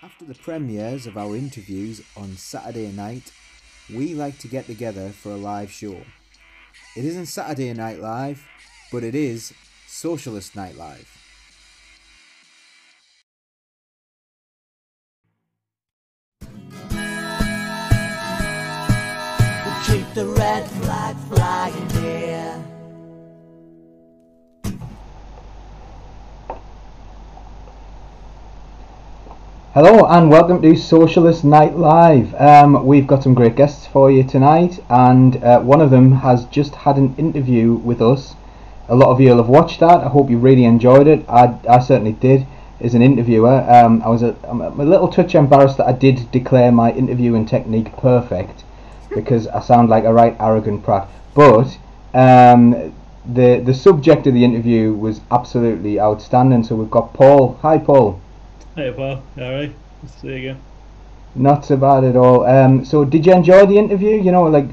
After the premieres of our interviews on Saturday night, we like to get together for a live show. It isn't Saturday Night Live, but it is Socialist Night Live. Keep the red flag flying here. Hello and welcome to Socialist Night Live. We've got some great guests for you tonight, and one of them has just had an interview with us. A lot of you will have watched that. I hope you really enjoyed it. I certainly did as an interviewer. I'm a little touch embarrassed that I did declare my interviewing technique perfect, because I sound like a right arrogant prat. But the subject of the interview was absolutely outstanding. So we've got Paul. Hi, Paul. Hey, Paul. You all right? Good to see you again. Not so bad at all. So did you enjoy the interview? You know, like,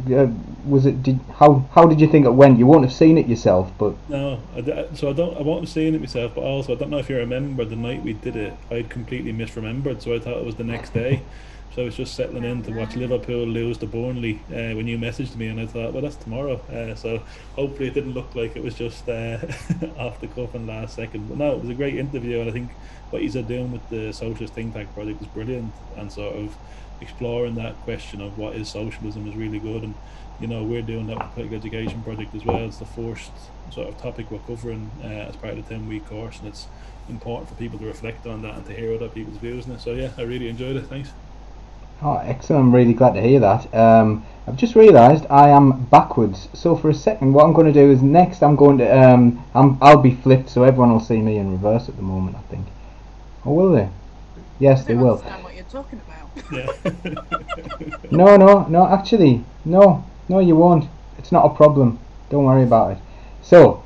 was it? How did you think it went? You won't have seen it yourself, but no. I won't have seen it myself. But also, I don't know if you remember the night we did it. I'd completely misremembered, so I thought it was the next day. So I was just settling in to watch Liverpool lose to Burnley when you messaged me, and I thought, well, that's tomorrow. So hopefully it didn't look like it was just off the cuff and last second. But no, it was a great interview, and I think what he's doing with the Socialist Think Tank project is brilliant, and sort of exploring that question of what is socialism is really good. And you know, we're doing that with the Political Education Project as well. It's the first sort of topic we're covering as part of the 10-week course, and it's important for people to reflect on that and to hear other people's views on it. So yeah, I really enjoyed it. Thanks. Oh, excellent. I'm really glad to hear that. I've just realised I am backwards. So for a second, what I'm going to do is next I'm going to... I'll be flipped, so everyone will see me in reverse at the moment, I think. Or will they? Yes, they will. I don't understand what you're talking about. Yeah. No, actually. No, you won't. It's not a problem. Don't worry about it. So,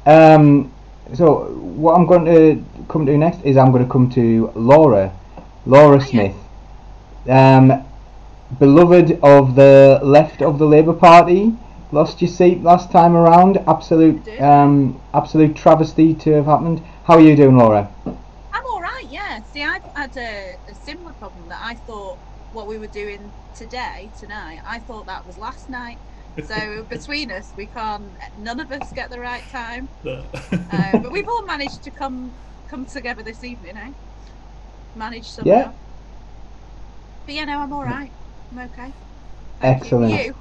what I'm going to come to next is I'm going to come to Laura Smith. Beloved of the left of the Labour Party, lost your seat last time around. Absolute travesty to have happened. How are you doing, Laura? I'm all right, yeah. See, I've had a similar problem that I thought what we were doing tonight, I thought that was last night. So between us, none of us get the right time. No. But we've all managed to come together this evening, eh? Managed somehow. Yeah. But yeah, no, I'm all right. I'm okay. Thank Excellent. You.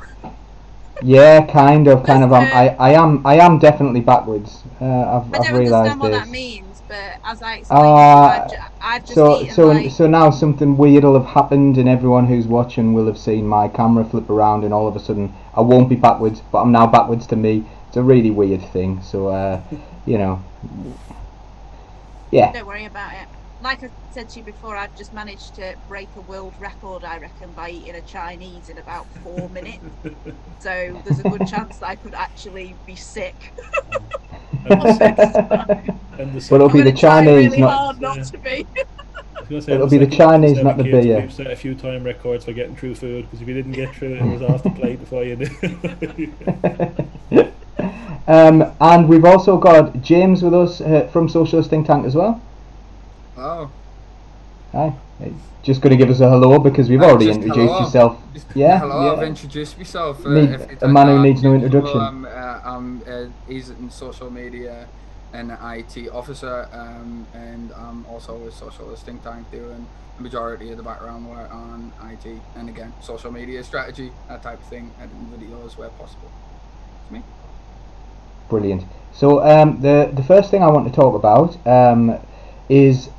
Yeah, kind of. I am definitely backwards. I've realised this. I don't understand what that means, but as I explained, I've just so now something weird will have happened, and everyone who's watching will have seen my camera flip around, and all of a sudden I won't be backwards, but I'm now backwards to me. It's a really weird thing. So you know, yeah. Don't worry about it. Like I said to you before, I've just managed to break a world record, I reckon, by eating a Chinese in about 4 minutes. So there's a good chance that I could actually be sick. But it'll be the Chinese, really not to be. It'll be the Chinese, not the beer. We've set a few time records for getting through food, because if you didn't get through it, it was off the plate before you did. And we've also got James with us from Socialist Think Tank as well. Oh. Hi. Just going to give us a hello, because we've already introduced yourself. Yeah. Hello, yeah. I've introduced myself. A man who needs no introduction. I'm he's in social media and IT officer, and I'm also a Socialist Think Tank doing the majority of the background work on IT and again social media strategy, that type of thing, editing videos where possible. It's me. Brilliant. So the first thing I want to talk about is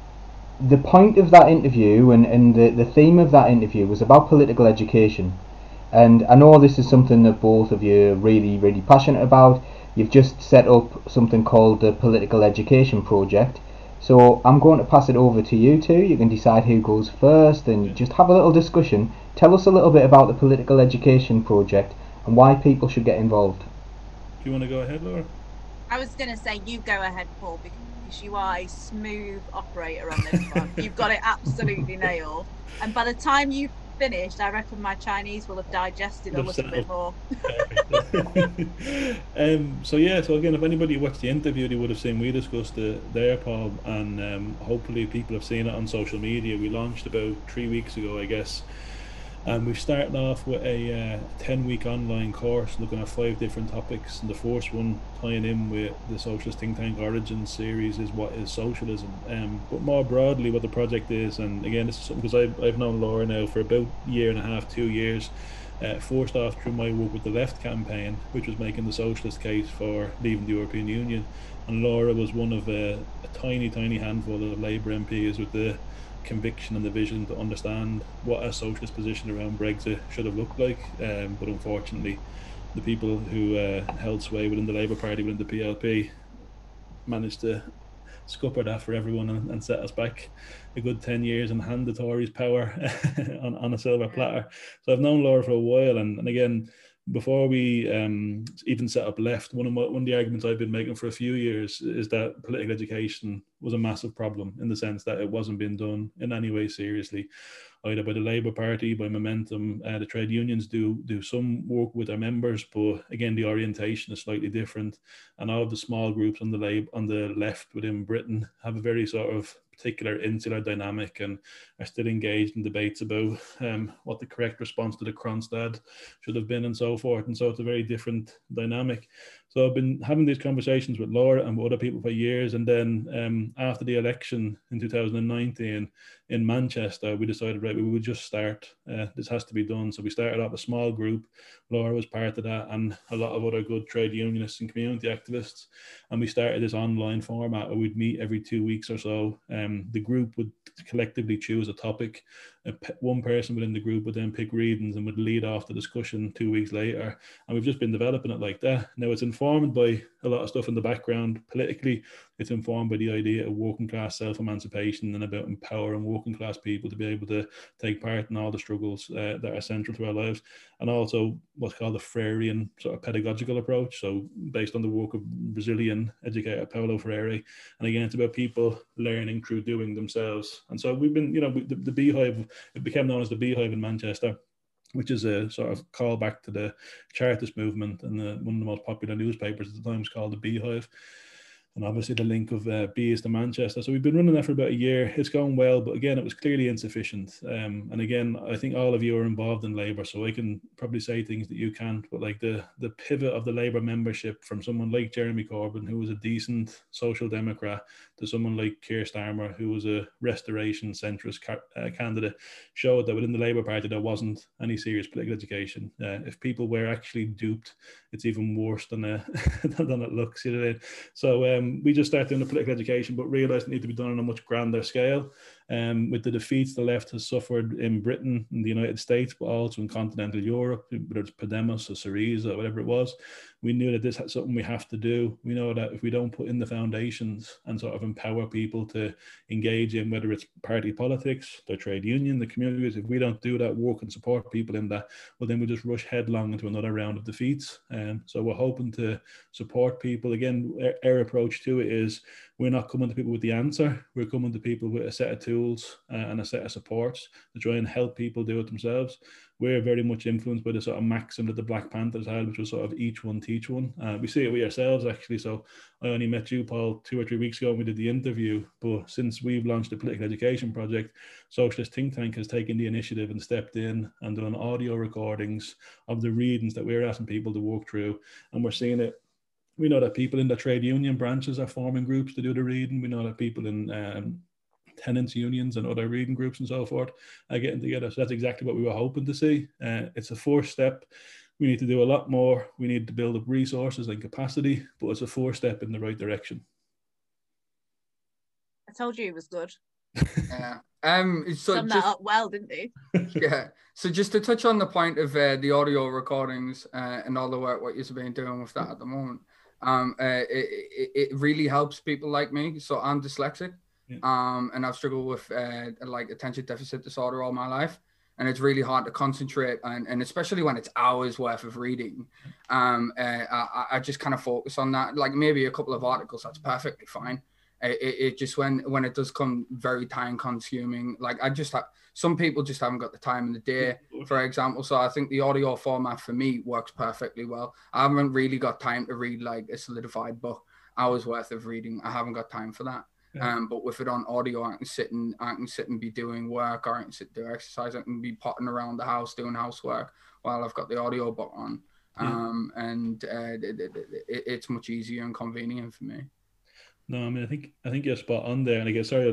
the point of that interview, and the theme of that interview was about political education. And I know this is something that both of you are really, really passionate about. You've just set up something called the Political Education Project. So I'm going to pass it over to you two. You can decide who goes first and just have a little discussion. Tell us a little bit about the Political Education Project and why people should get involved. Do you want to go ahead, Laura? I was going to say you go ahead, Paul, because you are a smooth operator on this one. You've got it absolutely nailed, and by the time you finished, I reckon my Chinese will have digested a little bit more. So yeah, so again, if anybody watched the interview, they would have seen we discussed it there, Paul, and hopefully people have seen it on social media. We launched about 3 weeks ago, I guess, and we've started off with a 10-week online course looking at 5 different topics, and the first one tying in with the Socialist Think Tank Origin series is what is socialism, but more broadly what the project is. And again, this is something because I've known Laura now for about a year and a half, 2 years, forced off through my work with the Left campaign, which was making the socialist case for leaving the European Union. And Laura was one of a tiny handful of Labour MPs with the conviction and the vision to understand what a socialist position around Brexit should have looked like, but unfortunately the people who held sway within the Labour Party, within the PLP, managed to scupper that for everyone and set us back a good 10 years and hand the Tories power on a silver platter. So I've known Laura for a while, and again, before we even set up Left, one of the arguments I've been making for a few years is that political education was a massive problem, in the sense that it wasn't being done in any way seriously, either by the Labour Party, by Momentum. The trade unions do some work with their members, but again, the orientation is slightly different. And all of the small groups on the Left within Britain have a very sort of particular insular dynamic and are still engaged in debates about what the correct response to the Kronstad should have been and so forth. And so it's a very different dynamic. So I've been having these conversations with Laura and with other people for years. And then after the election in 2019 in Manchester, we decided, right, we would just start. This has to be done. So we started up a small group. Laura was part of that, and a lot of other good trade unionists and community activists. And we started this online format where we'd meet every 2 weeks or so. The group would collectively choose a topic. One person within the group would then pick readings and would lead off the discussion 2 weeks later. And we've just been developing it like that. Now, it's informed by a lot of stuff in the background. Politically, it's informed by the idea of working class self-emancipation and about empowering working class people to be able to take part in all the struggles that are central to our lives. And also what's called the Freirean sort of pedagogical approach. So based on the work of Brazilian educator Paulo Freire. And again, it's about people learning through doing themselves. And so we've been, you know, the Beehive, it became known as the Beehive in Manchester, which is a sort of callback to the Chartist movement, and one of the most popular newspapers at the time is called the Beehive. And obviously the link of bees to Manchester. So we've been running that for about a year. It's going well, but again, it was clearly insufficient. And again, I think all of you are involved in Labour, so I can probably say things that you can't, but like the pivot of the Labour membership from someone like Jeremy Corbyn, who was a decent social democrat, to someone like Keir Starmer, who was a restoration centrist candidate, showed that within the Labour Party, there wasn't any serious political education. If people were actually duped, it's even worse than, than it looks. You know? So we just started doing the political education, but realised it needed to be done on a much grander scale. With the defeats the Left has suffered in Britain, in the United States, but also in continental Europe, whether it's Podemos or Syriza or whatever it was, we knew that this had something we have to do. We know that if we don't put in the foundations and sort of empower people to engage in, whether it's party politics, their trade union, the communities, if we don't do that work and support people in that, well, then we just rush headlong into another round of defeats. So we're hoping to support people. Again, our approach to it is, we're not coming to people with the answer. We're coming to people with a set of tools and a set of supports to try and help people do it themselves. We're very much influenced by the sort of maxim that the Black Panthers had, which was sort of each one, teach one. We see it with ourselves, actually. So I only met you, Paul, 2 or 3 weeks ago when we did the interview. But since we've launched the Political Education Project, Socialist Think Tank has taken the initiative and stepped in and done audio recordings of the readings that we're asking people to walk through. And we're seeing it. We know that people in the trade union branches are forming groups to do the reading. We know that people in tenants unions and other reading groups and so forth are getting together. So that's exactly what we were hoping to see. It's a first step. We need to do a lot more. We need to build up resources and capacity, but it's a first step in the right direction. I told you it was good. Yeah. So summed that up well, didn't they? Yeah. So just to touch on the point of the audio recordings and all the work what you've been doing with that at the moment. It really helps people like me. So I'm dyslexic, yeah. And I've struggled with like attention deficit disorder all my life, and it's really hard to concentrate, and especially when it's hours worth of reading. I just kind of focus on that, like maybe a couple of articles, that's perfectly fine. It just, when it does come, very time consuming. Like, I just some people just haven't got the time in the day, for example. So I think the audio format for me works perfectly well. I haven't really got time to read like a solidified book, hours worth of reading. I haven't got time for that. Yeah. But with it on audio, I can sit and be doing work, or I can sit and do exercise. I can be potting around the house doing housework while I've got the audio book on. Yeah. It's much easier and convenient for me. No, I mean, I think you're spot on there. And again, sorry,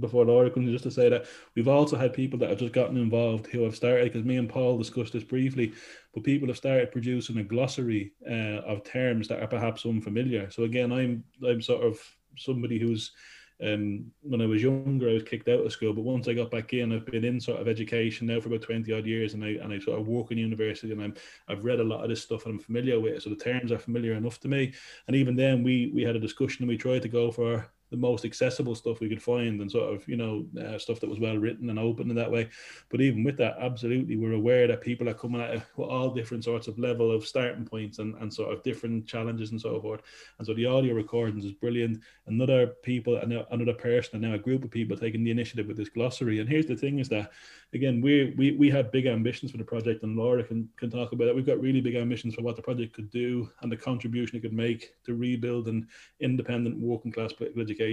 before Laura comes, just to say that we've also had people that have just gotten involved who have started, because me and Paul discussed this briefly, but people have started producing a glossary of terms that are perhaps unfamiliar. So again, I'm sort of somebody who's, when I was younger, I was kicked out of school, but once I got back in, I've been in sort of education now for about 20 odd years, and I sort of work in university, and I've read a lot of this stuff and I'm familiar with it, so the terms are familiar enough to me. And even then we had a discussion and we tried to go for the most accessible stuff we could find, and sort of, you know, stuff that was well written and open in that way. But even with that, absolutely, we're aware that people are coming at it with all different sorts of level of starting points and sort of different challenges and so forth. And so the audio recordings is brilliant. Another person and now a group of people taking the initiative with this glossary. And here's the thing is that, again, we have big ambitions for the project, and Laura can talk about it. We've got really big ambitions for what the project could do and the contribution it could make to rebuild an independent working class political education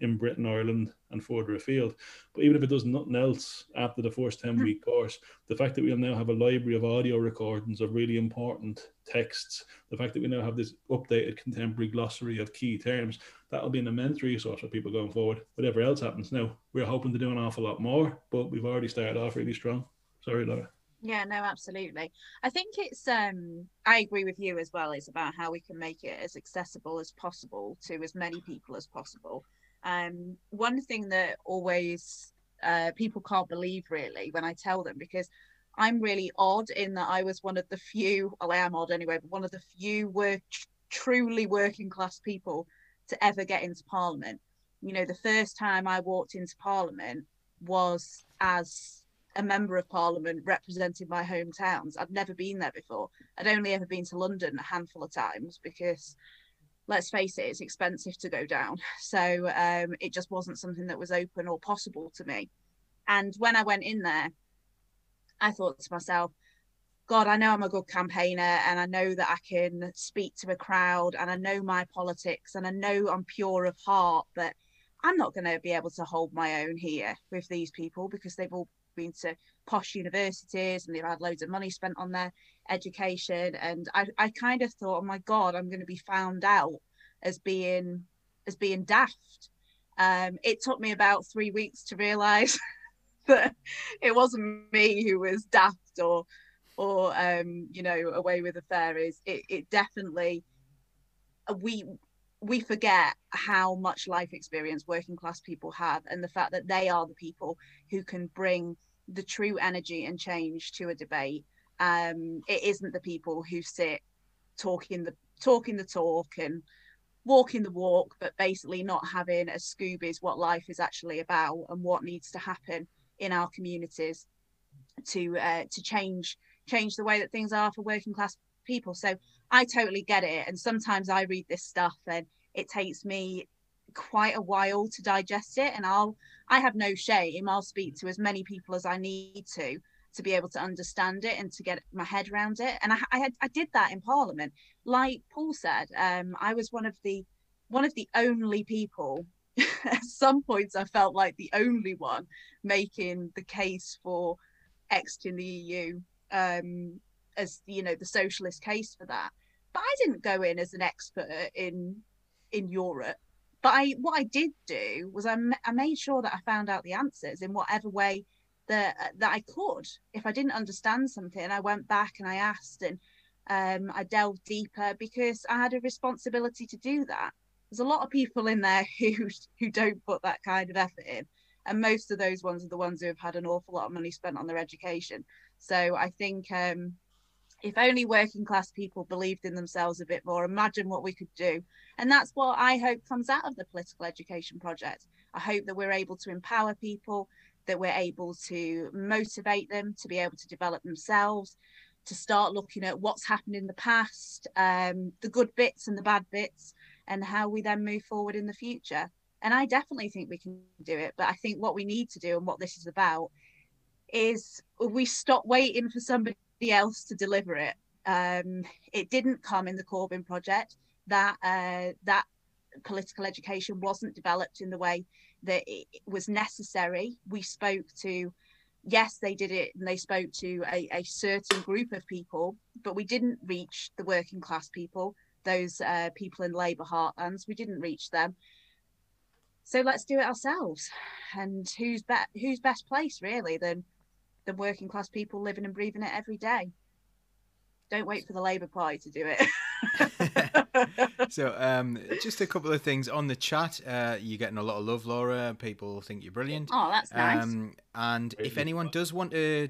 in Britain, Ireland, and further afield. But even if it does nothing else after the first 10-week course, the fact that we now have a library of audio recordings of really important texts, the fact that we now have this updated contemporary glossary of key terms, that'll be an immense resource for people going forward. Whatever else happens now, we're hoping to do an awful lot more, but we've already started off really strong. Sorry, Laura. Yeah, no, absolutely. I think it's, I agree with you as well, is about how we can make it as accessible as possible to as many people as possible. One thing that always people can't believe really when I tell them, because I'm really odd in that I was one of the few, well, I am odd anyway, but one of the few truly working class people to ever get into Parliament. You know, the first time I walked into Parliament was as a member of Parliament representing my hometowns. I'd never been there before. I'd only ever been to London a handful of times because, let's face it, it's expensive to go down. So it just wasn't something that was open or possible to me. And when I went in there, I thought to myself, God, I know I'm a good campaigner, and I know that I can speak to a crowd, and I know my politics, and I know I'm pure of heart, but I'm not going to be able to hold my own here with these people, because they've all been to posh universities and they've had loads of money spent on their education. And I kind of thought, oh my God, I'm going to be found out as being daft. It took me about 3 weeks to realise that it wasn't me who was daft or you know, away with the fairies. It definitely, we forget how much life experience working class people have, and the fact that they are the people who can bring the true energy and change to a debate. It isn't the people who sit talking the talk and walking the walk, but basically not having a scoop is what life is actually about and what needs to happen in our communities to change the way that things are for working class people. So I totally get it, and sometimes I read this stuff and it takes me quite a while to digest it, and I have no shame. I'll speak to as many people as I need to be able to understand it and to get my head around it. And I did that in Parliament. Like Paul said, I was one of the only people at some points I felt like the only one making the case for exiting the EU, as you know, the socialist case for that. But I didn't go in as an expert in Europe. But what I did do was I made sure that I found out the answers in whatever way that I could. If I didn't understand something, I went back and I asked, and I delved deeper, because I had a responsibility to do that. There's a lot of people in there who don't put that kind of effort in. And most of those ones are the ones who have had an awful lot of money spent on their education. So I think, if only working class people believed in themselves a bit more, imagine what we could do. And that's what I hope comes out of the Political Education Project. I hope that we're able to empower people, that we're able to motivate them to be able to develop themselves, to start looking at what's happened in the past, the good bits and the bad bits, and how we then move forward in the future. And I definitely think we can do it. But I think what we need to do, and what this is about, is we stop waiting for somebody else to deliver it. It didn't come in the Corbyn project. That political education wasn't developed in the way that it was necessary. We spoke to, yes, they did it, and they spoke to a certain group of people, but we didn't reach the working class people, those people in Labour heartlands. We didn't reach them. So let's do it ourselves. And who's best placed, really, than the working class people living and breathing it every day? Don't wait for the Labour Party to do it. So just a couple of things on the chat. You're getting a lot of love, Laura. People think you're brilliant. Oh, that's nice. And really, if anyone does want to,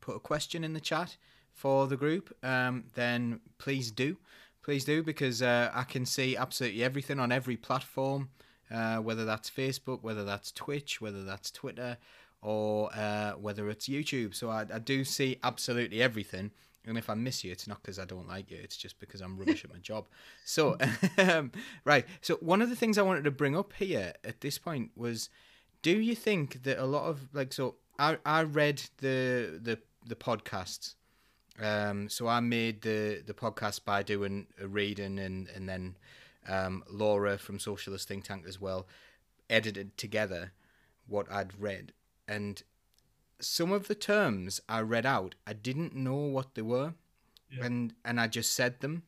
put a question in the chat for the group, then please do. Please do, because I can see absolutely everything on every platform, whether that's Facebook, whether that's Twitch, whether that's Twitter, or whether it's YouTube. So I do see absolutely everything. And if I miss you, it's not because I don't like you. It's just because I'm rubbish at my job. So, right. So one of the things I wanted to bring up here at this point was, do you think that a lot of, like, so I read the podcasts. So I made the podcast by doing a reading, and then Laura from Socialist Think Tank as well edited together what I'd read. And some of the terms I read out, I didn't know what they were, yeah. and I just said them.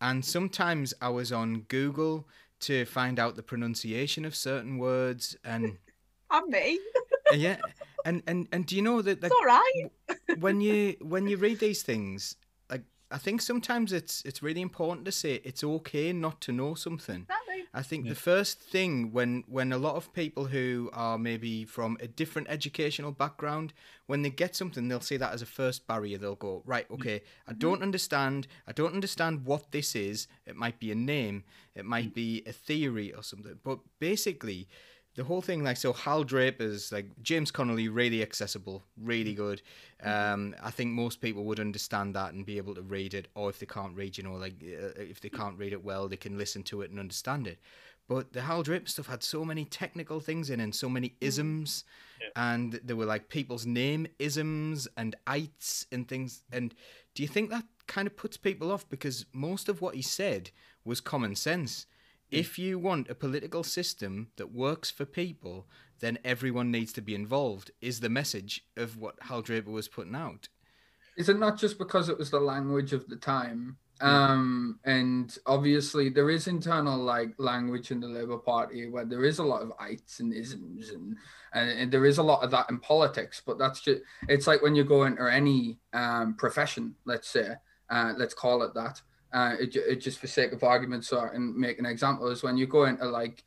And sometimes I was on Google to find out the pronunciation of certain words. And I'm me. Yeah, and do you know that? Like, it's all right. when you read these things, like, I think sometimes it's really important to say it's okay not to know something. I think the first thing when a lot of people who are maybe from a different educational background, when they get something, they'll see that as a first barrier. They'll go, right, okay, I don't understand what this is. It might be a name, it might be a theory or something. But basically, the whole thing, like, so Hal Draper's, like, James Connolly, really accessible, really good. I think most people would understand that and be able to read it, or if they can't read, you know, like, if they can't read it well, they can listen to it and understand it. But the Hal Draper stuff had so many technical things in, and so many isms, and there were, like, people's name isms and ites and things. And do you think that kind of puts people off? Because most of what he said was common sense. If you want a political system that works for people, then everyone needs to be involved, is the message of what Hal Draper was putting out. Is it not just because it was the language of the time? And obviously there is internal, like, language in the Labour Party where there is a lot of ites and isms, and there is a lot of that in politics. But that's just, it's like when you go into any profession, let's say, let's call it that. It just, for sake of argument, so and make an example, is when you go into, like,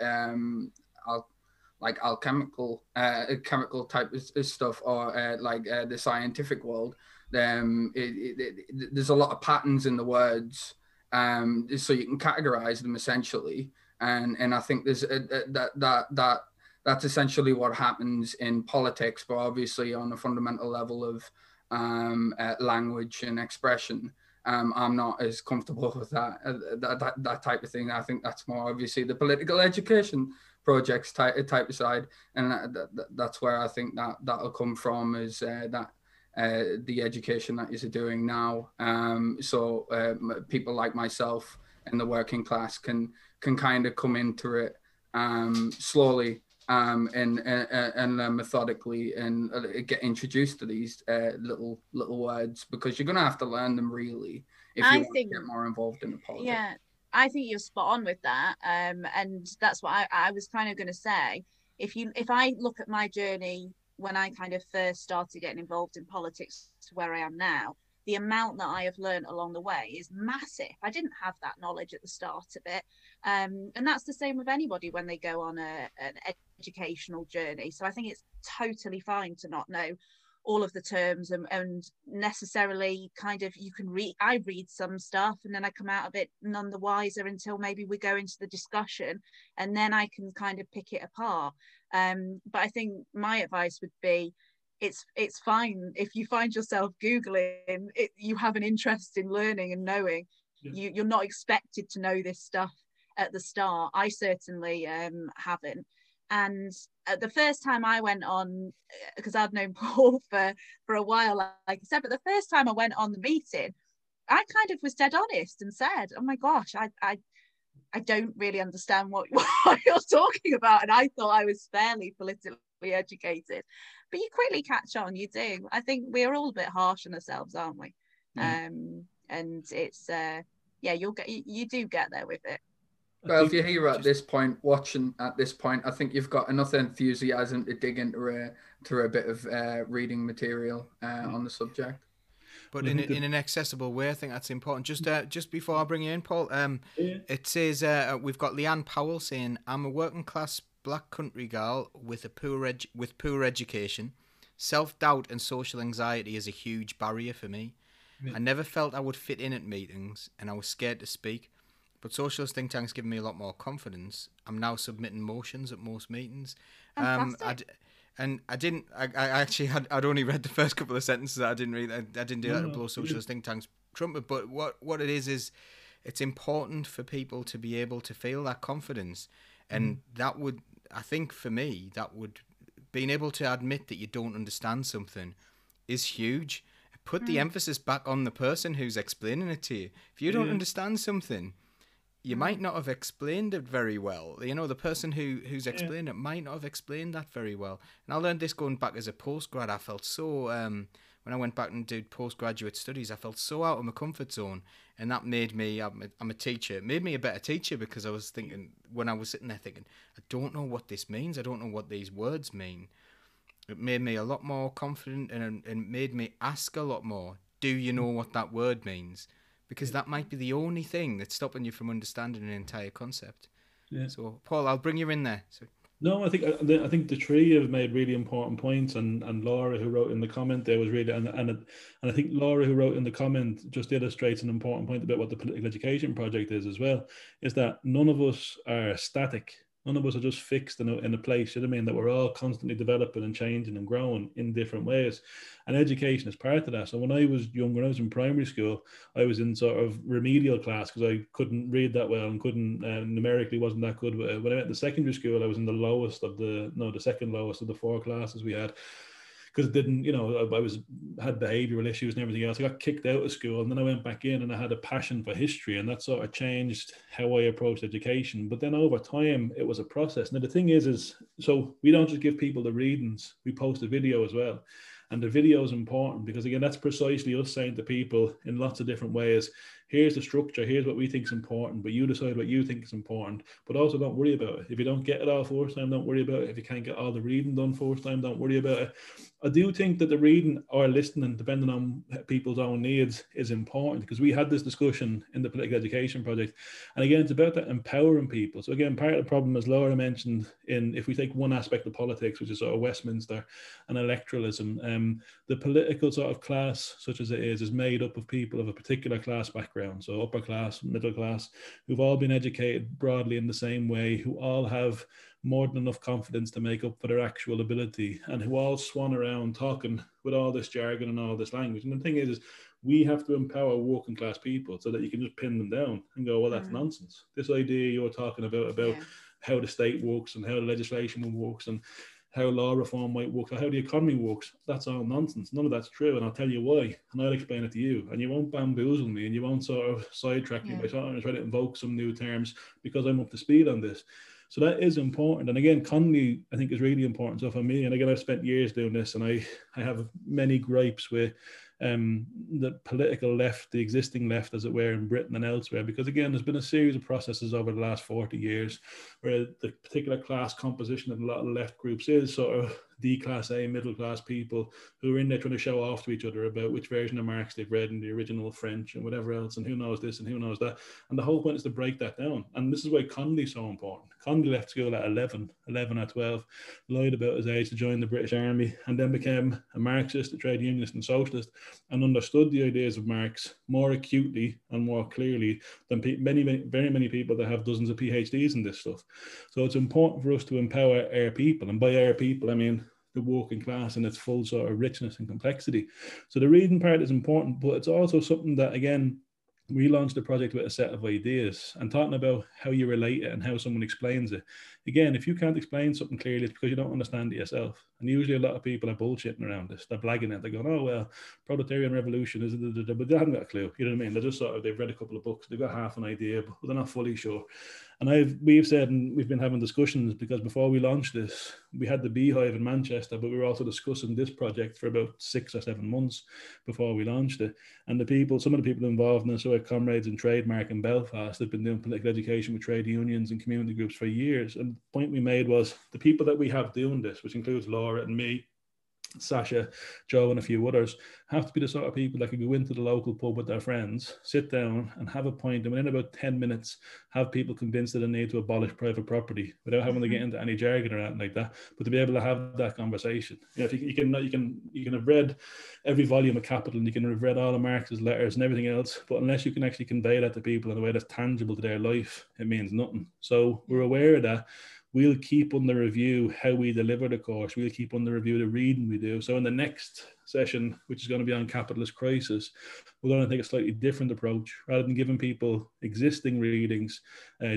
alchemical type of stuff, or the scientific world, there's a lot of patterns in the words, so you can categorize them essentially, and I think there's that's essentially what happens in politics, but obviously on a fundamental level of language and expression. I'm not as comfortable with that type of thing. I think that's more obviously the political education projects type of side, and that's where I think that'll come from, is the education that is doing now. So people like myself and the working class can kind of come into it slowly and methodically, and get introduced to these little words, because you're going to have to learn them, really, if you want to get more involved in the politics. Yeah, I think you're spot on with that, and that's what I was kind of going to say. If I look at my journey when I kind of first started getting involved in politics to where I am now, the amount that I have learned along the way is massive. I didn't have that knowledge at the start of it, and that's the same with anybody when they go on an educational journey. So I think it's totally fine to not know all of the terms, and necessarily kind of, you can read, I read some stuff and then I come out of it none the wiser until maybe we go into the discussion, and then I can kind of pick it apart. But I think my advice would be, it's fine if you find yourself Googling it, you have an interest in learning and knowing. You're not expected to know this stuff at the start. I certainly haven't. And the first time I went on, because I'd known Paul for a while, like I said, but the first time I went on the meeting, I kind of was dead honest and said, oh my gosh, I don't really understand what you're talking about. And I thought I was fairly politically educated. But you quickly catch on, you do. I think we're all a bit harsh on ourselves, aren't we? Mm. And it's, yeah, you do get there with it. Well, if you're here at this point, watching at this point, I think you've got enough enthusiasm to dig into a bit of reading material on the subject. But in an accessible way, I think that's important. Just before I bring you in, Paul, it says we've got Leanne Powell saying, I'm a working class black country girl with a poor education. Self-doubt and social anxiety is a huge barrier for me. Yeah. I never felt I would fit in at meetings and I was scared to speak. But Socialist Think Tank's given me a lot more confidence. I'm now submitting motions at most meetings. I'd only read the first couple of sentences. I didn't do that to blow Socialist Think Tank's trumpet. But what it is it's important for people to be able to feel that confidence. And that would, I think for me, that would, being able to admit that you don't understand something is huge. Put the emphasis back on the person who's explaining it to you. If you don't understand something, you might not have explained it very well. You know, the person who's explained it might not have explained that very well. And I learned this going back as a postgrad. I felt so, when I went back and did postgraduate studies, I felt so out of my comfort zone. And that made me, I'm a teacher, it made me a better teacher because I was thinking, when I was sitting there thinking, I don't know what this means. I don't know what these words mean. It made me a lot more confident and made me ask a lot more, do you know what that word means? Because that might be the only thing that's stopping you from understanding an entire concept. Yeah. So, Paul, I'll bring you in there. So. No, I think the three have made really important points, and Laura, who wrote in the comment there, was really, and I think Laura, who wrote in the comment, just illustrates an important point about what the Political Education Project is as well, is that none of us are static. None of us are just fixed in a place, you know what I mean? That we're all constantly developing and changing and growing in different ways. And education is part of that. So when I was young, when I was in primary school, I was in sort of remedial class because I couldn't read that well and couldn't, numerically wasn't that good. When I went to secondary school, I was in the second lowest of the four classes we had. Because it didn't, you know, I had behavioural issues and everything else. I got kicked out of school and then I went back in and I had a passion for history, and that sort of changed how I approached education. But then over time, it was a process. Now, the thing is so we don't just give people the readings, we post a video as well. And the video is important because, again, that's precisely us saying to people in lots of different ways, here's the structure, here's what we think is important, but you decide what you think is important, but also don't worry about it. If you don't get it all first time, don't worry about it. If you can't get all the reading done first time, don't worry about it. I do think that the reading or listening, depending on people's own needs, is important because we had this discussion in the Political Education Project. And again, it's about that empowering people. So again, part of the problem, as Laura mentioned, if we take one aspect of politics, which is sort of Westminster and electoralism, the political sort of class, such as it is made up of people of a particular class background. So upper class, middle class, who've all been educated broadly in the same way, who all have more than enough confidence to make up for their actual ability, and who all swan around talking with all this jargon and all this language. And the thing is we have to empower working class people so that you can just pin them down and go, well, that's nonsense. This idea you're talking about how the state works and how the legislation works and how law reform might work, or how the economy works, that's all nonsense. None of that's true, and I'll tell you why, and I'll explain it to you, and you won't bamboozle me, and you won't sort of sidetrack me by trying to invoke some new terms because I'm up to speed on this. So that is important. And again, Connolly, I think, is really important stuff for me. And again, I've spent years doing this, and I have many gripes with the political left, the existing left, as it were, in Britain and elsewhere, because again, there's been a series of processes over the last 40 years where the particular class composition of a lot of left groups is sort of D class A middle class people who are in there trying to show off to each other about which version of Marx they've read in the original French and whatever else, and who knows this and who knows that. And the whole point is to break that down. And this is why Connolly's so important. Connolly left school at 11 or 12, lied about his age to join the British Army, and then became a Marxist, a trade unionist and socialist, and understood the ideas of Marx more acutely and more clearly than very many people that have dozens of PhDs in this stuff. So it's important for us to empower our people. And by our people, I mean the working class and its full sort of richness and complexity. So the reading part is important, but it's also something that, again, we launched the project with a set of ideas and talking about how you relate it and how someone explains it. Again, if you can't explain something clearly, it's because you don't understand it yourself. And usually a lot of people are bullshitting around this. They're blagging it. They're going, oh, well, proletarian revolution is, but they haven't got a clue. You know what I mean? They're just sort of, they've read a couple of books. They've got half an idea, but they're not fully sure. And we've said, and we've been having discussions, because before we launched this, we had the Beehive in Manchester, but we were also discussing this project for about 6 or 7 months before we launched it. And the people, some of the people involved in this, so our comrades in Trademark in Belfast, have been doing political education with trade unions and community groups for years. And the point we made was the people that we have doing this, which includes Laura and me, Sasha, Joe and a few others, have to be the sort of people that can go into the local pub with their friends, sit down and have a pint, and within about 10 minutes have people convinced of the need to abolish private property without having to get into any jargon or anything like that, but to be able to have that conversation. You know, if you can have read every volume of Capital and you can have read all of Marx's letters and everything else, but unless you can actually convey that to people in a way that's tangible to their life, it means nothing. So we're aware of that. We'll keep under review how we deliver the course. We'll keep under review the reading we do. So in the next session, which is going to be on capitalist crisis, we're going to take a slightly different approach. Rather than giving people existing readings,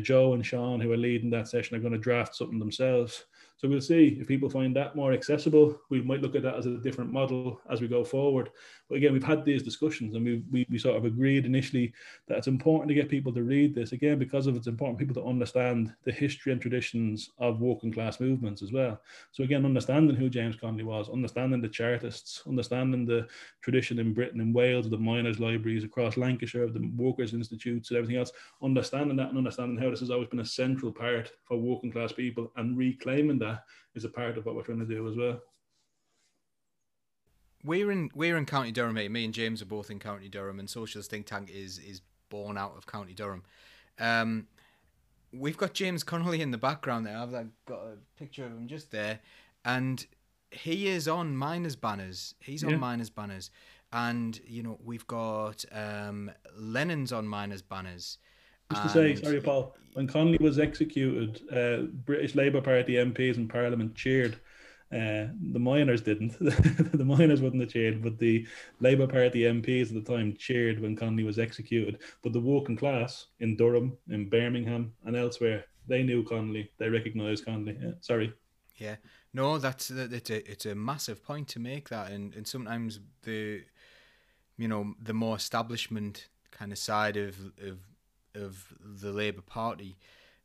Joe and Sean, who are leading that session, are going to draft something themselves. So we'll see if people find that more accessible. We might look at that as a different model as we go forward. But again, we've had these discussions and we sort of agreed initially that it's important to get people to read this, again, because of it's important for people to understand the history and traditions of working class movements as well. So again, understanding who James Connolly was, understanding the Chartists, understanding the tradition in Britain and Wales, the miners' libraries across Lancashire, the workers' institutes and everything else, understanding that and understanding how this has always been a central part for working class people, and reclaiming that is a part of what we're trying to do as well. We're in County Durham here. Me and James are both in County Durham, and Socialist Think Tank is born out of County Durham. We've got James Connolly in the background there. I've got a picture of him just there, and he is on miners' banners. He's on miners' banners, and you know we've got Lennon's on miners' banners. Just to say, sorry, Paul, when Connolly was executed, British Labour Party MPs in Parliament cheered. The miners didn't. The miners wouldn't have cheered, but the Labour Party MPs at the time cheered when Connolly was executed. But the working class in Durham, in Birmingham and elsewhere, they knew Connolly. They recognised Connolly. Yeah, sorry. Yeah. No, it's a massive point to make that. And sometimes the more establishment kind of side of the Labour Party,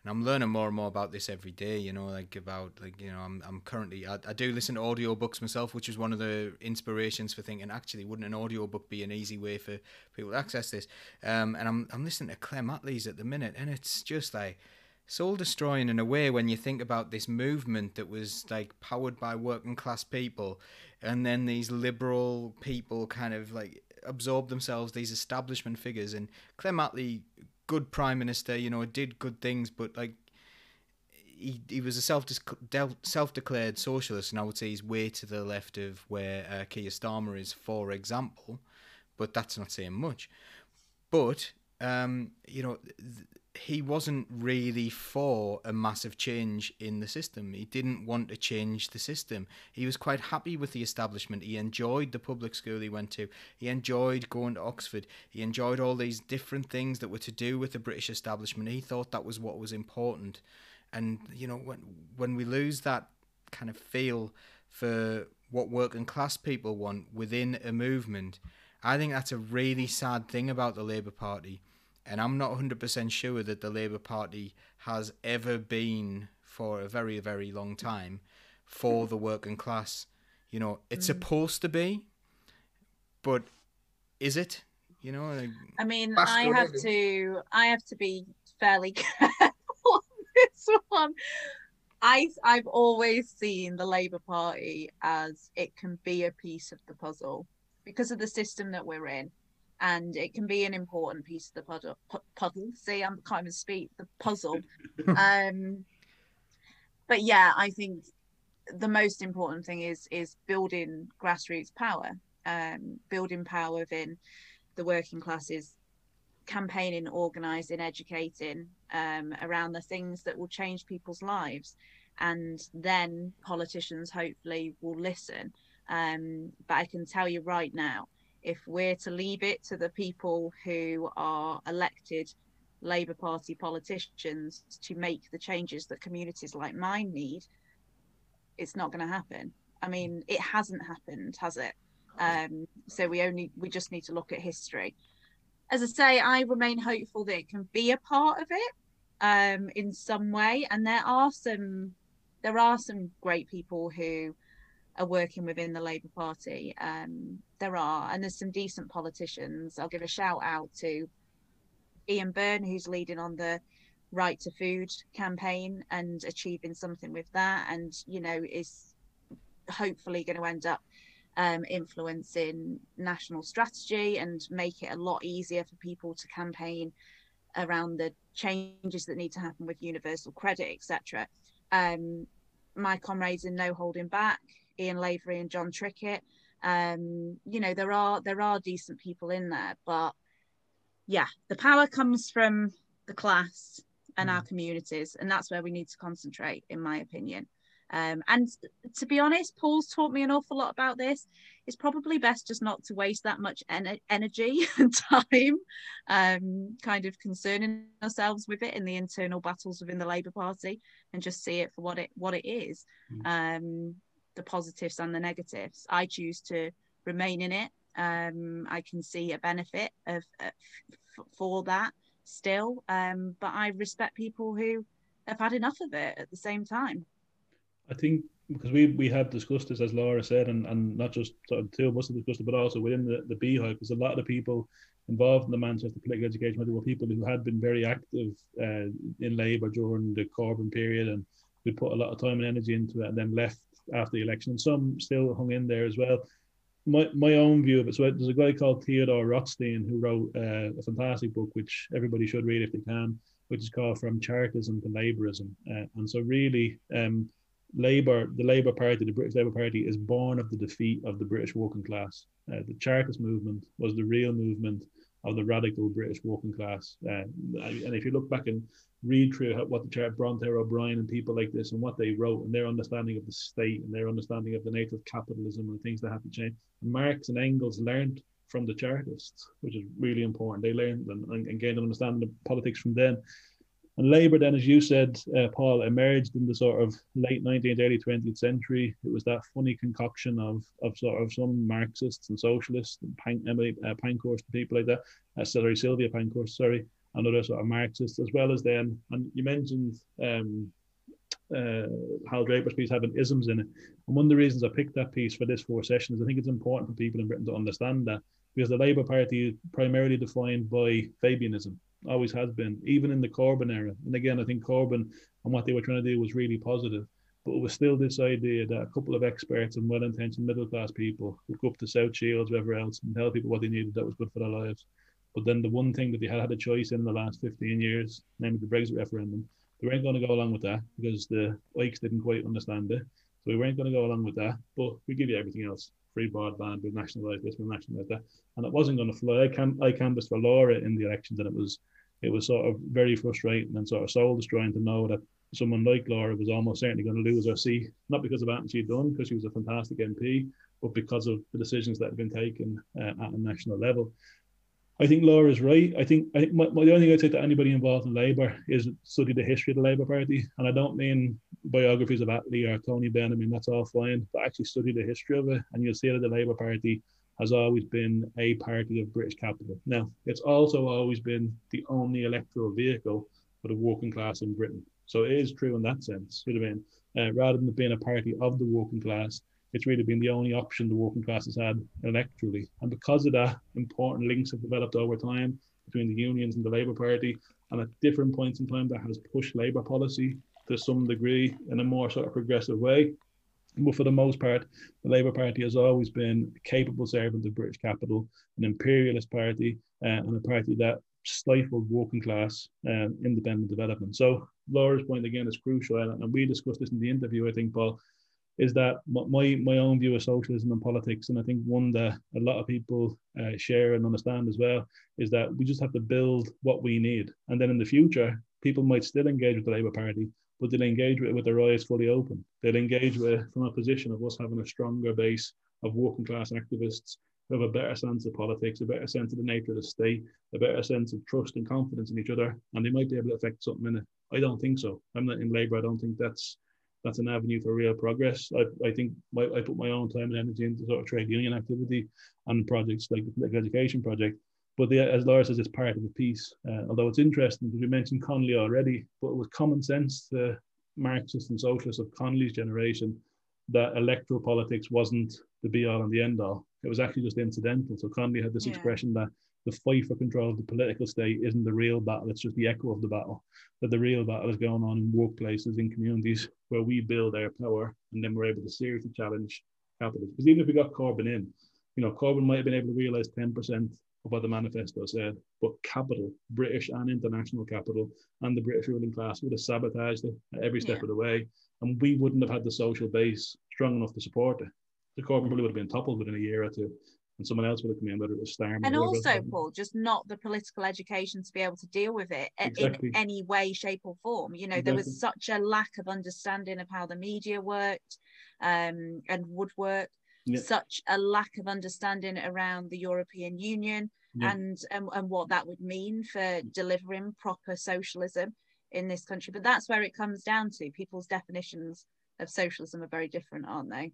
and I'm learning more and more about this every day. I'm currently I do listen to audiobooks myself, which is one of the inspirations for thinking, actually, wouldn't an audiobook be an easy way for people to access this? And I'm listening to Clem Attlee's at the minute, and it's just like soul destroying in a way when you think about this movement that was like powered by working class people, and then these liberal people kind of like absorb themselves these establishment figures. And Clem Attlee, good prime minister, did good things, but like he was a self-declared socialist, and I would say he's way to the left of where Keir Starmer is, for example. But that's not saying much. But he wasn't really for a massive change in the system. He didn't want to change the system. He was quite happy with the establishment. He enjoyed the public school he went to. He enjoyed going to Oxford. He enjoyed all these different things that were to do with the British establishment. He thought that was what was important. And, when we lose that kind of feel for what working class people want within a movement, I think that's a really sad thing about the Labour Party. And I'm not 100% sure that the Labour Party has ever been, for a very, very long time, for the working class. It's supposed to be, but is it? I mean, I have to be fairly careful on this one. I've always seen the Labour Party as it can be a piece of the puzzle because of the system that we're in. And it can be an important piece of the puzzle. See, I can't even speak. The puzzle. But yeah, I think the most important thing is building grassroots power, building power within the working classes, campaigning, organising, educating around the things that will change people's lives, and then politicians hopefully will listen. But I can tell you right now, if we're to leave it to the people who are elected Labour Party politicians to make the changes that communities like mine need, it's not going to happen. I mean, it hasn't happened, has it? So we just need to look at history. As I say, I remain hopeful that it can be a part of it in some way. And there are some great people who are working within the Labour Party. There's some decent politicians. I'll give a shout out to Ian Byrne, who's leading on the Right to Food campaign and achieving something with that, and is hopefully going to end up influencing national strategy and make it a lot easier for people to campaign around the changes that need to happen with universal credit, etc. My comrades in No Holding Back, Ian Lavery and John Trickett, there are decent people in there, but yeah, the power comes from the class and our communities, and that's where we need to concentrate, in my opinion. And to be honest, Paul's taught me an awful lot about this. It's probably best just not to waste that much energy and time kind of concerning ourselves with it in the internal battles within the Labour Party, and just see it for what it is, the positives and the negatives. I choose to remain in it. I can see a benefit for that still, but I respect people who have had enough of it at the same time. I think because we have discussed this, as Laura said, and not just sort of the two of us have discussed it, but also within the Beehive, because a lot of the people involved in the Manchester Political Education Project were people who had been very active in Labour during the Corbyn period, and we put a lot of time and energy into it and then left after the election, and some still hung in there as well. My own view of it, so there's a guy called Theodore Rothstein who wrote a fantastic book, which everybody should read if they can, which is called From Chartism to Labourism. And so really, the British Labour Party is born of the defeat of the British working class. The Chartist movement was the real movement of the radical British working class. And if you look back and read through what the Bronte O'Brien and people like this and what they wrote and their understanding of the state and their understanding of the nature of capitalism and things that have to change, Marx and Engels learned from the Chartists, which is really important. They learned and gained an understanding of politics from them. And Labour then, as you said, Paul, emerged in the sort of late 19th, early 20th century. It was that funny concoction of some Marxists and socialists, and Pankhurst, and people like that. Sylvia Pankhurst, another sort of Marxists, as well as then. And you mentioned Hal Draper's piece having isms in it. And one of the reasons I picked that piece for this 4 sessions, I think it's important for people in Britain to understand that, because the Labour Party is primarily defined by Fabianism. Always has been, even in the Corbyn era. And again, I think Corbyn and what they were trying to do was really positive, but it was still this idea that a couple of experts and well-intentioned middle-class people would go up to South Shields, wherever else, and tell people what they needed that was good for their lives. But then the one thing that they had a choice in the last 15 years, namely the Brexit referendum, they weren't going to go along with that because the Ikes didn't quite understand it. So we weren't going to go along with that, but we give you everything else. Free broadband, we'll nationalise this, we'll nationalise that. And it wasn't going to fly. I canvassed for Laura in the elections, and it was sort of very frustrating and sort of soul destroying to know that someone like Laura was almost certainly going to lose her seat, not because of anything she'd done, because she was a fantastic MP, but because of the decisions that had been taken at a national level. I think Laura's right. I think the only thing I'd say to anybody involved in Labour is study the history of the Labour Party. And I don't mean biographies of Attlee or Tony Benn. I mean, that's all fine. But actually study the history of it. And you'll see that the Labour Party has always been a party of British capital. Now, it's also always been the only electoral vehicle for the working class in Britain. So it is true in that sense. Rather than being a party of the working class, it's really been the only option the working class has had electorally. And because of that, important links have developed over time between the unions and the Labour Party. And at different points in time, that has pushed Labour policy to some degree in a more sort of progressive way. But for the most part, the Labour Party has always been a capable servant of British capital, an imperialist party, and a party that stifled working class independent development. So Laura's point, again, is crucial. And we discussed this in the interview, I think, Paul, is that my own view of socialism and politics, and I think one that a lot of people share and understand as well, is that we just have to build what we need. And then in the future, people might still engage with the Labour Party, but they'll engage with it with their eyes fully open. They'll engage with it from a position of us having a stronger base of working class activists who have a better sense of politics, a better sense of the nature of the state, a better sense of trust and confidence in each other, and they might be able to affect something in it. I don't think so. I'm not in Labour. I don't think that's an avenue for real progress. I put my own time and energy into sort of trade union activity and projects like the Political Education Project. But as Laura says, it's part of the piece. Although it's interesting because you mentioned Connolly already, but it was common sense to Marxists and socialists of Connolly's generation that electoral politics wasn't the be-all and the end-all. It was actually just incidental. So Connolly had this expression that the fight for control of the political state isn't the real battle, it's just the echo of the battle. That the real battle is going on in workplaces, in communities, where we build our power and then we're able to seriously challenge capitalism. Because even if we got Corbyn in, you know, Corbyn might have been able to realise 10% of what the manifesto said, but capital, British and international capital, and the British ruling class would have sabotaged it at every step of the way, and we wouldn't have had the social base strong enough to support it. The Corbyn probably would have been toppled within a year or two, and someone else would have come in, whether it was Starmer. And also, Paul, just not the political education to be able to deal with it in any way, shape or form. You know, there was such a lack of understanding of how the media worked and would work, such a lack of understanding around the European Union and what that would mean for delivering proper socialism in this country. But that's where it comes down to. People's definitions of socialism are very different, aren't they?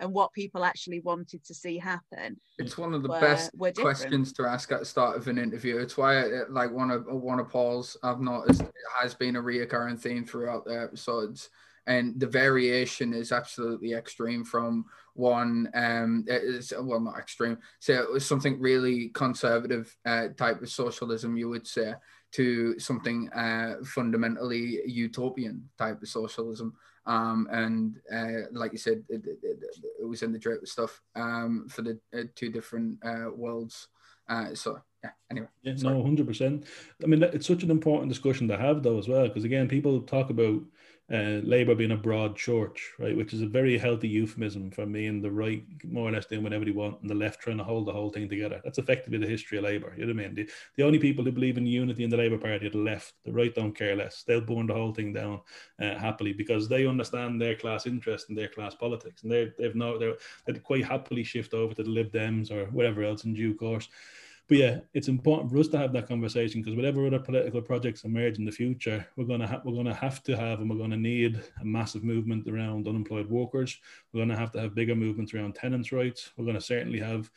And what people actually wanted to see happen. It's one of the best questions to ask at the start of an interview. It's why, like one of Paul's, I've noticed it has been a reoccurring theme throughout the episodes, and the variation is absolutely extreme from one. Well, not extreme. So it was something really conservative type of socialism, you would say, to something fundamentally utopian type of socialism. Like you said, it was in the Draper stuff for the two different worlds. Anyway. Yeah, no, 100%. I mean, it's such an important discussion to have, though, as well, because, again, people talk about Labour being a broad church, right, which is a very healthy euphemism for me, and the right more or less doing whatever they want and the left trying to hold the whole thing together. That's effectively the history of Labour, you know what I mean? The only people who believe in unity in the Labour Party are the left. The right don't care less. They'll burn the whole thing down happily, because they understand their class interest and their class politics, and they'd quite happily shift over to the Lib Dems or whatever else in due course. But yeah, it's important for us to have that conversation, because whatever other political projects emerge in the future, we're going to need a massive movement around unemployed workers. We're going to have bigger movements around tenants' rights. We're going to certainly have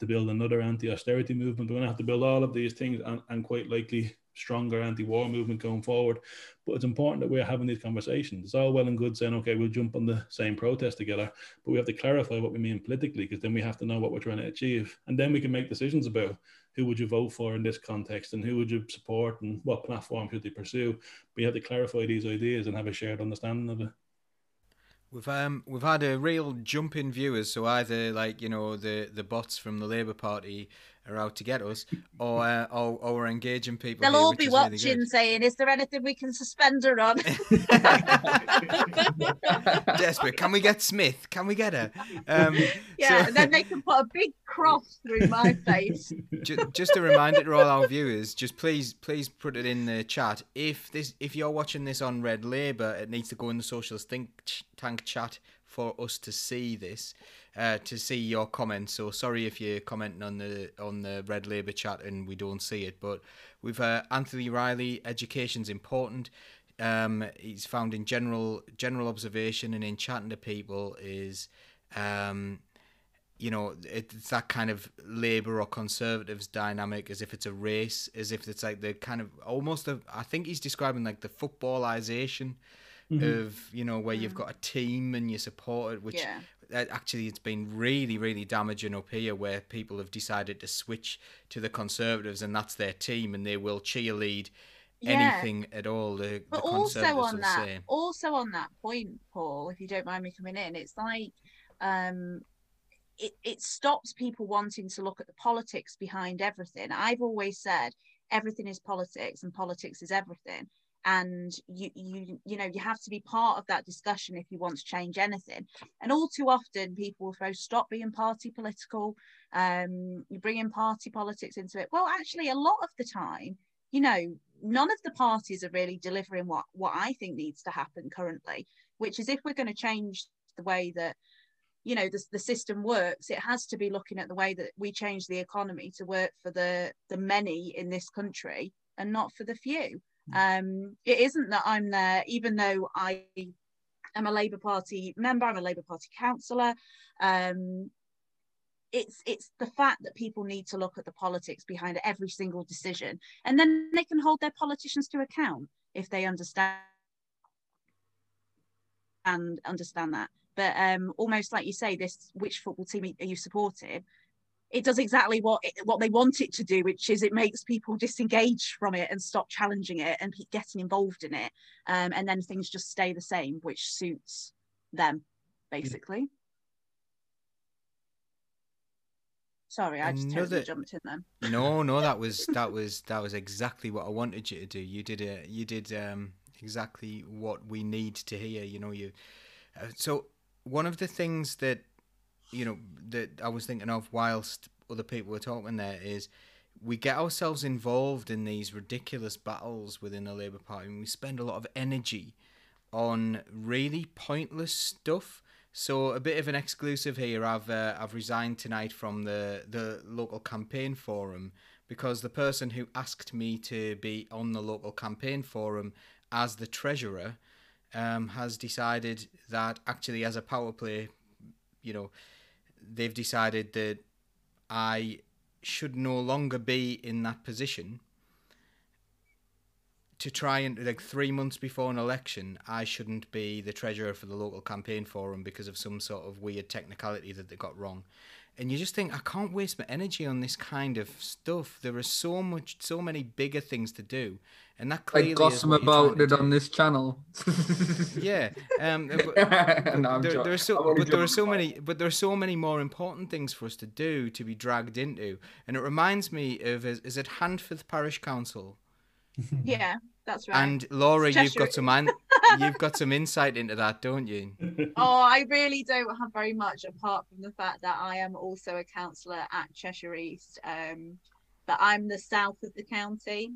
to build another anti-austerity movement. We're going to have to build all of these things, and quite likely stronger anti-war movement going forward. But it's important that we're having these conversations. It's all well and good saying, okay, we'll jump on the same protest together, but we have to clarify what we mean politically, because then we have to know what we're trying to achieve, and then we can make decisions about who would you vote for in this context, and who would you support, and what platform should they pursue. But you have to clarify these ideas and have a shared understanding of it. We've had a real jump in viewers, so either, like, you know, the bots from the Labour Party are out to get us, or we're engaging people. They'll all be watching, really saying, "Is there anything we can suspend her on?" Desperate. Can we get Smith? Can we get her? And then they can put a big cross through my face. Just a reminder to all our viewers: just please put it in the chat. If you're watching this on Red Labour, it needs to go in the Socialist Think Tank chat for us to see this, to see your comments. So sorry if you're commenting on the Red Labour chat and we don't see it, but we've Anthony Riley, education's important. He's found in general observation and in chatting to people is, you know, it's that kind of Labour or Conservatives dynamic, as if it's a race, as if it's like the kind of almost, I think he's describing like the footballisation. Mm-hmm. Of, you know, where you've got a team and you support it, which actually it's been really, really damaging up here, where people have decided to switch to the Conservatives and that's their team, and they will cheerlead anything at all. But the Conservatives also on that point, Paul, if you don't mind me coming in, it's like it stops people wanting to look at the politics behind everything. I've always said everything is politics and politics is everything. And you know, you have to be part of that discussion if you want to change anything. And all too often people will throw, stop being party political, you bring in party politics into it. Well, actually, a lot of the time, you know, none of the parties are really delivering what I think needs to happen currently, which is if we're going to change the way that you know, the system works, it has to be looking at the way that we change the economy to work for the many in this country and not for the few. It isn't that I'm there, even though I am a Labour Party member, I'm a Labour Party councillor. It's the fact that people need to look at the politics behind every single decision, and then they can hold their politicians to account if they understand that. But almost like you say, this which football team are you supporting? It does exactly what they want it to do, which is it makes people disengage from it and stop challenging it and getting involved in it, and then things just stay the same, which suits them, basically. Yeah. Sorry, I just totally jumped in then. No, that was exactly what I wanted you to do. You did exactly what we need to hear. You know, so one of the things that, you know, that I was thinking of whilst other people were talking there is we get ourselves involved in these ridiculous battles within the Labour Party, and we spend a lot of energy on really pointless stuff. So a bit of an exclusive here. I've resigned tonight from the local campaign forum because the person who asked me to be on the local campaign forum as the treasurer has decided that actually, as a power play, you know, they've decided that I should no longer be in that position. To try and, like, 3 months before an election, I shouldn't be the treasurer for the local campaign forum because of some sort of weird technicality that they got wrong. And you just think, I can't waste my energy on this kind of stuff. There are so many bigger things to do. And that clearly, like, gossip about it on this channel. Yeah. But there are so many more important things for us to do, to be dragged into. And it reminds me of, is it Handforth Parish Council? Yeah, that's right. And Laura, you've got some insight into that, don't you? Oh, I really don't have very much, apart from the fact that I am also a councillor at Cheshire East, but I'm the south of the county,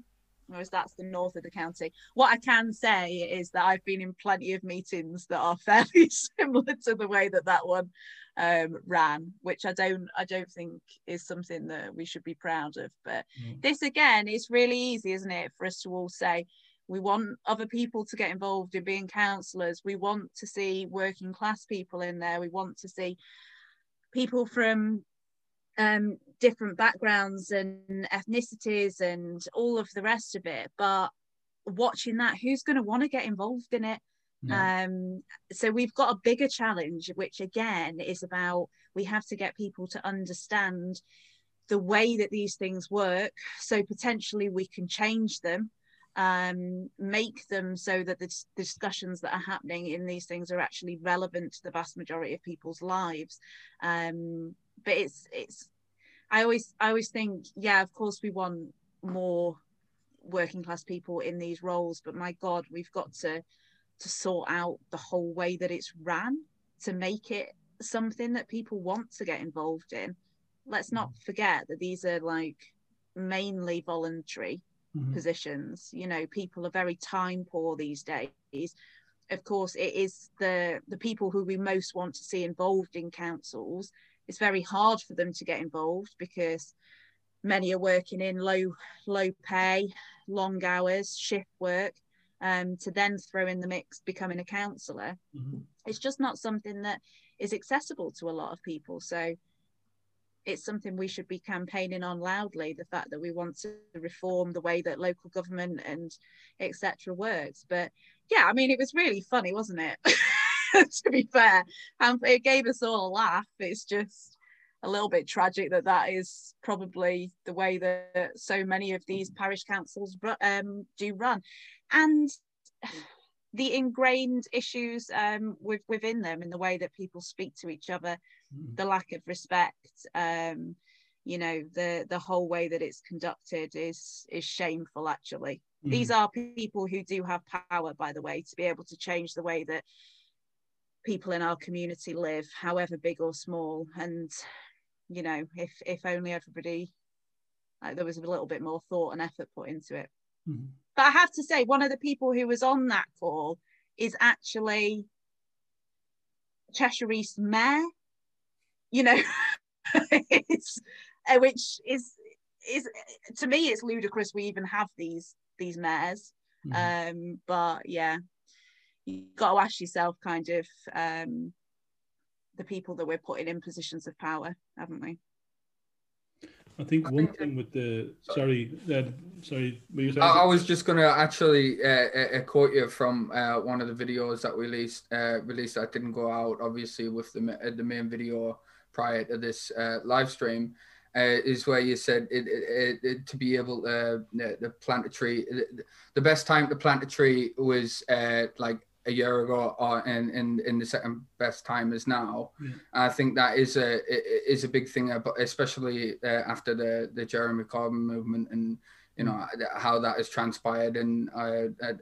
whereas that's the north of the county. What I can say is that I've been in plenty of meetings that are fairly similar to the way that one ran, which I don't think is something that we should be proud of. But this, again, is really easy, isn't it, for us to all say we want other people to get involved in being councillors. We want to see working class people in there. We want to see people from different backgrounds and ethnicities and all of the rest of it. But watching that, who's going to want to get involved in it? Yeah. So we've got a bigger challenge, which again is about, we have to get people to understand the way that these things work, so potentially we can change them, make them so that the discussions that are happening in these things are actually relevant to the vast majority of people's lives. But I always think, yeah, of course we want more working class people in these roles, but my God, we've got to sort out the whole way that it's ran to make it something that people want to get involved in. Let's not forget that these are, like, mainly voluntary positions. You know, people are very time poor these days. Of course, it is the people who we most want to see involved in councils. It's very hard for them to get involved because many are working in low pay, long hours, shift work. To then throw in the mix becoming a counsellor, it's just not something that is accessible to a lot of people. So it's something we should be campaigning on loudly, the fact that we want to reform the way that local government and etc. works. But yeah, I mean, it was really funny, wasn't it? To be fair, and it gave us all a laugh. It's just a little bit tragic that is probably the way that so many of these parish councils do run, and the ingrained issues within them, and the way that people speak to each other, the lack of respect, you know, the whole way that it's conducted is shameful, actually. These are people who do have power, by the way, to be able to change the way that people in our community live, however big or small. And you know, if only everybody, like, there was a little bit more thought and effort put into it. But I have to say, one of the people who was on that call is actually Cheshire East Mayor you know, which is to me it's ludicrous we even have these mayors. Mm. But yeah, you've got to ask yourself kind of the people that we're putting in positions of power, haven't we? I think one thing with the I was just going to actually quote you from one of the videos that we released that didn't go out obviously with the main video prior to this live stream, is where you said to be able to plant a tree. The best time to plant a tree was like a year ago, or in the second best time is now. Yeah. I think that is a big thing, especially after the Jeremy Corbyn movement, and you know how that has transpired, and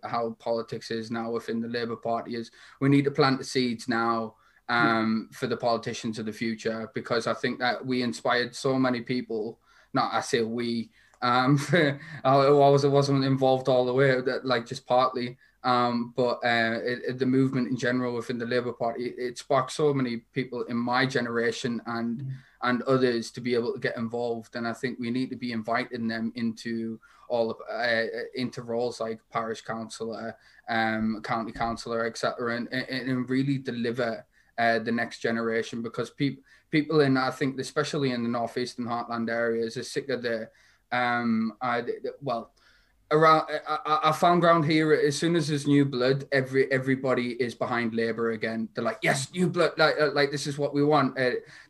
how politics is now within the Labour Party. Is we need to plant the seeds now for the politicians of the future, because I think that we inspired so many people. Not I say we. I wasn't involved all the way, like just partly. The movement in general within the Labour Party, it sparked so many people in my generation and others to be able to get involved. And I think we need to be inviting them into roles like parish councillor, county councillor, etc., and really deliver the next generation, because people in, I think especially in the northeastern heartland areas, are sick of the I found around here, as soon as there's new blood, everybody is behind Labour again. They're like, yes, new blood, like this is what we want.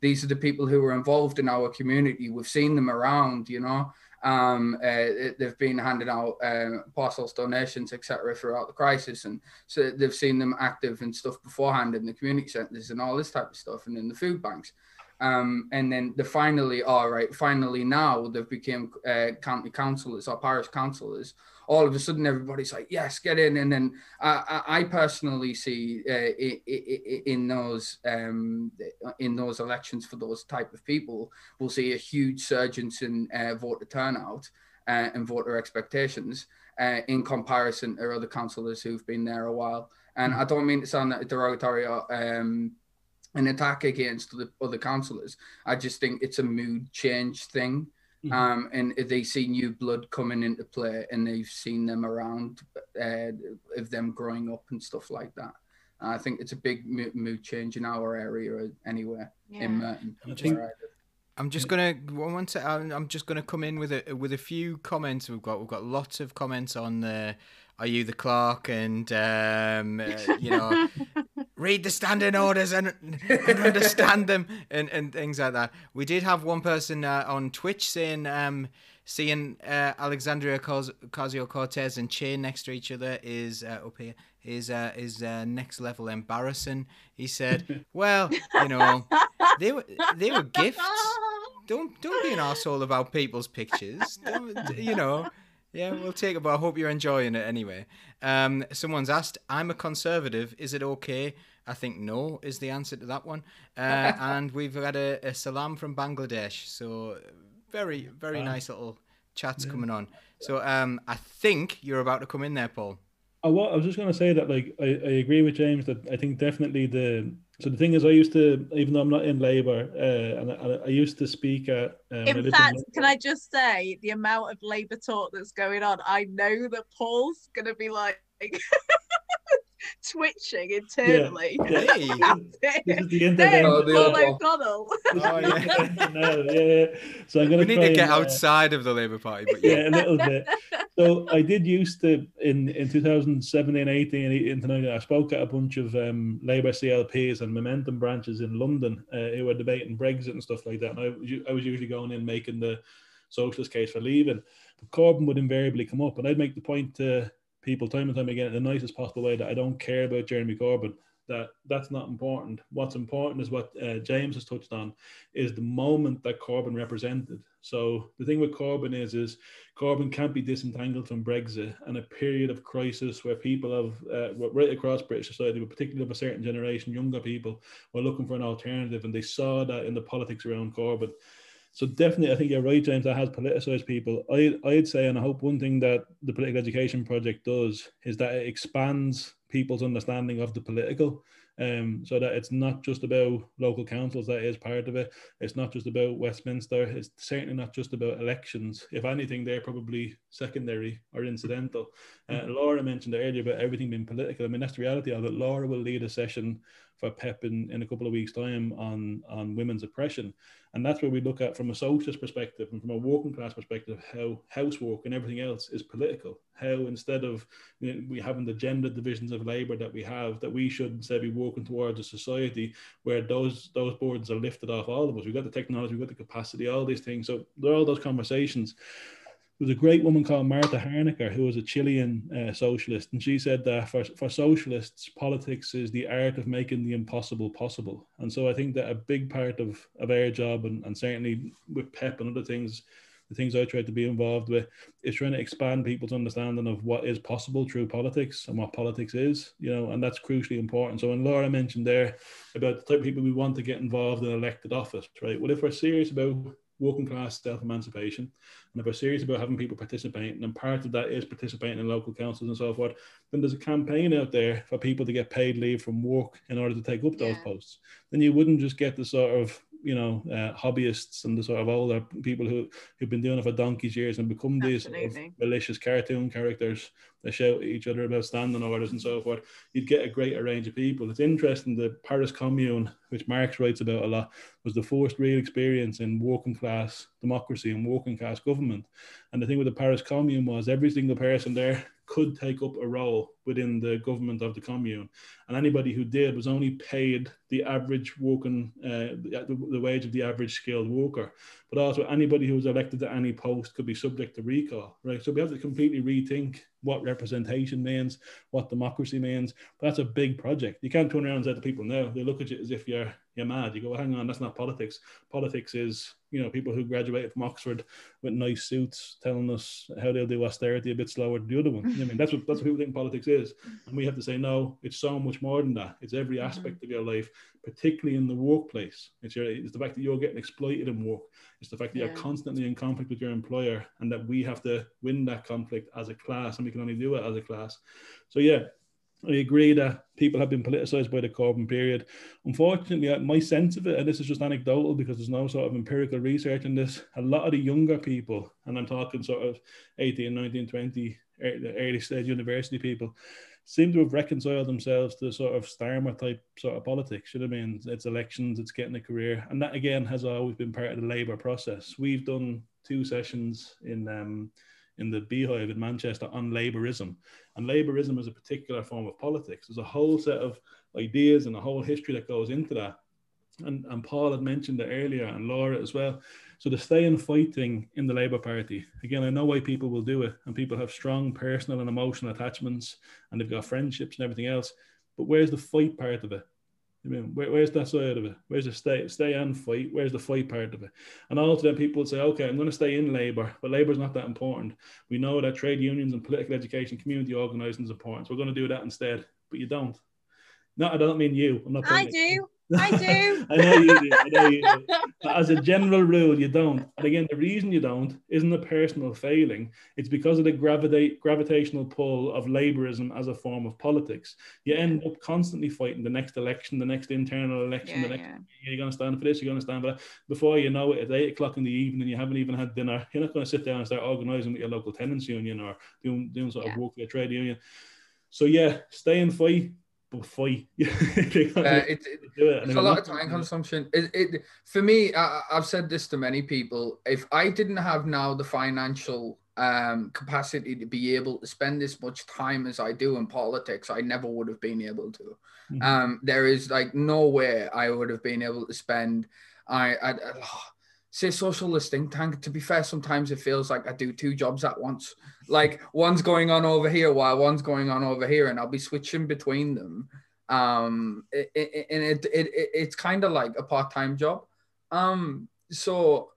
These are the people who are involved in our community. We've seen them around, you know. They've been handed out parcels, donations, etc. throughout the crisis, and so they've seen them active and stuff beforehand in the community centres and all this type of stuff, and in the food banks. And then finally now they've become county councillors or parish councillors. All of a sudden everybody's like, yes, get in. And then I personally see in those elections for those type of people, we'll see a huge surge in voter turnout and voter expectations in comparison to other councillors who've been there a while. And I don't mean to sound derogatory or an attack against the other councillors. I just think it's a mood change thing. Mm-hmm. And they see new blood coming into play, and they've seen them around, of them growing up and stuff like that. And I think it's a big mood change in our area, or anywhere in Merton. I'm just gonna come in with a few comments. We've got lots of comments on the. Are you the clerk? And you know, read the standing orders and understand them and things like that. We did have one person on Twitch saying seeing Alexandria Ocasio-Cortez and Che next to each other is up here is next level embarrassing. He said, "Well, you know, they were gifts. Don't be an arsehole about people's pictures. You know." Yeah, we'll take it, but I hope you're enjoying it anyway. Someone's asked, I'm a conservative, is it okay? I think no is the answer to that one. And we've had a salam from Bangladesh. So very, very nice little chats coming on. So I think you're about to come in there, Paul. I was just going to say that, like, I agree with James that I think definitely so the thing is, I used to, even though I'm not in Labour, and I used to speak at... in fact, can I just say, the amount of Labour talk that's going on, I know that Paul's going to be, like, twitching internally. Yeah. Hey. This is the internet. Paul O'Connell. So I'm going to get outside of the Labour Party. But yeah, a little bit. So I did used to, in 2017, 18, I spoke at a bunch of Labour CLPs and Momentum branches in London who were debating Brexit and stuff like that. And I was usually going in making the socialist case for leaving. But Corbyn would invariably come up, and I'd make the point to people time and time again in the nicest possible way that I don't care about Jeremy Corbyn. That's not important. What's important is what James has touched on, is the moment that Corbyn represented. So the thing with Corbyn is Corbyn can't be disentangled from Brexit and a period of crisis where people have right across British society, but particularly of a certain generation, younger people, were looking for an alternative, and they saw that in the politics around Corbyn. So definitely, I think you're right, James, that has politicised people. I'd say, and I hope one thing that the Political Education Project does is that it expands people's understanding of the political. so that it's not just about local councils. That is part of it. It's not just about Westminster. It's certainly not just about elections. If anything, they're probably secondary or incidental. Laura mentioned earlier about everything being political. I mean, that's the reality of it. Laura will lead a session for PEP in a couple of weeks' time on women's oppression. And that's where we look at, from a socialist perspective and from a working class perspective, how housework and everything else is political. How, instead of, you know, we having the gender divisions of labour that we have, that we should instead be working towards a society where those burdens are lifted off all of us. We've got the technology, we've got the capacity, all these things. So there are all those conversations. There's a great woman called Marta Harnacker, who was a Chilean socialist, and she said that for socialists, politics is the art of making the impossible possible. And so I think that a big part of our job, and certainly with PEP and other things, the things I try to be involved with, is trying to expand people's understanding of what is possible through politics and what politics is, you know, and that's crucially important. So when Laura mentioned there about the type of people we want to get involved in elected office, right? Well, if we're serious about working class self-emancipation, and if we're serious about having people participating, and part of that is participating in local councils and so forth, then there's a campaign out there for people to get paid leave from work in order to take up those posts. Then you wouldn't just get the sort of, you know, hobbyists and the sort of older people who've been doing it for donkey's years and become these sort of malicious cartoon characters that shout at each other about standing orders and so forth. You'd get a greater range of people. It's interesting, the Paris Commune, which Marx writes about a lot, was the first real experience in working class democracy and working class government. And the thing with the Paris Commune was every single person there could take up a role within the government of the commune, and anybody who did was only paid the average working, the wage of the average skilled worker. But also, anybody who was elected to any post could be subject to recall, right? So we have to completely rethink what representation means, what democracy means. But that's a big project. You can't turn around and say to people now, they look at you as if you're mad. You go, well, hang on, that's not politics. Politics is, you know, people who graduated from Oxford with nice suits telling us how they'll do austerity a bit slower than the other one. I mean, that's what people think politics is. And we have to say, no, it's so much more than that. It's every aspect of your life, particularly in the workplace. It's the fact that you're getting exploited in work. It's the fact that you're constantly in conflict with your employer, and that we have to win that conflict as a class, and we can only do it as a class. So yeah, I agree that people have been politicised by the Corbyn period. Unfortunately, my sense of it, and this is just anecdotal because there's no sort of empirical research in this, a lot of the younger people, and I'm talking sort of 18, 19, 20, early stage university people, seem to have reconciled themselves to sort of Starmer type sort of politics. You know what I mean? It's elections, it's getting a career. And that, again, has always been part of the Labour process. We've done 2 sessions in the Beehive in Manchester on Labourism. And Labourism is a particular form of politics. There's a whole set of ideas and a whole history that goes into that. And Paul had mentioned it earlier, and Laura as well. So the stay and fight thing in the Labour Party, again, I know why people will do it, and people have strong personal and emotional attachments, and they've got friendships and everything else. But where's the fight part of it? I mean, where's that side of it? Where's the stay and fight? Where's the fight part of it? And also then people would say, okay, I'm going to stay in Labour, but Labour's not that important. We know that trade unions and political education, community organising is important, so we're going to do that instead. But you don't. No, I don't mean you. I'm not. I do. I do. I know you do. I know you do. But as a general rule, you don't. And again, the reason you don't isn't a personal failing. It's because of the gravitational pull of Labourism as a form of politics. You end up constantly fighting the next election, the next internal election, the next. You're going to stand for this, you're going to stand for that. Before you know it, it's 8 o'clock in the evening and you haven't even had dinner. You're not going to sit down and start organising with your local tenants union or doing sort of work with your trade union. So yeah, stay and fight. But fight. It's a lot of time consumption. It for me, I've said this to many people. If I didn't have now the financial capacity to be able to spend as much time as I do in politics, I never would have been able to. Mm-hmm. There is like no way I would have been able to spend. Say Socialist Think Tank, to be fair, sometimes it feels like I do 2 jobs at once. Like one's going on over here while one's going on over here, and I'll be switching between them. It's kind of like a part-time job. So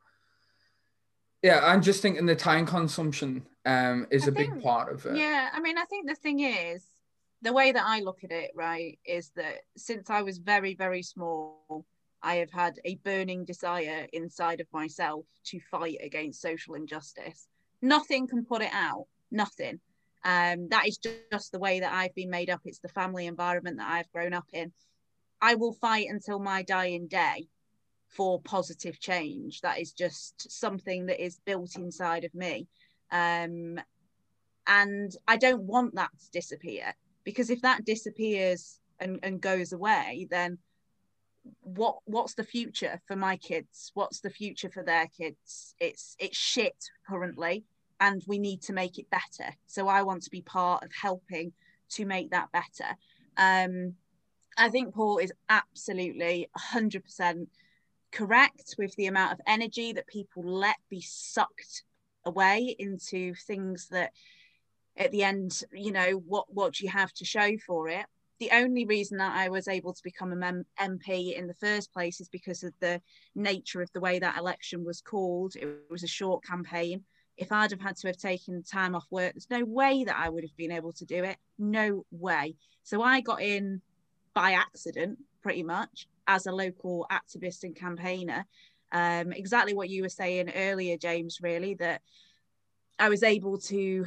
yeah, I'm just thinking the time consumption is a big part of it. Yeah, I mean, I think the thing is, the way that I look at it, right, is that since I was very, very small, I have had a burning desire inside of myself to fight against social injustice. Nothing can put it out, nothing. That is just the way that I've been made up. It's the family environment that I've grown up in. I will fight until my dying day for positive change. That is just something that is built inside of me. And I don't want that to disappear, because if that disappears and goes away, then what's the future for my kids? What's the future for their kids? It's shit currently, and we need to make it better. So I want to be part of helping to make that better. I think Paul is absolutely 100% correct with the amount of energy that people let be sucked away into things that at the end, you know, what do you have to show for it? The only reason that I was able to become an MP in the first place is because of the nature of the way that election was called. It was a short campaign. If I'd have had to have taken time off work, there's no way that I would have been able to do it. No way. So I got in by accident, pretty much, as a local activist and campaigner. Exactly what you were saying earlier, James, really, that I was able to,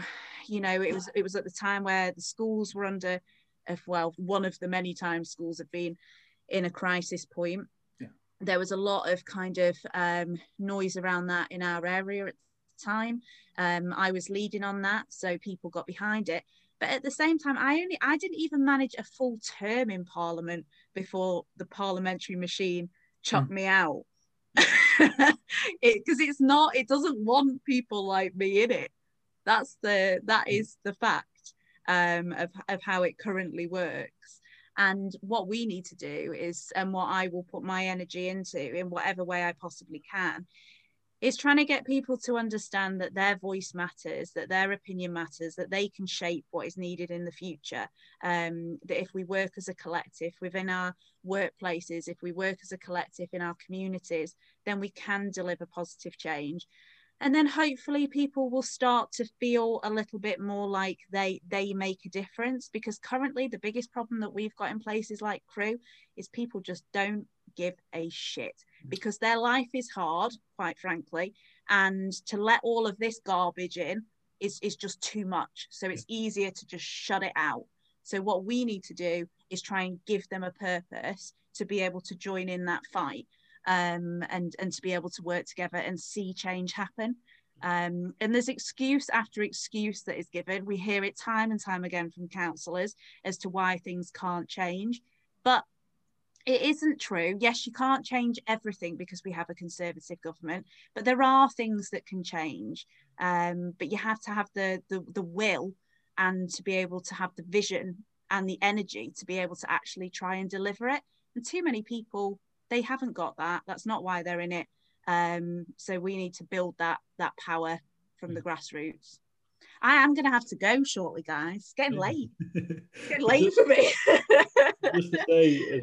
you know, it was at the time where the schools were under, well, one of the many times schools have been in a crisis point. Yeah. There was a lot of kind of noise around that in our area at the time. I was leading on that, so people got behind it. But at the same time, I didn't even manage a full term in Parliament before the parliamentary machine chopped me out. Because it doesn't want people like me in it. That is the fact of how it currently works. And what we need to do is, and what I will put my energy into in whatever way I possibly can, is trying to get people to understand that their voice matters, that their opinion matters, that they can shape what is needed in the future. That if we work as a collective within our workplaces, if we work as a collective in our communities, then we can deliver positive change. And then hopefully people will start to feel a little bit more like they make a difference, because currently the biggest problem that we've got in places like Crewe is people just don't give a shit, because their life is hard, quite frankly, and to let all of this garbage in is just too much. So it's easier to just shut it out. So what we need to do is try and give them a purpose to be able to join in that fight, and to be able to work together and see change happen. And there's excuse after excuse that is given. We hear it time and time again from councillors as to why things can't change, but it isn't true. Yes, you can't change everything because we have a Conservative government, but there are things that can change. But you have to have the will, and to be able to have the vision and the energy to be able to actually try and deliver it. And too many people, they haven't got that. That's not why they're in it. So we need to build that power from the grassroots. I am going to have to go shortly, guys. It's getting late. It's getting late for me. Just to say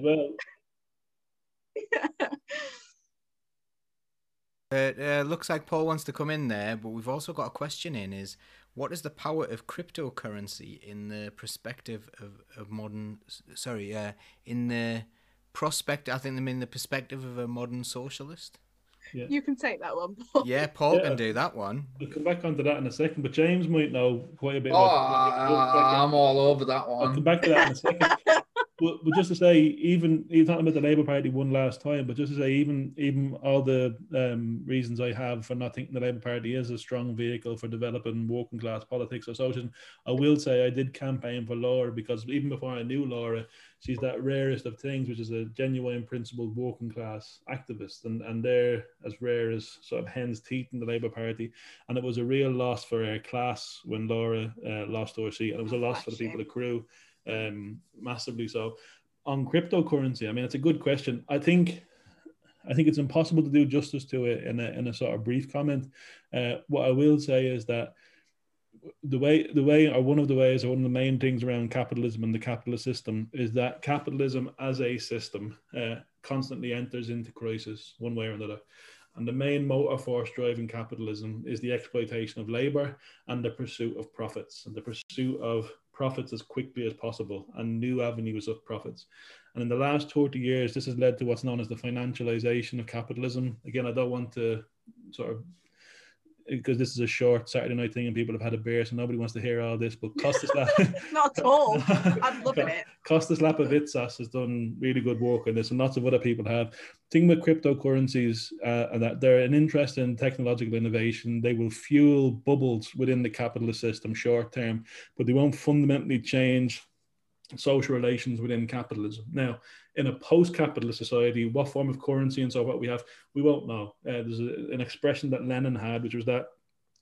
as well. Looks like Paul wants to come in there, but we've also got a question in, is what is the power of cryptocurrency in the perspective of modern, in the perspective of a modern socialist? Yeah. You can take that one, Paul. Yeah, Paul can do that one. We'll come back onto that in a second, but James might know quite a bit about it. I'm all over that one. I'll come back to that in a second. but just to say, even you're talking about the Labour Party one last time, but just to say, even all the reasons I have for not thinking the Labour Party is a strong vehicle for developing working class politics or socialism, I will say I did campaign for Laura, because even before I knew Laura, she's that rarest of things, which is a genuine principled working class activist. And they're as rare as sort of hen's teeth in the Labour Party. And it was a real loss for her class when Laura lost her seat. And it was a loss for the people of Crewe, massively so. On cryptocurrency, I mean, it's a good question. I think it's impossible to do justice to it in a sort of brief comment. What I will say is that one of the ways or one of the main things around capitalism and the capitalist system is that capitalism as a system constantly enters into crisis one way or another. And the main motor force driving capitalism is the exploitation of labor and the pursuit of profits, and the pursuit of profits as quickly as possible and new avenues of profits. And in the last 30 years, this has led to what's known as the financialization of capitalism. Again, I don't want to sort of because this is a short Saturday night thing and people have had a beer, so nobody wants to hear all this, but Kostas Not at all. I'm loving it. Kostas Lapavitsas has done really good work on this, and lots of other people have. Thing with cryptocurrencies and that they're an interest in technological innovation. They will fuel bubbles within the capitalist system short term, but they won't fundamentally change social relations within capitalism. Now, in a post-capitalist society, what form of currency and so what we have, we won't know. There's an expression that Lenin had, which was that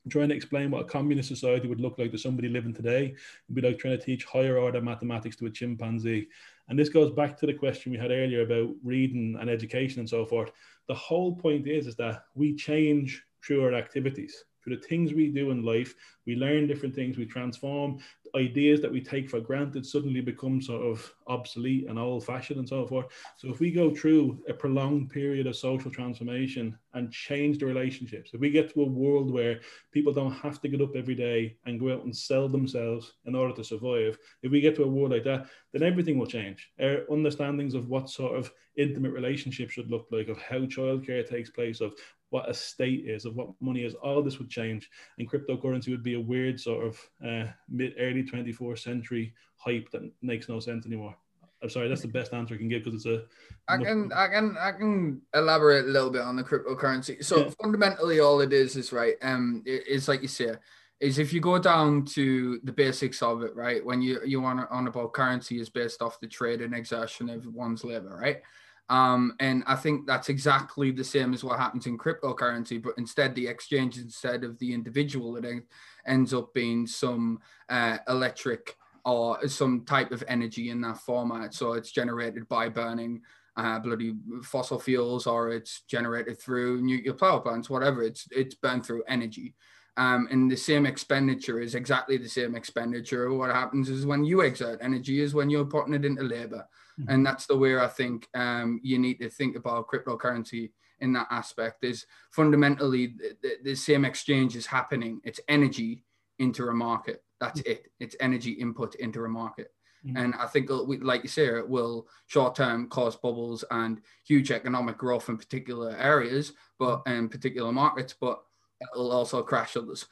trying to explain what a communist society would look like to somebody living today would be like trying to teach higher order mathematics to a chimpanzee. And this goes back to the question we had earlier about reading and education and so forth. The whole point is that we change through our activities, through the things we do in life. We learn different things, we transform. Ideas that we take for granted suddenly become sort of obsolete and old-fashioned and so forth. So if we go through a prolonged period of social transformation and change the relationships, if we get to a world where people don't have to get up every day and go out and sell themselves in order to survive, if we get to a world like that, then everything will change. Our understandings of what sort of intimate relationships should look like, of how childcare takes place, of what estate is, of what money is, all this would change. And cryptocurrency would be a weird sort of mid-early 24th century hype that makes no sense anymore. I'm sorry, that's the best answer I can give because it's a... I can elaborate a little bit on the cryptocurrency. So yeah. Fundamentally all it is right, it's like you say, is if you go down to the basics of it, right? When you want on about currency is based off the trade and exertion of one's labor, right? And I think that's exactly the same as what happens in cryptocurrency, but instead the exchange, instead of the individual, it ends up being some electric or some type of energy in that format. So it's generated by burning bloody fossil fuels, or it's generated through nuclear power plants, whatever. It's burned through energy. And the same expenditure is exactly the same expenditure. What happens is when you exert energy is when you're putting it into labor. Mm-hmm. And that's the way I think you need to think about cryptocurrency in that aspect is fundamentally the same exchange is happening. It's energy into a market. That's mm-hmm. it. It's energy input into a market. Mm-hmm. And I think, like you say, it will short-term cause bubbles and huge economic growth in particular areas, but in particular markets, but it'll also crash others.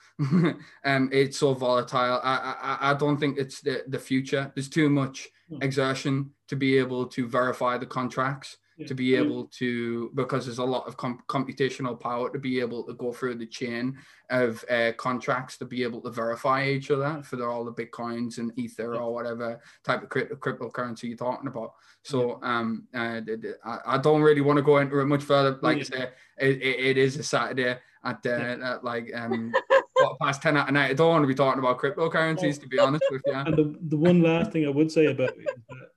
It's so volatile. I don't think it's the future. There's too much exertion to be able to verify the contracts, to be able to, because there's a lot of computational power to be able to go through the chain of contracts to be able to verify each other for all the Bitcoins and Ether or whatever type of cryptocurrency you're talking about. So I don't really want to go into it much further. Like I say, it is a Saturday at like 10 at night. I don't want to be talking about cryptocurrencies, to be honest with you. And the one last thing I would say about it,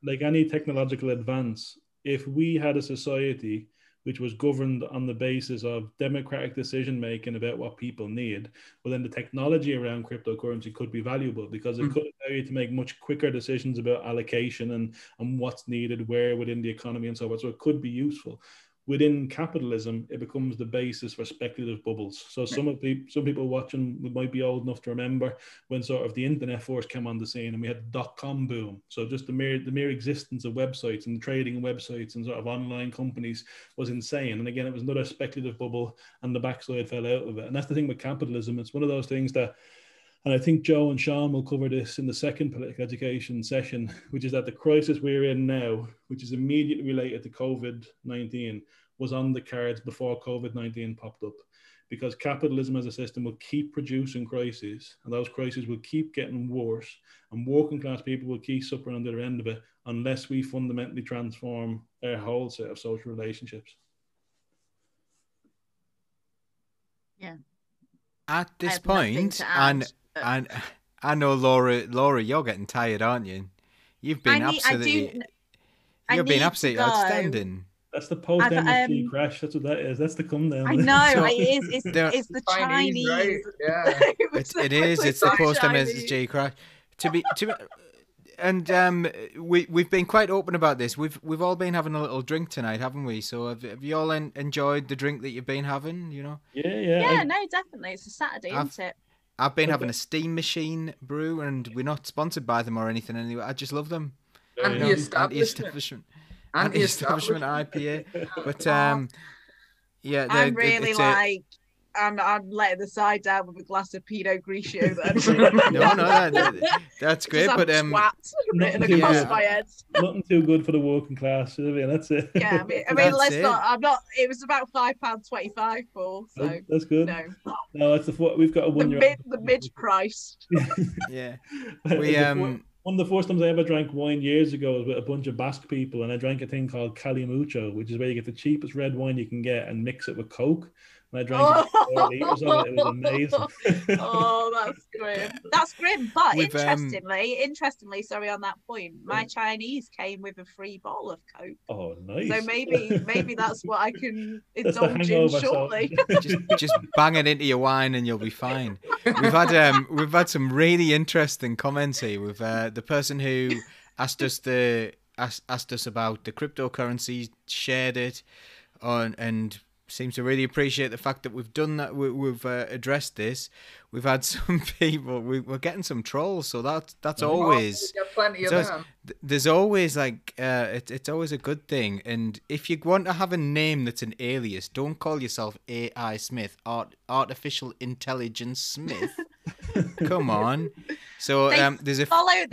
like any technological advance, if we had a society which was governed on the basis of democratic decision-making about what people need, well, then the technology around cryptocurrency could be valuable because it could allow you to make much quicker decisions about allocation and what's needed, where within the economy and so on. So it could be useful. Within capitalism, it becomes the basis for speculative bubbles. So some people watching might be old enough to remember when sort of the internet first came on the scene and we had the dot-com boom. So just the mere existence of websites and trading websites and sort of online companies was insane. And again, it was another speculative bubble and the backside fell out of it. And that's the thing with capitalism. It's one of those things that, and I think Joe and Sean will cover this in the second political education session, which is that the crisis we're in now, which is immediately related to COVID-19, was on the cards before COVID-19 popped up, because capitalism as a system will keep producing crises, and those crises will keep getting worse, and working class people will keep suffering on the other end of it unless we fundamentally transform our whole set of social relationships. Yeah. At this point, and I know Laura, you're getting tired, aren't you? You've been absolutely outstanding. That's the post-MSG crash. That's what that is. That's the come down. I know. So, it is. It's the Chinese. Right? Yeah. it is. It's the post-MSG crash. And we've been quite open about this. We've all been having a little drink tonight, haven't we? So have you all enjoyed the drink that you've been having? You know. Yeah. Yeah. No, definitely. It's a Saturday, isn't it? I've been having a steam machine brew, and we're not sponsored by them or anything. Anyway, I just love them. Anti-establishment IPA. But yeah, I'm really like and I'm letting the side down with a glass of Pinot Grigio then. no, that's great. Just, but written across my head. Nothing too good for the working class. I mean, that's it. Yeah, I mean let's it. Not. I'm not. It was about £5.25 for. So that's good. No, that's the we've got a one-year. The mid price. Yeah, we One of the first times I ever drank wine years ago was with a bunch of Basque people, and I drank a thing called Calimucho, which is where you get the cheapest red wine you can get and mix it with Coke. And I drank it 4 liters of it. It was amazing. Oh, that's grim. That's grim. But interestingly, on that point, my Chinese came with a free bottle of Coke. Oh, nice. So maybe that's what I can indulge in shortly. just bang it into your wine and you'll be fine. We've had some really interesting comments here. With the person who asked us about the cryptocurrencies, shared it on and seems to really appreciate the fact that we've done that. We've addressed this. We've had some people. We're getting some trolls, so that's always. There's always like it's always a good thing. And if you want to have a name that's an alias, don't call yourself AI Smith, Artificial Intelligence Smith. Come on. So they follow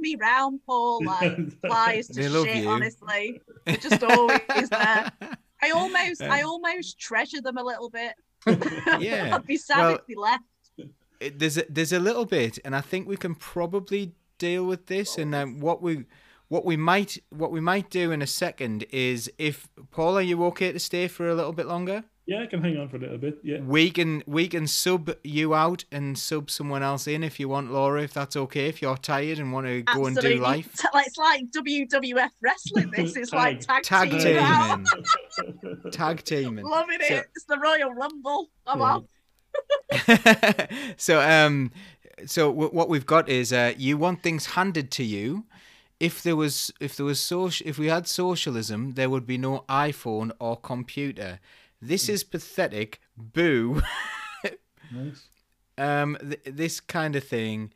me round, Paul, like flies to shit. Honestly, they're just always there. I almost treasure them a little bit. Yeah, I'd be sad if they left. There's a little bit, and I think we can probably deal with this. And what we might do in a second is, if Paul, are you okay to stay for a little bit longer? Yeah, I can hang on for a little bit. Yeah, we can sub you out and sub someone else in if you want, Laura. If that's okay, if you're tired and want to go and do life, it's like WWF wrestling. This is like tag teaming. Tag teaming. Loving it. So, it's the Royal Rumble. I'm on. So what we've got is you want things handed to you. If we had socialism, there would be no iPhone or computer. This is pathetic. Boo. Nice. This kind of thing.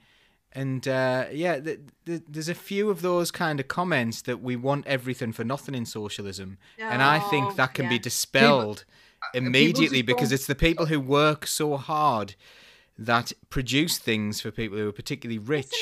And there's a few of those kind of comments that we want everything for nothing in socialism. Oh, and I think that can be dispelled immediately, because it's the people who work so hard that produce things for people who are particularly rich.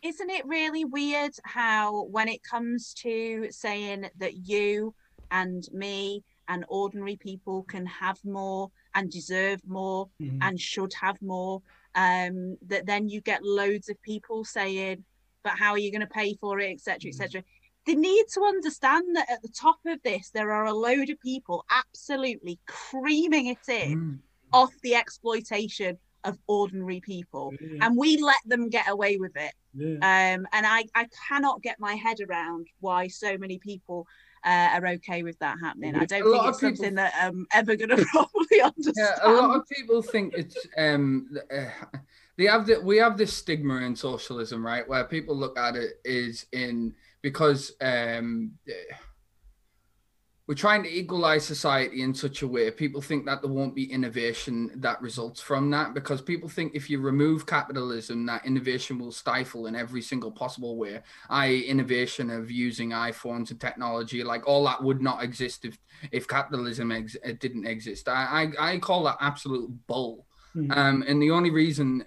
Isn't it really weird how, when it comes to saying that you and me and ordinary people can have more and deserve more and should have more, that then you get loads of people saying, but how are you going to pay for it, etc, etc. They need to understand that at the top of this, there are a load of people absolutely creaming it in off the exploitation of ordinary people, and we let them get away with it. And I cannot get my head around why so many people are okay with that happening. I don't think it's something that I'm ever going to probably understand. Yeah, a lot of people think it's we have this stigma in socialism, right, where people look at it is in because we're trying to equalize society in such a way. People think that there won't be innovation that results from that, because people think if you remove capitalism, that innovation will stifle in every single possible way, i.e. innovation of using iPhones and technology, like all that would not exist if capitalism didn't exist. I call that absolute bull. And the only reason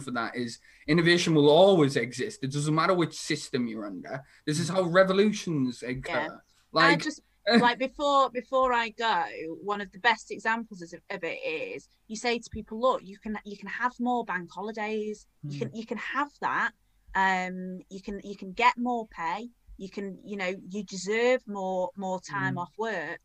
for that is innovation will always exist. It doesn't matter which system you're under. This is how revolutions occur. Yeah. Like before I go, one of the best examples of it is you say to people, look, you can have more bank holidays, you can have that, you can get more pay, you deserve more time off work,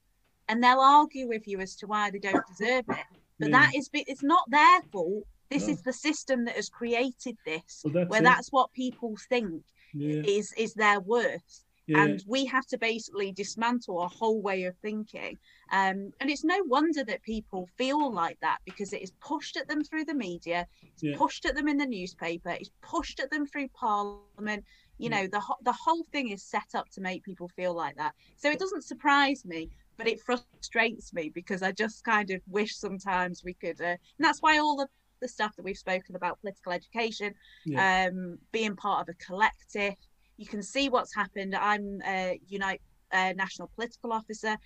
and they'll argue with you as to why they don't deserve it, but that is, it's not their fault. This is the system that has created this, that's what people think is their worth. Yeah. And we have to basically dismantle our whole way of thinking. And it's no wonder that people feel like that, because it is pushed at them through the media. It's pushed at them in the newspaper. It's pushed at them through Parliament. You know, the whole thing is set up to make people feel like that. So it doesn't surprise me, but it frustrates me, because I just kind of wish sometimes we could. And that's why all the stuff that we've spoken about, political education, being part of a collective. You can see what's happened. I'm Unite national political officer,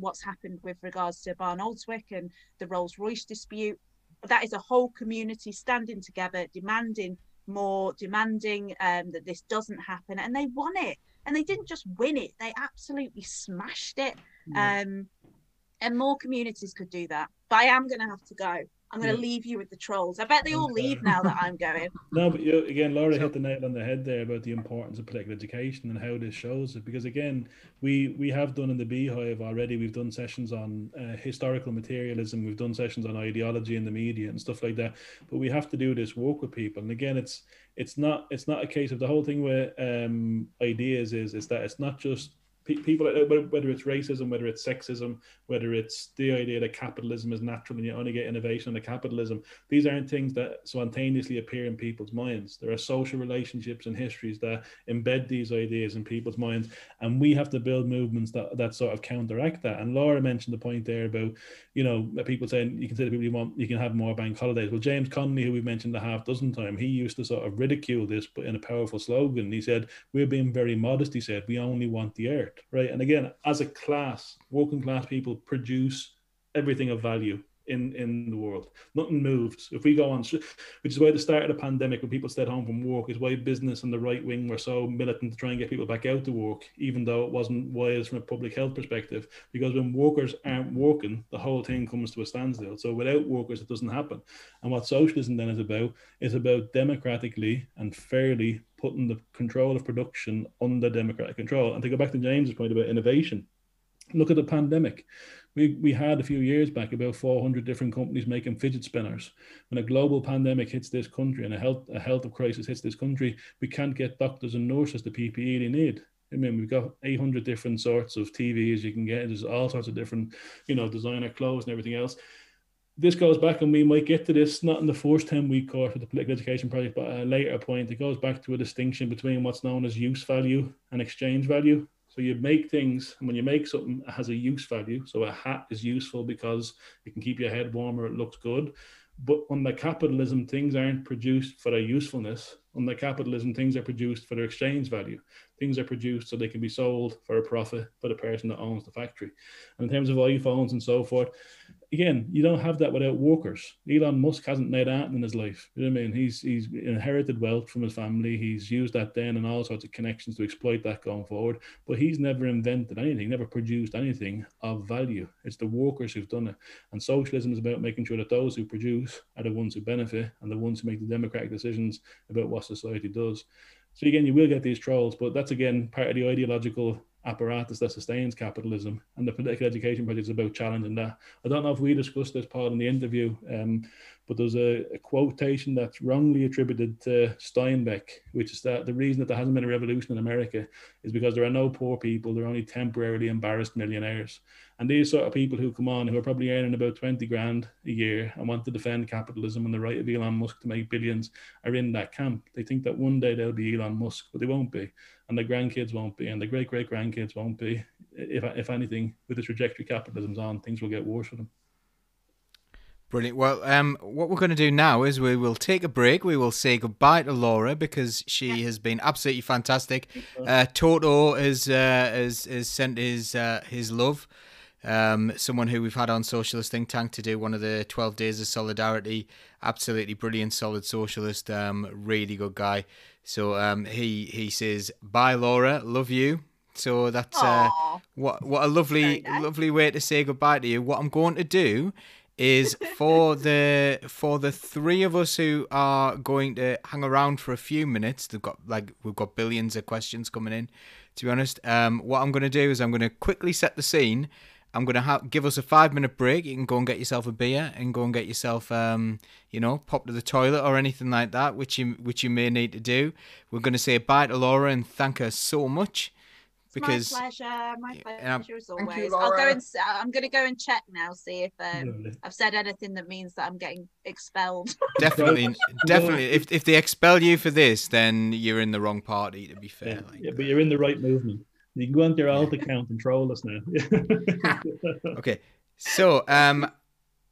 what's happened with regards to Barn-Oldswick and the Rolls-Royce dispute. That is a whole community standing together, demanding more, demanding that this doesn't happen. And they won it. And they didn't just win it, they absolutely smashed it. Yeah. And more communities could do that. But I am going to have to go. I'm going to leave you with the trolls. I bet they all leave now that I'm going. No, but you, again, Laura hit the nail on the head there about the importance of political education and how this shows it. Because again, we have done in the Beehive already, we've done sessions on historical materialism, we've done sessions on ideology in the media and stuff like that. But we have to do this work with people. And again, it's not a case of the whole thing where ideas is that it's not just people, whether it's racism, whether it's sexism, whether it's the idea that capitalism is natural and you only get innovation under capitalism. These aren't things that spontaneously appear in people's minds. There are social relationships and histories that embed these ideas in people's minds. And we have to build movements that sort of counteract that. And Laura mentioned the point there about, you know, people saying you can say to people you can have more bank holidays. Well, James Connolly, who we've mentioned a half dozen times, he used to sort of ridicule this, but in a powerful slogan. He said, we're being very modest. He said, we only want the earth. Right. And again, as a class, working class people produce everything of value in the world. Nothing moves. If we go on, which is why the start of the pandemic, when people stayed home from work, is why business and the right wing were so militant to try and get people back out to work, even though it wasn't wise from a public health perspective, because when workers aren't working, the whole thing comes to a standstill. So without workers, it doesn't happen. And what socialism then is about democratically and fairly putting the control of production under democratic control. And to go back to James's point about innovation, look at the pandemic. We had a few years back about 400 different companies making fidget spinners. When a global pandemic hits this country and a health crisis hits this country, we can't get doctors and nurses the PPE they need. I mean, we've got 800 different sorts of TVs you can get. There's all sorts of different, you know, designer clothes and everything else. This goes back, and we might get to this, not in the first 10-week course of the Political Education Project, but at a later point, it goes back to a distinction between what's known as use value and exchange value. So you make things, and when you make something, it has a use value. So a hat is useful because it can keep your head warm or it looks good. But under capitalism, things aren't produced for their usefulness. Under capitalism, things are produced for their exchange value. Things are produced so they can be sold for a profit for the person that owns the factory. And in terms of iPhones and so forth, again, you don't have that without workers. Elon Musk hasn't made that in his life. You know what I mean? He's inherited wealth from his family. He's used that then and all sorts of connections to exploit that going forward. But he's never invented anything, never produced anything of value. It's the workers who've done it. And socialism is about making sure that those who produce are the ones who benefit and the ones who make the democratic decisions about what society does. So again, you will get these trolls, but that's again part of the ideological apparatus that sustains capitalism, and the Political Education Project is about challenging that. I don't know if we discussed this part in the interview, but there's a quotation that's wrongly attributed to Steinbeck, which is that the reason that there hasn't been a revolution in America is because there are no poor people, they're only temporarily embarrassed millionaires. And these sort of people who come on, who are probably earning about 20 grand a year and want to defend capitalism and the right of Elon Musk to make billions, are in that camp. They think that one day they'll be Elon Musk, but they won't be. And the grandkids won't be, and the great-great-grandkids won't be. If anything, with the trajectory capitalism's on, things will get worse for them. Brilliant. Well, what we're going to do now is we will take a break. We will say goodbye to Laura because she has been absolutely fantastic. Toto has sent his love. Someone who we've had on Socialist Think Tank to do one of the 12 Days of Solidarity. Absolutely brilliant, solid socialist, really good guy. So he says, bye Laura, love you. So that's what a lovely way to say goodbye to you. What I'm going to do is for the three of us who are going to hang around for a few minutes, we've got billions of questions coming in, to be honest. What I'm going to do is I'm going to quickly set the scene. I'm going to give us a 5-minute break. You can go and get yourself a beer and go and get yourself, pop to the toilet or anything like that, which you may need to do. We're going to say bye to Laura and thank her so much. Because my pleasure as always. Thank you, Laura. I'm going to go and check now, see if I've said anything that means that I'm getting expelled. Definitely. If they expel you for this, then you're in the wrong party, to be fair. Yeah, but you're in the right movement. You can go onto your alt account and troll us now. Okay, so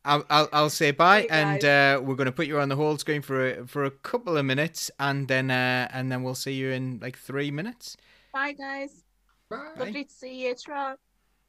I'll say bye, and we're going to put you on the hold screen for a couple of minutes, and then we'll see you in like 3 minutes. Bye, guys. Bye. Lovely to see you. Ciao. Right, good.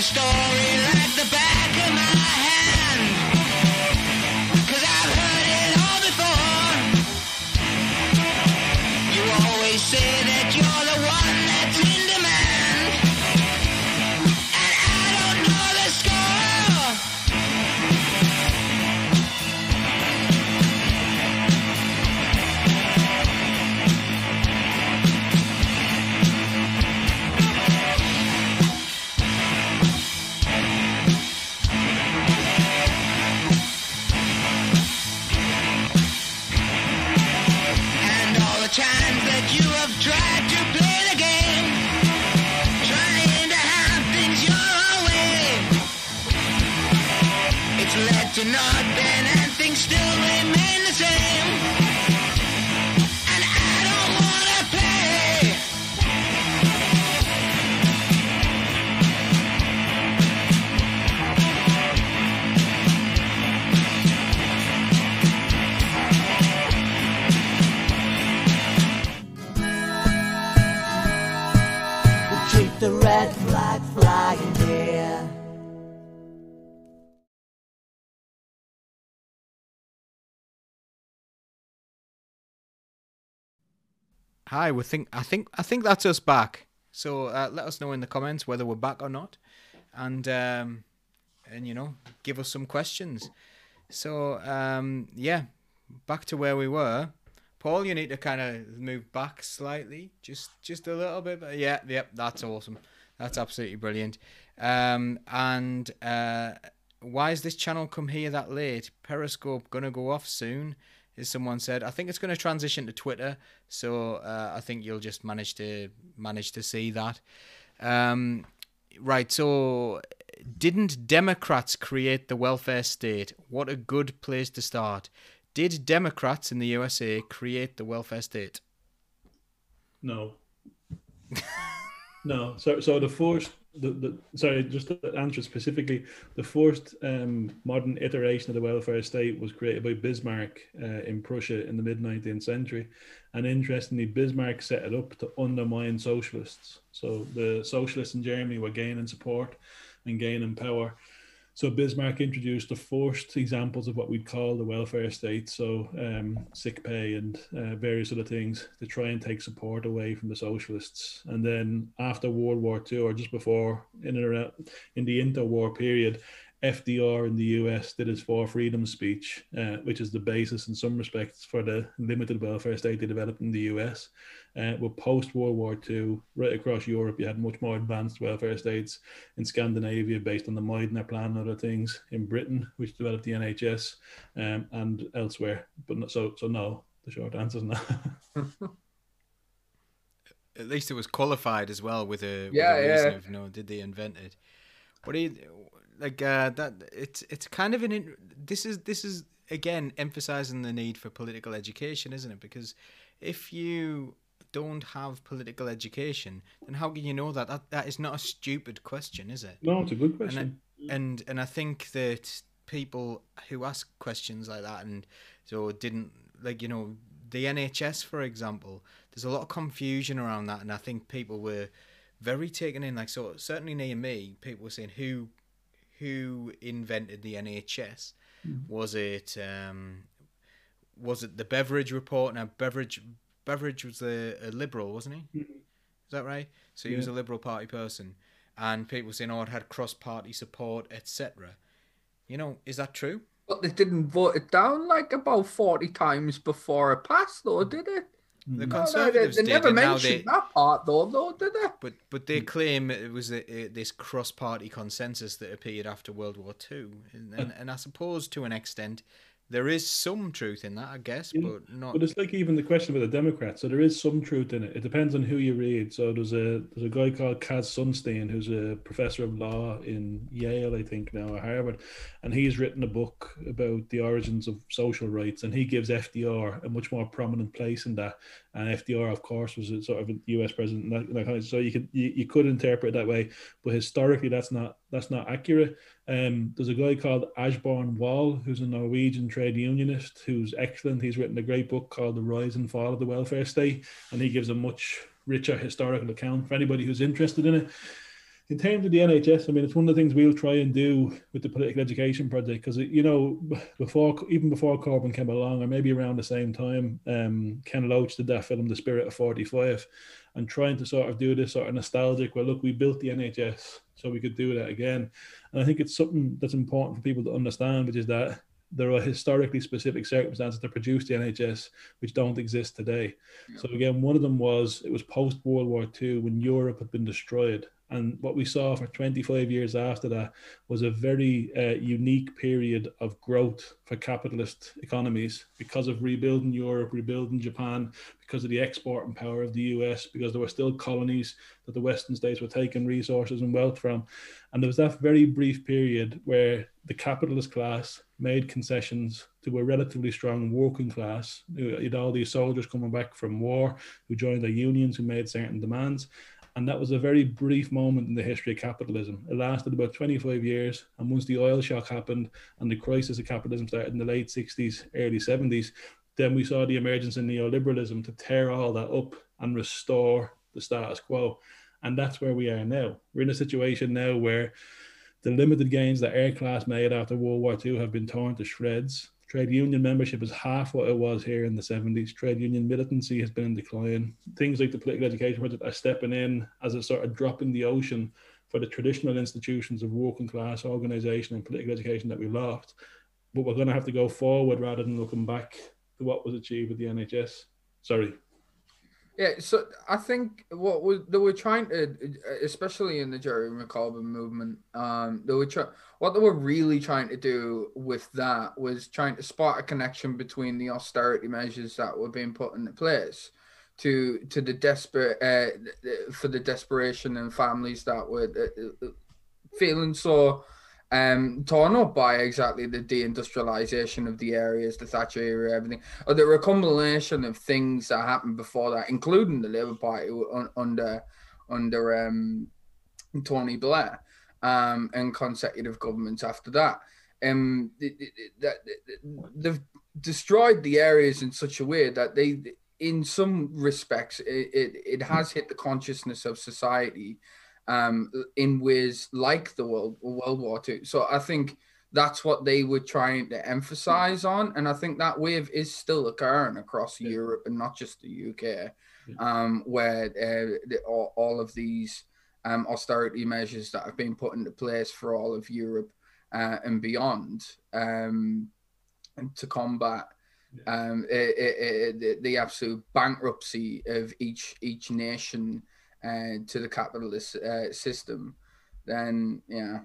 Stop. the red flag flying here. Hi, I think that's us back. So let us know in the comments whether we're back or not, and you know, give us some questions. So yeah, back to where we were. Paul, you need to kind of move back slightly, just a little bit. But yeah, yep, that's awesome. That's absolutely brilliant. Why has this channel come here that late? Periscope gonna go off soon, as someone said. I think it's going to transition to Twitter, so I think you'll just manage to see that. Right, so didn't Democrats create the welfare state? What a good place to start. Did Democrats in the USA create the welfare state? No. No. So the forced, sorry, just to answer specifically, the first modern iteration of the welfare state was created by Bismarck in Prussia in the mid-19th century. And interestingly, Bismarck set it up to undermine socialists. So the socialists in Germany were gaining support and gaining power. So Bismarck introduced the forced examples of what we'd call the welfare state, so sick pay and various other things to try and take support away from the socialists. And then after World War II, or just before, in and around, in the interwar period, FDR in the US did his For Freedom speech, which is the basis in some respects for the limited welfare state they developed in the US. Well, post-World War II, right across Europe, you had much more advanced welfare states in Scandinavia based on the Meidner Plan and other things, in Britain, which developed the NHS, and elsewhere. But not, so no, the short answer is no. At least it was qualified as well with a, reason of, no, did they invent it? What do you... Like that, it's kind of an. This is again emphasizing the need for political education, isn't it? Because if you don't have political education, then how can you know that? That is not a stupid question, is it? No, it's a good question. And I think that people who ask questions like that and so didn't, like, you know, the NHS, for example. There's a lot of confusion around that, and I think people were very taken in. Like, so certainly near me, people were saying who invented the NHS? Mm-hmm. Was it the Beveridge report? Now Beveridge was a liberal, wasn't he? Mm-hmm. Is that right? So he was a Liberal Party person, and people saying, "Oh, it had cross-party support, etc." You know, is that true? But they didn't vote it down like about 40 times before it passed, though, did it? The Conservatives did. They never mentioned that part, though, did they? But they claim it was this cross-party consensus that appeared after World War II. And I suppose, to an extent, there is some truth in that, I guess, but not... But it's like even the question about the Democrats. So there is some truth in it. It depends on who you read. So there's a guy called Kaz Sunstein, who's a professor of law in Yale, I think now, or Harvard, and he's written a book about the origins of social rights, and he gives FDR a much more prominent place in that. And FDR, of course, was a sort of a US president. So you could interpret it that way, but historically, that's not accurate. There's a guy called Asbjørn Wall, who's a Norwegian trade unionist, who's excellent. He's written a great book called The Rise and Fall of the Welfare State, and he gives a much richer historical account for anybody who's interested in it. In terms of the NHS, I mean, it's one of the things we'll try and do with the Political Education Project, because, you know, even before Corbyn came along, or maybe around the same time, Ken Loach did that film, The Spirit of 45, and trying to sort of do this sort of nostalgic, well, look, we built the NHS, so we could do that again. And I think it's something that's important for people to understand, which is that there are historically specific circumstances that produced the NHS which don't exist today. Yeah. So again, one of them was, it was post-World War II when Europe had been destroyed. And what we saw for 25 years after that was a very unique period of growth for capitalist economies because of rebuilding Europe, rebuilding Japan, because of the exporting power of the US, because there were still colonies that the Western states were taking resources and wealth from. And there was that very brief period where the capitalist class made concessions to a relatively strong working class. You had all these soldiers coming back from war who joined their unions, who made certain demands. And that was a very brief moment in the history of capitalism. It lasted about 25 years. And once the oil shock happened and the crisis of capitalism started in the late 60s, early 70s, then we saw the emergence of neoliberalism to tear all that up and restore the status quo. And that's where we are now. We're in a situation now where the limited gains that our class made after World War II have been torn to shreds. Trade union membership is half what it was here in the 70s. Trade union militancy has been in decline. Things like the Political Education Project are stepping in as a sort of drop in the ocean for the traditional institutions of working class organisation and political education that we lost. But we're going to have to go forward rather than looking back to what was achieved with the NHS. Sorry. Yeah, so I think what they were trying to, especially in the Jeremy Corbyn movement, what they were really trying to do with that was trying to spot a connection between the austerity measures that were being put into place to the desperate for the desperation and families that were feeling so torn up by exactly the deindustrialization of the areas, the Thatcher era, everything, or the accumulation of things that happened before that, including the Labour Party under Tony Blair and consecutive governments after that. They've destroyed the areas in such a way that they, in some respects, it has hit the consciousness of society in ways like the World War II. So I think that's what they were trying to emphasize on. And I think that wave is still occurring across Europe and not just the UK, where all of these austerity measures that have been put into place for all of Europe and beyond to combat the absolute bankruptcy of each nation to the capitalist system, then yeah,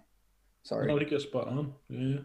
sorry. I think you're spot on. Yeah,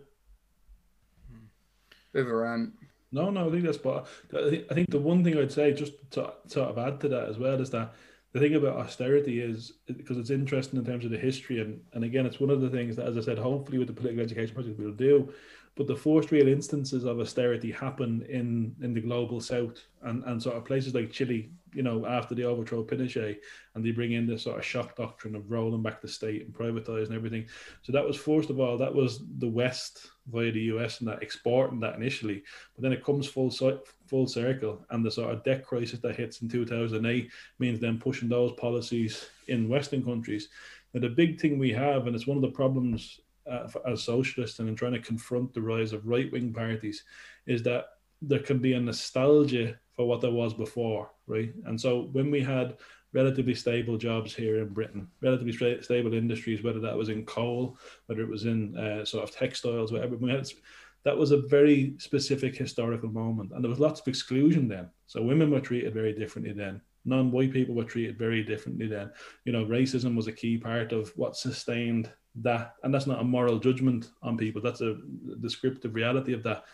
bit of a rant. No, I think that's spot on. I think the one thing I'd say, just to sort of add to that as well, is that the thing about austerity is, because it's interesting in terms of the history, and again, it's one of the things that, as I said, hopefully with the Political Education Project we'll do. But the first real instances of austerity happened in the global south and sort of places like Chile, you know, after the overthrow of Pinochet, and they bring in this sort of shock doctrine of rolling back the state and privatizing everything. So that was, first of all, that was the West via the US and that exporting that initially. But then it comes full circle, and the sort of debt crisis that hits in 2008 means them pushing those policies in Western countries. Now, the big thing we have, and it's one of the problems as socialists and in trying to confront the rise of right-wing parties, is that there can be a nostalgia for what there was before, right? And so when we had relatively stable jobs here in Britain, relatively stable industries, whether that was in coal, whether it was in sort of textiles, whatever, that was a very specific historical moment. And there was lots of exclusion then. So women were treated very differently then. Non-white people were treated very differently then. You know, racism was a key part of what sustained that, and that's not a moral judgment on people, that's a descriptive reality of that.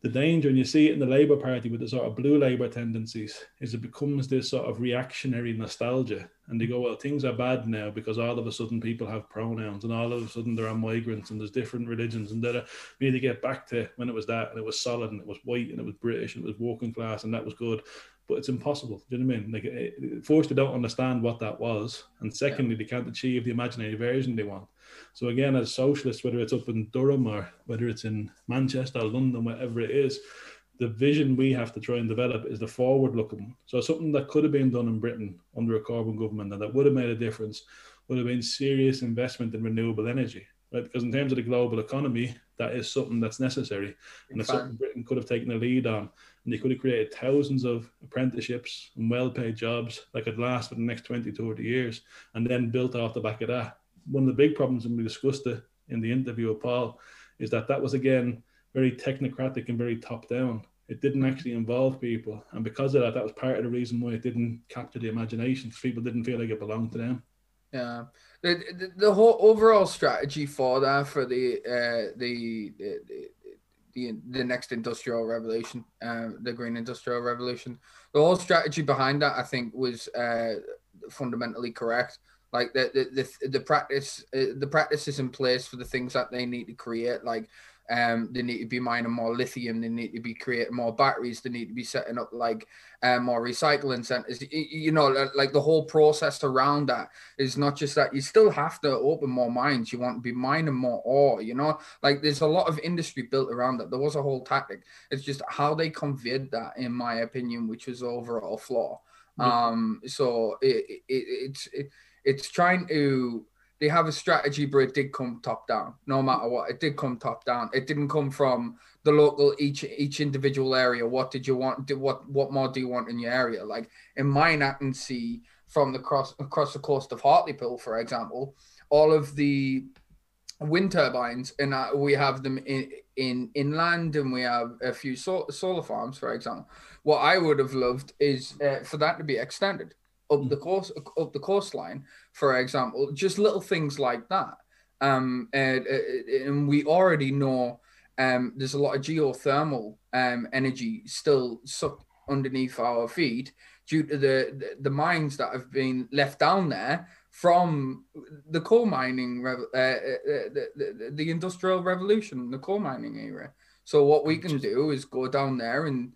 The danger, and you see it in the Labour Party with the sort of blue Labour tendencies, is it becomes this sort of reactionary nostalgia, and they go, well, things are bad now because all of a sudden people have pronouns, and all of a sudden there are migrants, and there's different religions, and that we need to get back to when it was that, and it was solid, and it was white, and it was British, and it was working class, and that was good. But it's impossible. Do you know what I mean? Like, first, they don't understand what that was, and secondly, they can't achieve the imaginary version they want. So again, as socialists, whether it's up in Durham or whether it's in Manchester, London, whatever it is, the vision we have to try and develop is the forward-looking. So something that could have been done in Britain under a Corbyn government and that would have made a difference would have been serious investment in renewable energy, right? Because in terms of the global economy, that is something that's necessary, and it's something Britain could have taken a lead on. And they could have created thousands of apprenticeships and well-paid jobs that could last for the next 20, 30 years, and then built off the back of that. One of the big problems, and we discussed it in the interview with Paul, is that that was, again, very technocratic and very top-down. It didn't actually involve people. And because of that, that was part of the reason why it didn't capture the imagination, because people didn't feel like it belonged to them. Yeah, the whole overall strategy for the next industrial revolution, the green industrial revolution, the whole strategy behind that, I think, was fundamentally correct. Like the practice is in place for the things that they need to create. Like they need to be mining more lithium, they need to be creating more batteries, they need to be setting up like more recycling centers. You know, like the whole process around that is not just that. You still have to open more mines. You want to be mining more ore, you know, like there's a lot of industry built around that. There was a whole tactic. It's just how they conveyed that, in my opinion, which was overall flaw. So it's trying to, they have a strategy, but it did come top down. No matter what, it did come top down. It didn't come from the local, each individual area. What did you want? What more do you want in your area? Like in mine, I can see from the across the coast of Hartlepool, for example, all of the wind turbines, and we have them in inland, and we have a few solar farms, for example. What I would have loved is for that to be extended up the coastline, for example, just little things like that. And we already know there's a lot of geothermal energy still sucked underneath our feet due to the mines that have been left down there from the coal mining, the Industrial Revolution, the coal mining era. So what we can do is go down there and,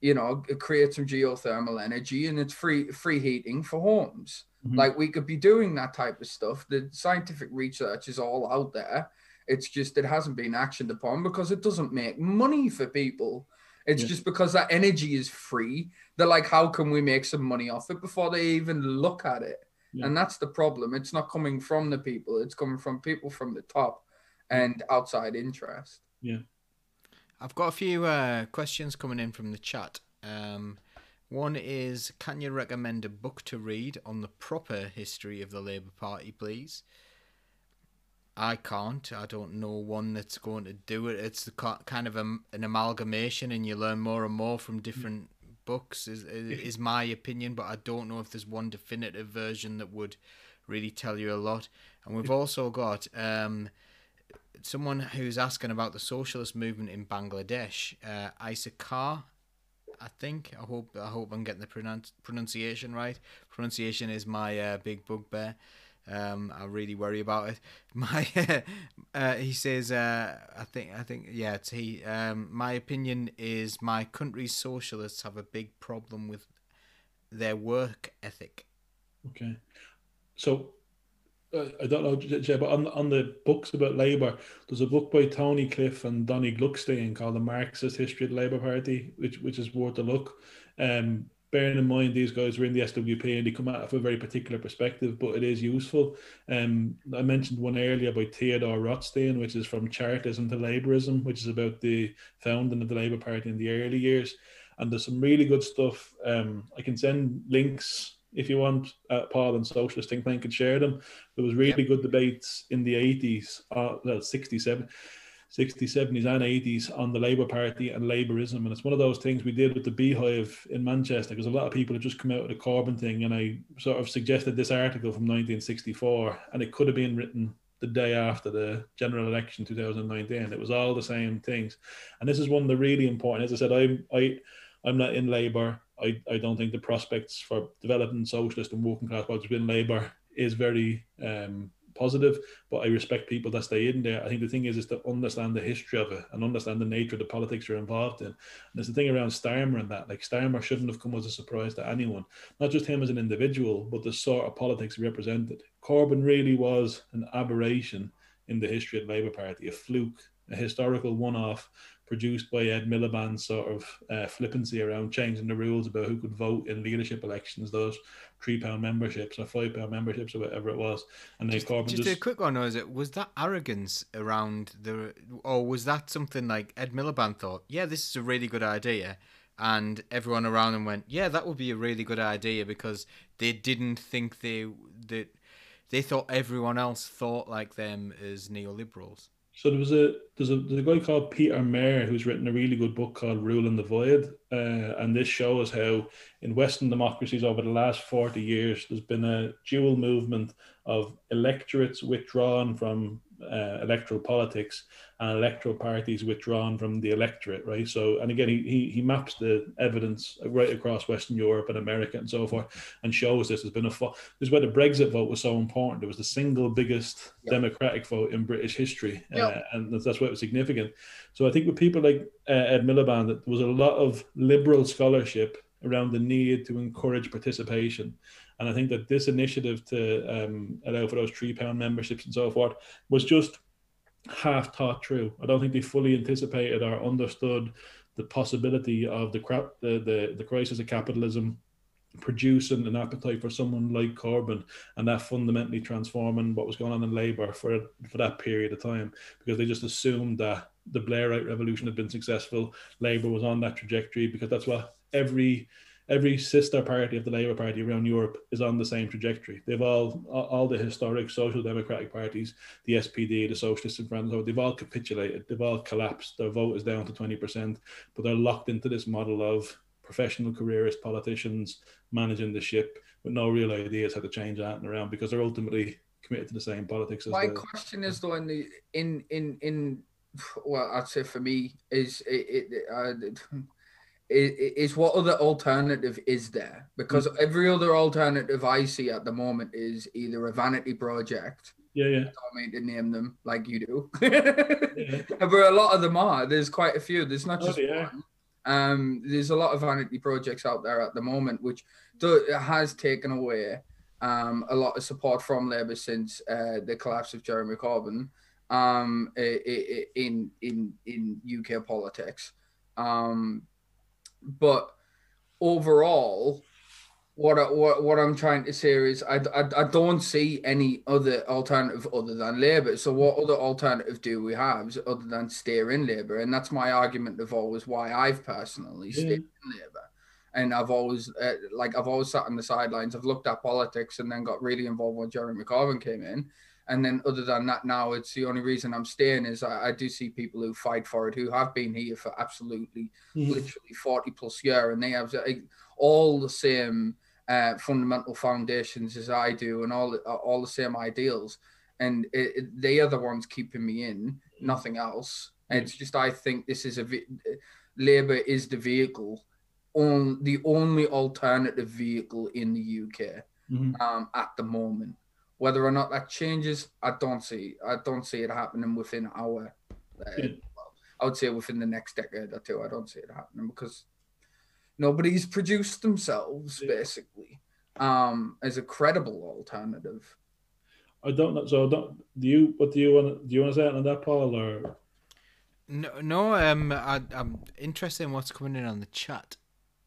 you know, create some geothermal energy, and it's free heating for homes. Mm-hmm. Like we could be doing that type of stuff. The scientific research is all out there. It's just, it hasn't been actioned upon because it doesn't make money for people. It's just because that energy is free. They're like, how can we make some money off it before they even look at it? Yeah. And that's the problem. It's not coming from the people. It's coming from people from the top and outside interest. Yeah. I've got a few questions coming in from the chat. One is, can you recommend a book to read on the proper history of the Labour Party, please? I can't. I don't know one that's going to do it. It's the kind of an amalgamation, and you learn more and more from different books is my opinion, but I don't know if there's one definitive version that would really tell you a lot. And we've also got someone who's asking about the socialist movement in Bangladesh, Isakar, I think. I hope I'm getting the pronunciation right. Pronunciation is my big bugbear. I really worry about it. He says, I think, yeah, it's he. My opinion is my country's socialists have a big problem with their work ethic. Okay, so I don't know, Jay, but on the books about Labour, there's a book by Tony Cliff and Donnie Gluckstein called "The Marxist History of the Labour Party," which is worth a look. Bearing in mind these guys were in the SWP and they come out of a very particular perspective, but it is useful. I mentioned one earlier by Theodore Rothstein, which is From Chartism to Labourism, which is about the founding of the Labour Party in the early years. And there's some really good stuff. I can send links if you want, Paul, and Socialist Think Tank can share them. There was really good debates in the 80s, 60s, 70s and 80s on the Labour Party and Labourism. And it's one of those things we did with the Beehive in Manchester, because a lot of people had just come out of the Corbyn thing, and I sort of suggested this article from 1964, and it could have been written the day after the general election 2019. It was all the same things. And this is one of the really important, as I said, I'm not in Labour. I don't think the prospects for developing socialist and working class politics within Labour is very positive, but I respect people that stay in there. I think the thing is to understand the history of it and understand the nature of the politics you're involved in. And there's the thing around Starmer and that, like Starmer shouldn't have come as a surprise to anyone, not just him as an individual, but the sort of politics he represented. Corbyn really was an aberration in the history of the Labour Party, a fluke, a historical one-off produced by Ed Miliband's sort of flippancy around changing the rules about who could vote in leadership elections, those £3 memberships or £5 memberships or whatever it was. And then Corbyn just a quick one, or is it, was that arrogance around the, or was that something like Ed Miliband thought, yeah, this is a really good idea, and everyone around him went, yeah, that would be a really good idea, because they didn't think they thought everyone else thought like them as neoliberals. So there's a guy called Peter Mayer who's written a really good book called Ruling the Void, and this shows how in Western democracies over the last 40 years there's been a dual movement of electorates withdrawn from electoral politics and electoral parties withdrawn from the electorate, right? So, and again, he maps the evidence right across Western Europe and America and so forth, and shows this has been this is why the Brexit vote was so important. It was the single biggest democratic vote in British history, and that's why it was significant. So I think with people like Ed Miliband, there was a lot of liberal scholarship around the need to encourage participation. And I think that this initiative to allow for those £3 memberships and so forth was just half thought through. I don't think they fully anticipated or understood the possibility of the crisis of capitalism, producing an appetite for someone like Corbyn, and that fundamentally transforming what was going on in Labour for that period of time, because they just assumed that the Blairite revolution had been successful. Labour was on that trajectory because that's what every sister party of the Labour Party around Europe is on the same trajectory. They've all the historic social democratic parties, the SPD, the Socialists in France, they've all capitulated, they've all collapsed, their vote is down to 20%, but they're locked into this model of professional careerist politicians managing the ship with no real ideas how to change that and around, because they're ultimately committed to the same politics. My question is though, in well, I'd say for me is what other alternative is there? Because every other alternative I see at the moment is either a vanity project. Yeah, yeah. I don't mean to name them like you do. Yeah. But a lot of them are. There's quite a few. There's not just one. There's a lot of vanity projects out there at the moment, which has taken away a lot of support from Labour since the collapse of Jeremy Corbyn in UK politics. But overall, what I'm trying to say is I don't see any other alternative other than Labour. So what other alternative do we have other than steer in Labour? And that's my argument of always why I've personally stayed in Labour. And I've always I've always sat on the sidelines. I've looked at politics and then got really involved when Jeremy Corbyn came in. And then other than that, now it's the only reason I'm staying is I do see people who fight for it, who have been here for absolutely, literally 40 plus year, and they have all the same fundamental foundations as I do and all the same ideals. And they are the ones keeping me in, nothing else. And it's just, I think this is Labour is the vehicle, the only alternative vehicle in the UK at the moment. Whether or not that changes, I don't see it happening within our, I would say within the next decade or two. I don't see it happening because nobody's produced themselves basically as a credible alternative. I don't know. So do you want to say it on that, Paul? Or no. I'm interested in what's coming in on the chat.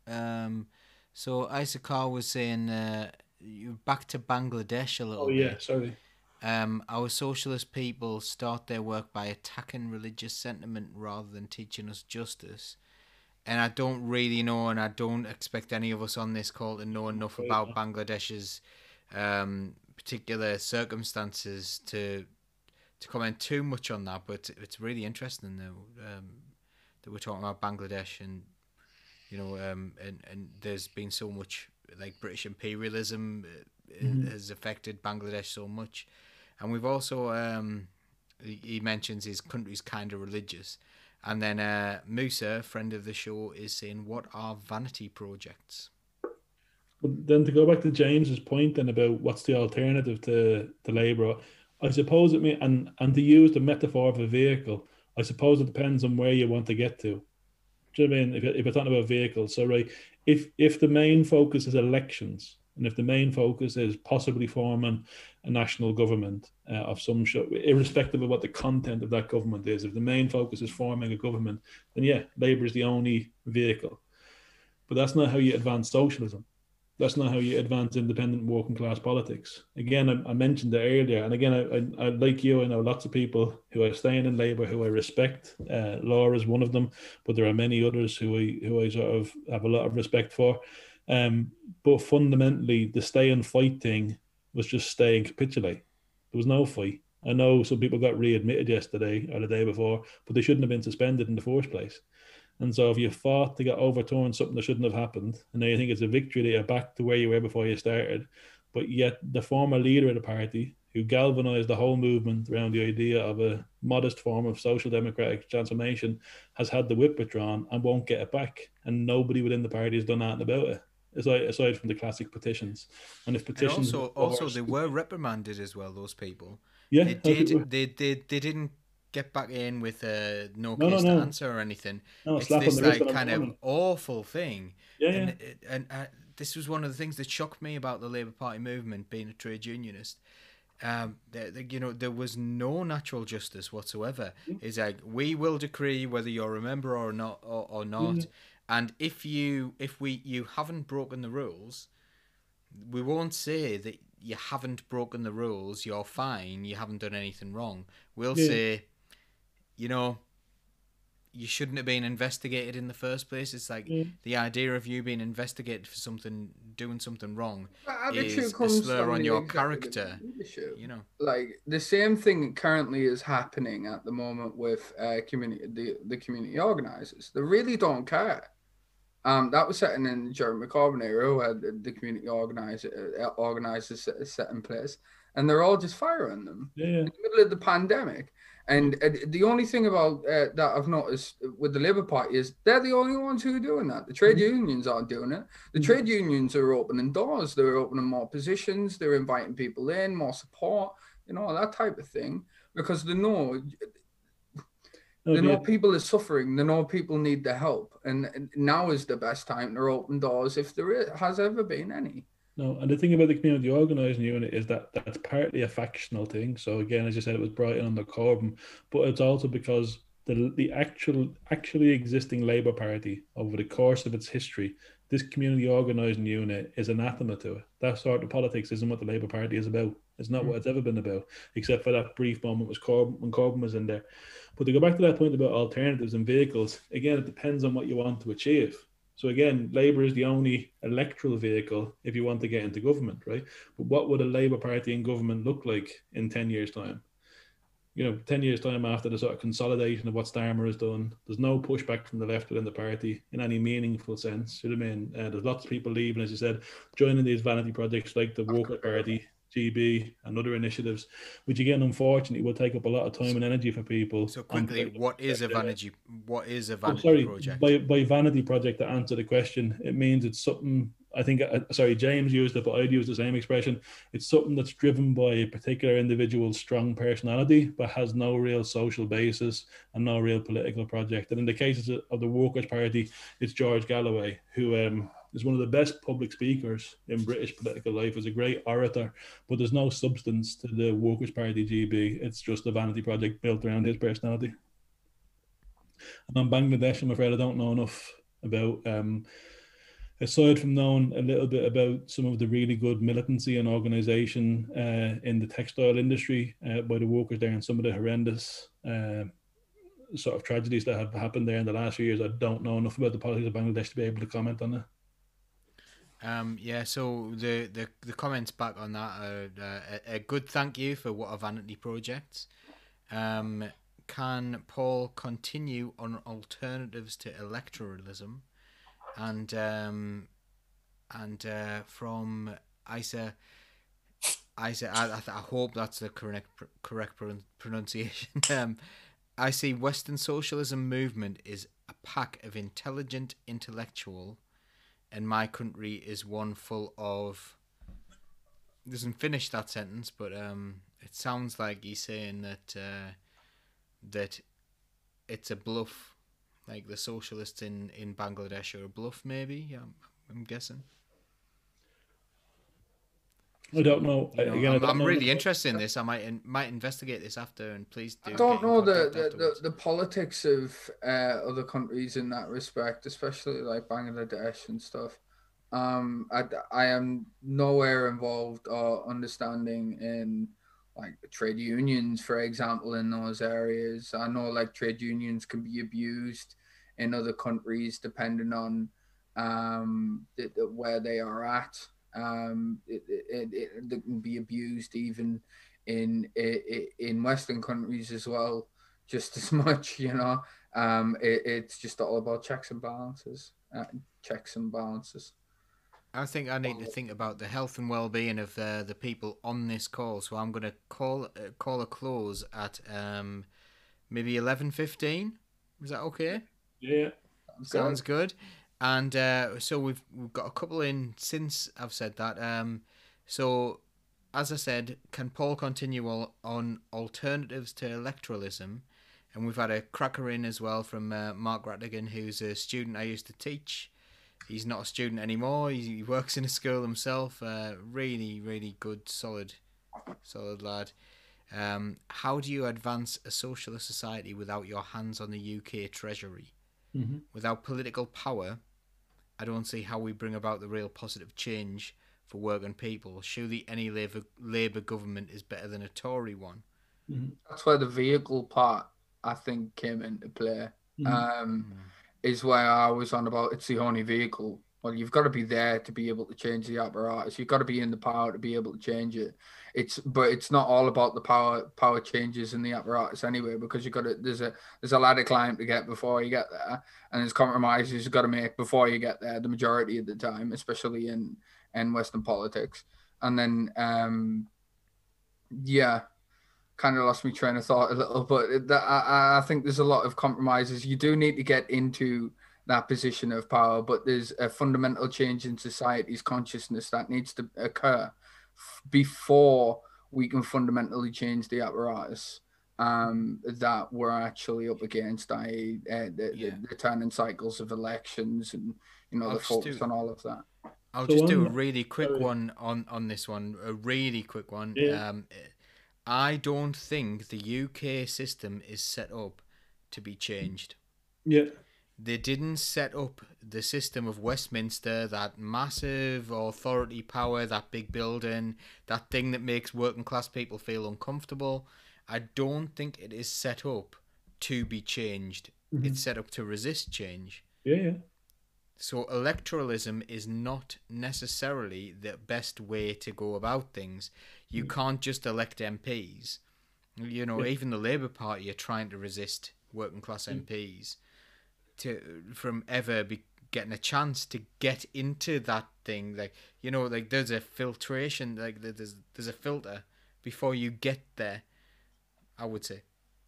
So Isaacar was saying. You're back to Bangladesh a little bit. Oh, yeah, sorry. Our socialist people start their work by attacking religious sentiment rather than teaching us justice. And I don't really know, and I don't expect any of us on this call to know enough about Bangladesh's particular circumstances to comment too much on that. But it's really interesting, though, that we're talking about Bangladesh and, you know, and there's been so much... like British imperialism has affected Bangladesh so much. And we've also, he mentions his country's kind of religious. And then Musa, friend of the show, is saying, what are vanity projects? Well, then to go back to James's point then about what's the alternative to Labour, I suppose it may, and to use the metaphor of a vehicle, I suppose it depends on where you want to get to. Do you know what I mean? If we're talking about vehicles, so right, if the main focus is elections, and if the main focus is possibly forming a national government of some sort, irrespective of what the content of that government is, if the main focus is forming a government, then yeah, Labour is the only vehicle. But that's not how you advance socialism. That's not how you advance independent working class politics. Again, I mentioned it earlier, and again, I like you, I know lots of people who are staying in Labour who I respect. Laura is one of them, but there are many others who I sort of have a lot of respect for. But fundamentally, the stay and fight thing was just stay and capitulate. There was no fight. I know some people got readmitted yesterday or the day before, but they shouldn't have been suspended in the first place. And so if you fought to get overturned something that shouldn't have happened, and now you think it's a victory that you're back to where you were before you started, but yet the former leader of the party who galvanised the whole movement around the idea of a modest form of social democratic transformation has had the whip withdrawn and won't get it back. And nobody within the party has done anything about it, aside from the classic petitions. And if petitions... And also they were reprimanded as well, those people. Yeah. They didn't get back in with no case to answer or anything. No, it's this like kind of awful thing. Yeah, this was one of the things that shocked me about the Labour Party movement, being a trade unionist. There was no natural justice whatsoever. Yeah. It's like, we will decree whether you're a member or not, and if you haven't broken the rules, We won't say that you haven't broken the rules, you're fine, you haven't done anything wrong. We'll say, you know, you shouldn't have been investigated in the first place. It's like the idea of you being investigated for something, doing something wrong, is a slur on your character. You know, like the same thing currently is happening at the moment with the community organisers. They really don't care. That was setting in the Jeremy Corbyn era, where the community organisers set in place, and they're all just firing them in the middle of the pandemic. And the only thing about that I've noticed with the Labour Party is they're the only ones who are doing that. The trade unions aren't doing it. The trade unions are opening doors. They're opening more positions. They're inviting people in, more support, you know, that type of thing, because they know... They know people are suffering. They know people need the help. And now is the best time to open doors, if there is, has ever been any. No, and the thing about the community organising unit is that that's partly a factional thing. So again, as you said, it was brought in under Corbyn, but it's also because the actually existing Labour Party, over the course of its history, this community organising unit is anathema to it. That sort of politics isn't what the Labour Party is about. It's not what it's ever been about, except for that brief moment was Corbyn, when Corbyn was in there. But to go back to that point about alternatives and vehicles, again, it depends on what you want to achieve. So again, Labour is the only electoral vehicle if you want to get into government, right? But what would a Labour Party in government look like in 10 years' time? You know, 10 years' time after the sort of consolidation of what Starmer has done, there's no pushback from the left within the party in any meaningful sense. You know what I mean? There's lots of people leaving, as you said, joining these vanity projects like the Walker Party, GB, and other initiatives, which again, unfortunately, will take up a lot of time and energy for people. So quickly, what is a vanity project? By vanity project, to answer the question, it means it's something, I think, sorry, James used it, but I'd use the same expression. It's something that's driven by a particular individual's strong personality, but has no real social basis and no real political project. And in the cases of the Workers' Party, it's George Galloway, who is one of the best public speakers in British political life, is a great orator, but there's no substance to the Workers' Party GB. It's just a vanity project built around his personality. And on Bangladesh, I'm afraid I don't know enough about, aside from knowing a little bit about some of the really good militancy and organisation in the textile industry by the workers there, and some of the horrendous sort of tragedies that have happened there in the last few years, I don't know enough about the politics of Bangladesh to be able to comment on that. Yeah, so the comments back on that are a good thank you for what a vanity project. Can Paul continue on alternatives to electoralism? And from Isa, I hope that's the correct pronunciation. I see Western socialism movement is a pack of intelligent intellectual, and my country is one full of... Doesn't finish that sentence, but it sounds like he's saying that that it's a bluff, like the socialists in Bangladesh are a bluff, maybe. I'm guessing. I don't know. Again, I'm really interested in this. I might investigate this after, and please do. I don't know the politics of other countries in that respect, especially like Bangladesh and stuff. I am nowhere involved or understanding in like trade unions, for example, in those areas. I know like trade unions can be abused in other countries depending on where they are at. It can be abused even in Western countries as well, just as much, you know. It's just all about checks and balances. I think I need to think about the health and well-being of the people on this call, so I'm going to call a close at maybe 11:15. Is that okay? Yeah. Sounds good. And so we've got a couple in since I've said that. So as I said, can Paul continue on alternatives to electoralism? And we've had a cracker in as well from Mark Rattigan, who's a student I used to teach. He's not a student anymore. He works in a school himself. Really, really good, solid lad. How do you advance a socialist society without your hands on the UK Treasury? Without political power, I don't see how we bring about the real positive change for working people. Surely any Labour government is better than a Tory one. Mm-hmm. That's where the vehicle part, I think, came into play. Mm-hmm. Is where I was on about it's the only vehicle. Well, you've got to be there to be able to change the apparatus. You've got to be in the power to be able to change it. But it's not all about the power changes in the apparatus anyway, because you've got to, there's a ladder climb to get before you get there, and there's compromises you've got to make before you get there the majority of the time, especially in Western politics. And then, yeah, kind of lost my train of thought a little, but I think there's a lot of compromises. You do need to get into that position of power, but there's a fundamental change in society's consciousness that needs to occur before we can fundamentally change the apparatus that we're actually up against, i.e. The turning cycles of elections and, you know, the focus on all of that. I'll just do a really quick one on this one, a really quick one. Yeah. I don't think the UK system is set up to be changed. Yeah. They didn't set up the system of Westminster, that massive authority power, that big building, that thing that makes working class people feel uncomfortable. I don't think it is set up to be changed. Mm-hmm. It's set up to resist change. Yeah, yeah. So electoralism is not necessarily the best way to go about things. You can't just elect MPs. You know, even the Labour Party are trying to resist working class MPs from ever getting a chance to get into that thing. Like, you know, like there's a filtration, like there's a filter before you get there, I would say.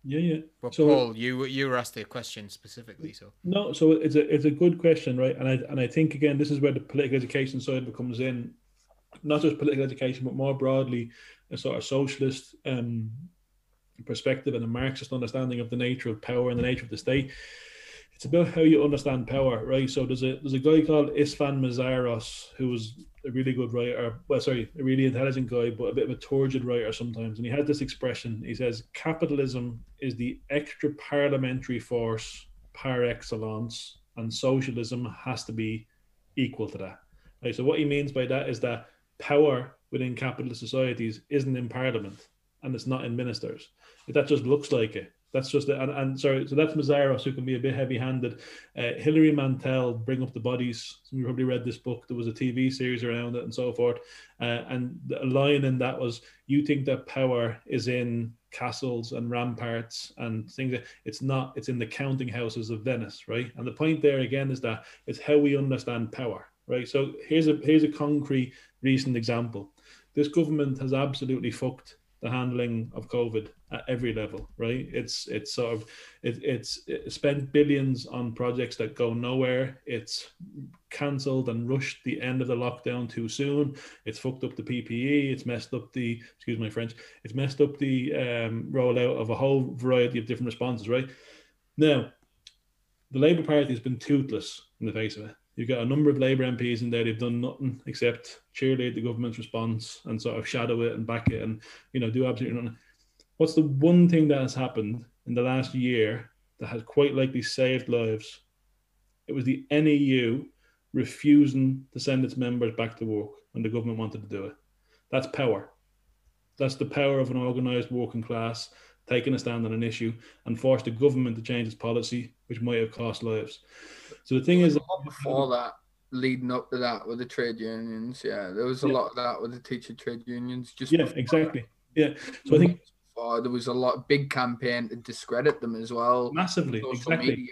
Yeah, yeah. But so, Paul, you were asked a question specifically, so. No, so it's a good question, right? And I think, again, this is where the political education side comes in, not just political education, but more broadly, a sort of socialist perspective and a Marxist understanding of the nature of power and the nature of the state. It's about how you understand power, right? So there's a guy called Isfan Mizraros, who was a really good writer, a really intelligent guy, but a bit of a turgid writer sometimes. And he has this expression, he says, capitalism is the extra parliamentary force par excellence, and socialism has to be equal to that. Right? So what he means by that is that power within capitalist societies isn't in parliament and it's not in ministers. That just looks like it. That's just the, so that's Mizraros, who can be a bit heavy-handed. Hilary Mantel, Bring Up the Bodies. You probably read this book. There was a TV series around it and so forth. And a line in that was, you think that power is in castles and ramparts and things. It's not. It's in the counting houses of Venice, right? And the point there, again, is that it's how we understand power, right? So here's a concrete recent example. This government has absolutely fucked the handling of COVID at every level, right? It's spent billions on projects that go nowhere. It's cancelled and rushed the end of the lockdown too soon. It's fucked up the PPE. It's messed up the, excuse my French, it's messed up the rollout of a whole variety of different responses, right? Now, the Labour Party has been toothless in the face of it. You've got a number of Labour MPs in there. They've done nothing except cheerlead the government's response and sort of shadow it and back it and, you know, do absolutely nothing. What's the one thing that has happened in the last year that has quite likely saved lives? It was the NEU refusing to send its members back to work when the government wanted to do it. That's power. That's the power of an organised working class taking a stand on an issue and forced the government to change its policy, which might have cost lives. So the thing is, a lot before that, leading up to that, with the trade unions, yeah, there was a lot of that with the teacher trade unions. Just exactly. Yeah, so I think before, there was a lot big campaign to discredit them as well. Massively, exactly.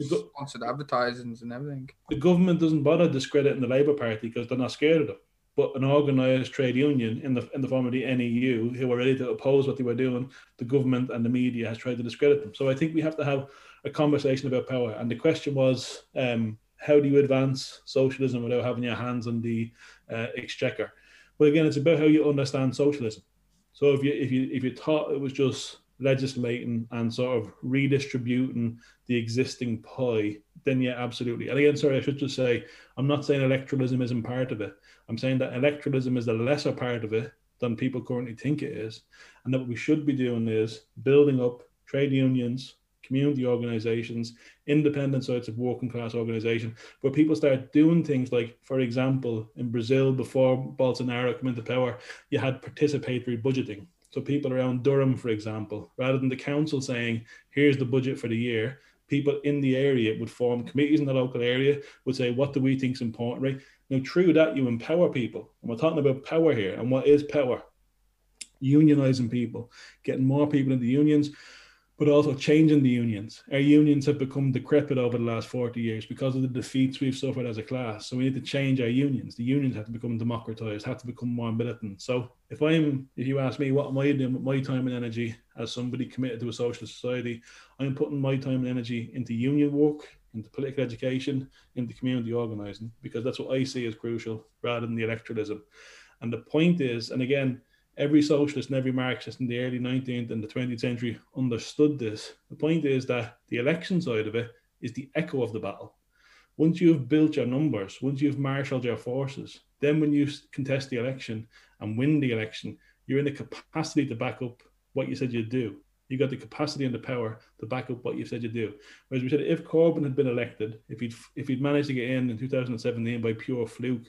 Sponsored advertisements and everything. The government doesn't bother discrediting the Labour Party because they're not scared of them. But an organised trade union in the form of the NEU, who were ready to oppose what they were doing, the government and the media has tried to discredit them. So I think we have to have a conversation about power. And the question was, how do you advance socialism without having your hands on the exchequer? Well, again, it's about how you understand socialism. So if you thought it was just legislating and sort of redistributing the existing pie, then yeah, absolutely. And again, sorry, I should just say, I'm not saying electoralism isn't part of it. I'm saying that electoralism is the lesser part of it than people currently think it is. And that what we should be doing is building up trade unions, community organisations, independent sorts of working class organisation, where people start doing things like, for example, in Brazil, before Bolsonaro came into power, you had participatory budgeting. So people around Durham, for example, rather than the council saying, here's the budget for the year, people in the area would form committees in the local area, would say, what do we think is important, right? Now, through that, you empower people. And we're talking about power here. And what is power? Unionising people, getting more people into unions, but also changing the unions. Our unions have become decrepit over the last 40 years because of the defeats we've suffered as a class. So we need to change our unions. The unions have to become democratized, have to become more militant. So if you ask me, what am I doing with my time and energy as somebody committed to a socialist society, I'm putting my time and energy into union work, into political education, into community organizing, because that's what I see as crucial rather than the electoralism. And the point is, and again, every socialist and every Marxist in the early 19th and the 20th century understood this. The point is that the election side of it is the echo of the battle. Once you've built your numbers, once you've marshaled your forces, then when you contest the election and win the election, you're in the capacity to back up what you said you'd do. You've got the capacity and the power to back up what you said you'd do. Whereas we said if Corbyn had been elected, if he'd managed to get in 2017 by pure fluke,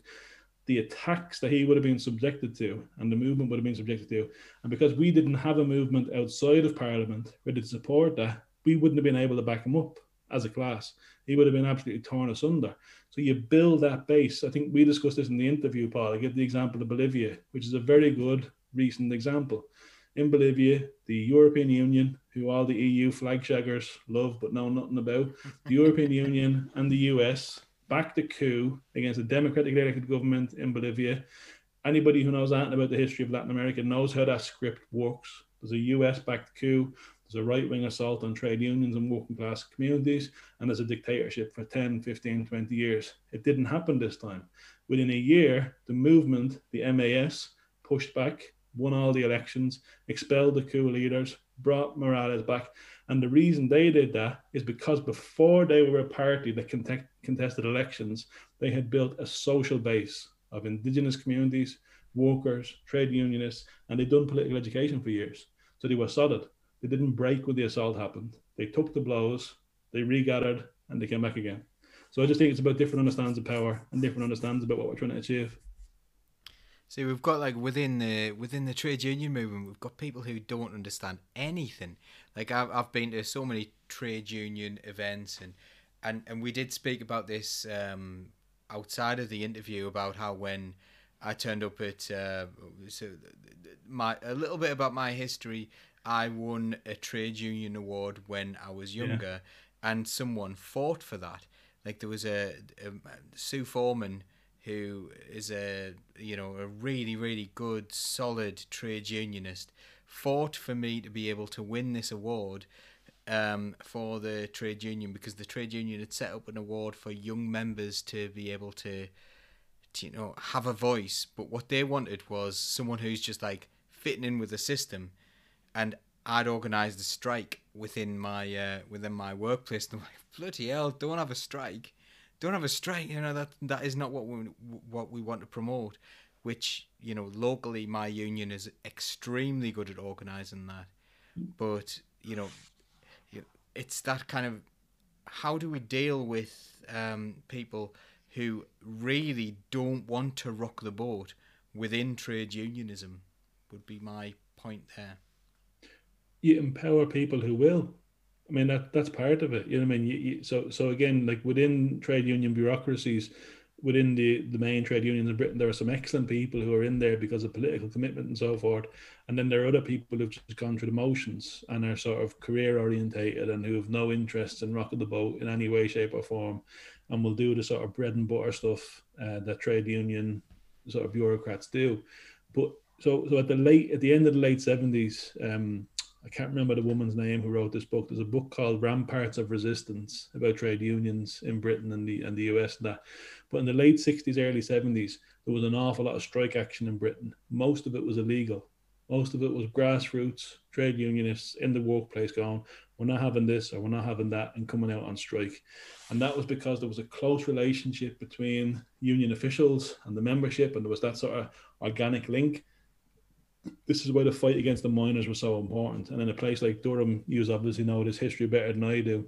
the attacks that he would have been subjected to and the movement would have been subjected to. And because we didn't have a movement outside of Parliament ready to support that, we wouldn't have been able to back him up as a class. He would have been absolutely torn asunder. So you build that base. I think we discussed this in the interview, Paul. I give the example of Bolivia, which is a very good recent example. In Bolivia, the European Union, who all the EU flagshaggers love but know nothing about, the European Union and the US backed the coup against a democratically elected government in Bolivia. Anybody who knows anything about the history of Latin America knows how that script works. There's a US-backed coup, there's a right-wing assault on trade unions and working-class communities, and there's a dictatorship for 10, 15, 20 years. It didn't happen this time. Within a year, the movement, the MAS, pushed back, won all the elections, expelled the coup leaders, brought Morales back. And the reason they did that is because before they were a party that contested elections, they had built a social base of indigenous communities, workers, trade unionists, and they'd done political education for years. So they were solid. They didn't break when the assault happened. They took the blows, they regathered, and they came back again. So I just think it's about different understandings of power and different understandings about what we're trying to achieve. So we've got, like, within the trade union movement, we've got people who don't understand anything. Like, I've been to so many trade union events, and we did speak about this outside of the interview, about how when I turned up at a little bit about my history, I won a trade union award when I was younger, and someone fought for that. Like, there was a Sue Foreman, who is a really, really good, solid trade unionist, fought for me to be able to win this award for the trade union, because the trade union had set up an award for young members to be able to have a voice. But what they wanted was someone who's just, like, fitting in with the system. And I'd organised a strike within my workplace. And I'm like, bloody hell, don't have a strike. Don't have a strike, that is not what we want to promote, which, locally my union is extremely good at organising that. But, it's that kind of, how do we deal with people who really don't want to rock the boat within trade unionism, would be my point there. You empower people who will. I mean, that's part of it. So again, like, within trade union bureaucracies, within the main trade unions in Britain, there are some excellent people who are in there because of political commitment and so forth. And then there are other people who've just gone through the motions and are sort of career orientated and who have no interest in rocking the boat in any way, shape or form, and will do the sort of bread and butter stuff that trade union sort of bureaucrats do. But so at the end of the late 70s, I can't remember the woman's name who wrote this book. There's a book called Ramparts of Resistance about trade unions in Britain and the US and that. But in the late 60s, early 70s, there was an awful lot of strike action in Britain. Most of it was illegal. Most of it was grassroots trade unionists in the workplace going, we're not having this or we're not having that, and coming out on strike. And that was because there was a close relationship between union officials and the membership, and there was that sort of organic link. this is why the fight against the miners was so important. And in a place like Durham, you obviously know this history better than I do.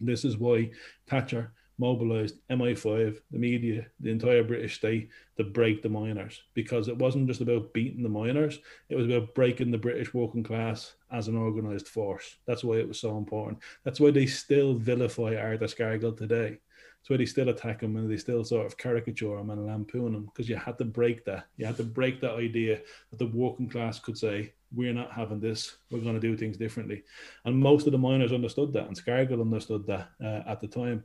This is why Thatcher mobilised MI5, the media, the entire British state to break the miners, because it wasn't just about beating the miners, it was about breaking the British working class as an organised force. That's why it was so important. That's why they still vilify Arthur Scargill today. That's why they still attack him and they still sort of caricature him and lampoon him, because you had to break that. You had to break that idea that the working class could say, we're not having this, we're going to do things differently. And most of the miners understood that, and Scargill understood that at the time.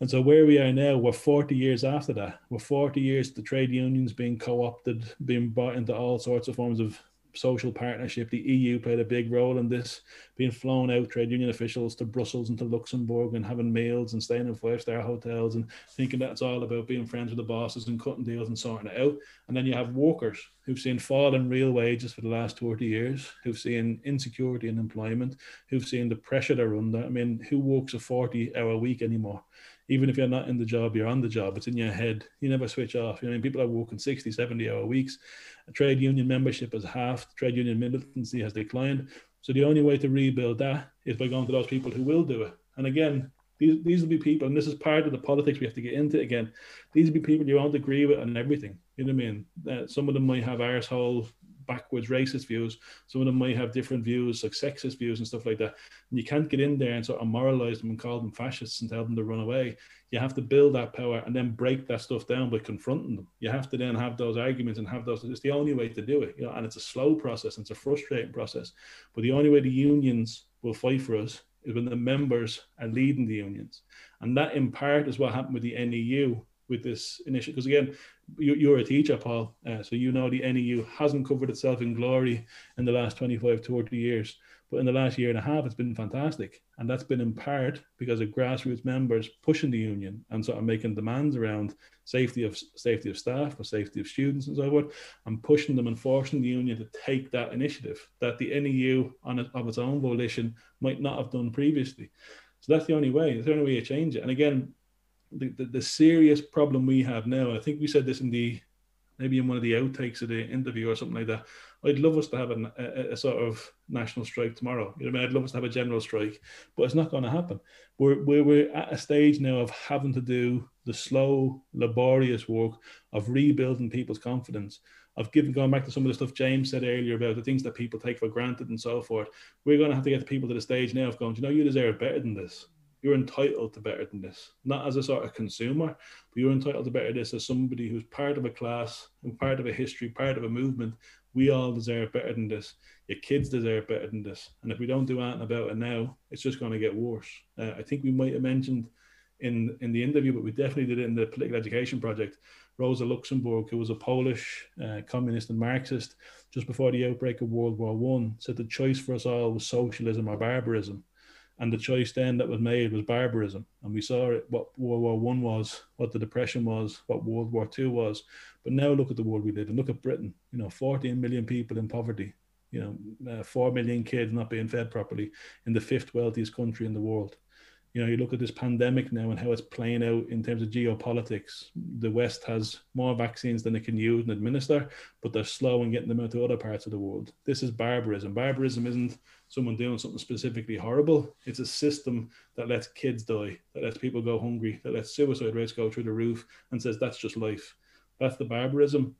And so where we are now, we're 40 years after that. We're 40 years to trade unions being co-opted, being bought into all sorts of forms of social partnership. The EU played a big role in this, being flown out trade union officials to Brussels and to Luxembourg and having meals and staying in 5-star hotels and thinking that's all about being friends with the bosses and cutting deals and sorting it out. And then you have workers who've seen falling real wages for the last 20 years, who've seen insecurity in employment, who've seen the pressure they're under. I mean, who works a 40-hour week anymore? Even if you're not in the job, you're on the job. It's in your head. You never switch off. You know, I mean, people are working 60, 70-hour weeks. Trade union membership has halved. Trade union militancy has declined. So the only way to rebuild that is by going to those people who will do it. And again, these will be people, and this is part of the politics we have to get into again. These will be people you won't agree with on everything. You know what I mean? Some of them might have arsehole, backwards racist views. Some of them might have different views, like sexist views and stuff like that. And you can't get in there and sort of moralize them and call them fascists and tell them to run away. You have to build that power and then break that stuff down by confronting them. You have to then have those arguments and have those. It's the only way to do it. You know, and it's a slow process and it's a frustrating process. But the only way the unions will fight for us is when the members are leading the unions. And that in part is what happened with the NEU, with this initiative, because again, you're a teacher, Paul, so you know the NEU hasn't covered itself in glory in the last 25, 30 years, but in the last year and a half, it's been fantastic. And that's been in part because of grassroots members pushing the union and sort of making demands around safety of staff or safety of students and so forth, and pushing them and forcing the union to take that initiative that the NEU of its own volition might not have done previously. So that's the only way, you change it. And again, the serious problem we have now, I think we said this in maybe in one of the outtakes of the interview or something like that, I'd love us to have a sort of national strike tomorrow. You know what I mean? I'd love us to have a general strike, but it's not going to happen. We're at a stage now of having to do the slow, laborious work of rebuilding people's confidence, of going back to some of the stuff James said earlier about the things that people take for granted and so forth. We're going to have to get the people to the stage now of going, you know, you deserve better than this. You're entitled to better than this, not as a sort of consumer, but you're entitled to better than this as somebody who's part of a class and part of a history, part of a movement. We all deserve better than this. Your kids deserve better than this. And if we don't do anything about it now, it's just going to get worse. I think we might have mentioned in the interview, but we definitely did it in the Political Education Project, Rosa Luxemburg, who was a Polish communist and Marxist, just before the outbreak of World War I, said the choice for us all was socialism or barbarism. And the choice then that was made was barbarism. And we saw it, what World War I was, what the Depression was, what World War II was. But now look at the world we live in. Look at Britain, you know, 14 million people in poverty, you know, 4 million kids not being fed properly in the 5th wealthiest country in the world. You know, you look at this pandemic now and how it's playing out in terms of geopolitics. The West has more vaccines than it can use and administer, but they're slow in getting them out to other parts of the world. This is barbarism. Barbarism isn't someone doing something specifically horrible. It's a system that lets kids die, that lets people go hungry, that lets suicide rates go through the roof and says, that's just life. That's the barbarism.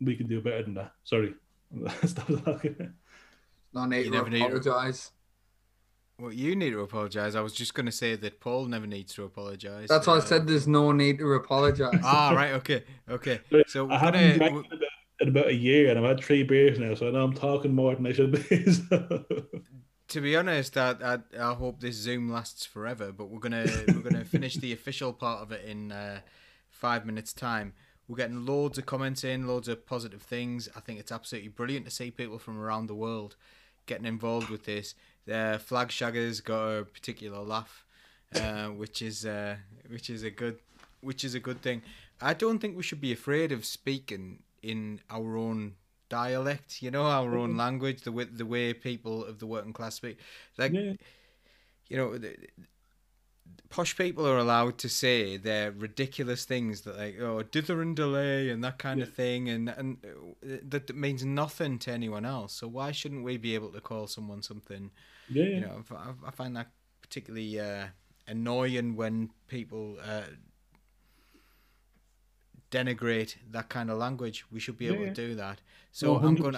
We can do better than that. Sorry. Stop talking. No need to apologize. Well, you need to apologise. I was just going to say that Paul never needs to apologise. That's why I said there's no need to apologise. Ah, right, okay, okay. So I haven't drank in about a year, and I've had 3 beers now, so I know I'm talking more than I should be. So. To be honest, I hope this Zoom lasts forever, but we're gonna finish the official part of it in 5 minutes' time. We're getting loads of comments in, loads of positive things. I think it's absolutely brilliant to see people from around the world getting involved with this. Flag Shagger's got a particular laugh, which is a good thing. I don't think we should be afraid of speaking in our own dialect, you know, our own language, the way people of the working class speak. Like, yeah. You know, posh people are allowed to say their ridiculous things that, like, oh, dither and delay and that kind of thing, and that means nothing to anyone else. So why shouldn't we be able to call someone something? Yeah, yeah. You know, I find that particularly annoying when people denigrate that kind of language. We should be able to do that. So 100%.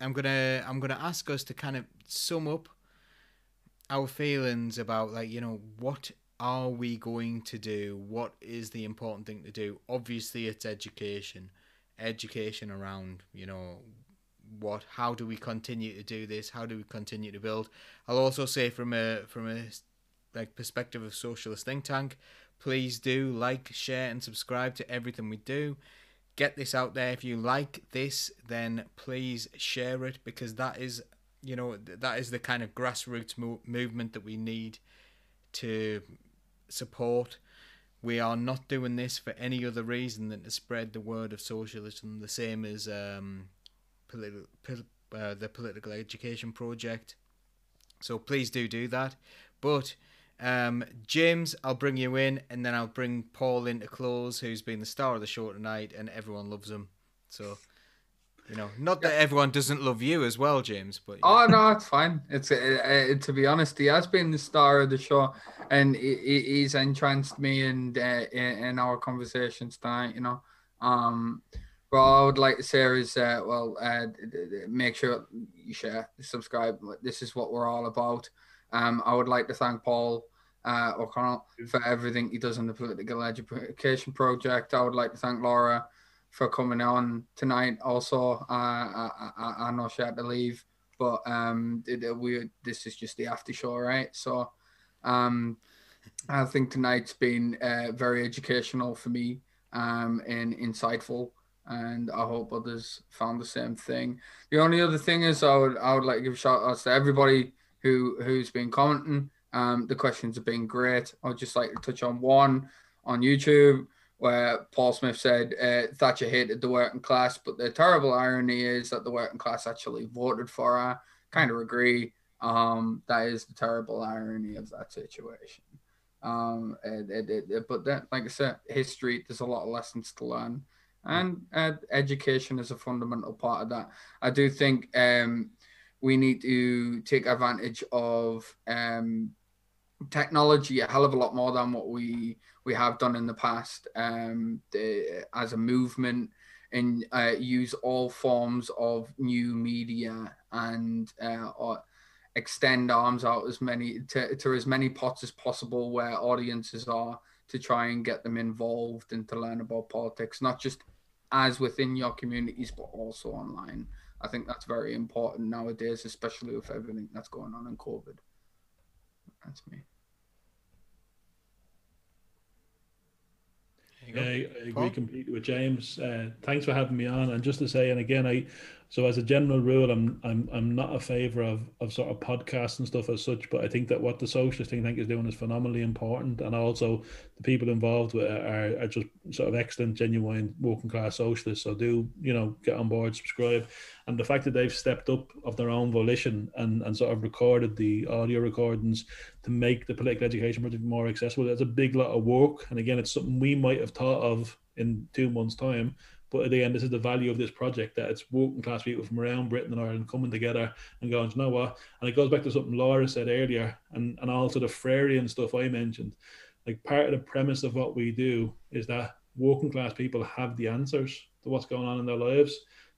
I'm going to ask us to kind of sum up our feelings about, like, you know, what are we going to do? What is the important thing to do? Obviously, it's education around, you know, how do we continue to do this? How do we continue to build? I'll also say from a like perspective of Socialist Think Tank, please do like, share and subscribe to everything we do. Get this out there. If you like this, then please share it, because that is, you know, that is the kind of grassroots movement that we need to support. We are not doing this for any other reason than to spread the word of socialism, the same as the Political Education Project. So please do that. But James, I'll bring you in, and then I'll bring Paul in to close, who's been the star of the show tonight, and everyone loves him. So... you know, not that everyone doesn't love you as well, James, but... you know. Oh, no, it's fine. It's to be honest, he has been the star of the show, and he's entranced me in our conversations tonight, you know. But all I would like to say is, make sure you share, subscribe. This is what we're all about. I would like to thank Paul O'Connell for everything he does on the Political Education Project. I would like to thank Laura for coming on tonight. Also, I know she had to leave, but this is just the after show, right? So I think tonight's been very educational for me and insightful, and I hope others found the same thing. The only other thing is I would like to give shout outs to everybody who's been commenting. The questions have been great. I'd just like to touch on one on YouTube, where Paul Smith said Thatcher hated the working class, but the terrible irony is that the working class actually voted for her. Kind of agree. That is the terrible irony of that situation. But then, like I said, history, there's a lot of lessons to learn. And education is a fundamental part of that. I do think we need to take advantage of technology a hell of a lot more than what we have done in the past, as a movement, and use all forms of new media, and or extend arms out to as many pots as possible where audiences are, to try and get them involved and to learn about politics, not just as within your communities but also online. I think that's very important nowadays, especially with everything that's going on in COVID. That's me. Yeah, I agree completely with James. Thanks for having me on. And just to say, and again, so as a general rule, I'm not a favour of sort of podcasts and stuff as such, but I think that what the Socialist Think Tank is doing is phenomenally important, and also the people involved with it are just sort of excellent, genuine working class socialists. So do, you know, get on board, subscribe, and the fact that they've stepped up of their own volition and sort of recorded the audio recordings to make the Political Education Project more accessible, that's a big lot of work. And again, it's something we might have thought of in 2 months' time. But at the end, this is the value of this project, that it's working class people from around Britain and Ireland coming together and going, you know what? And it goes back to something Laura said earlier, and also the Freirean stuff I mentioned. Like, part of the premise of what we do is that working class people have the answers to what's going on in their lives.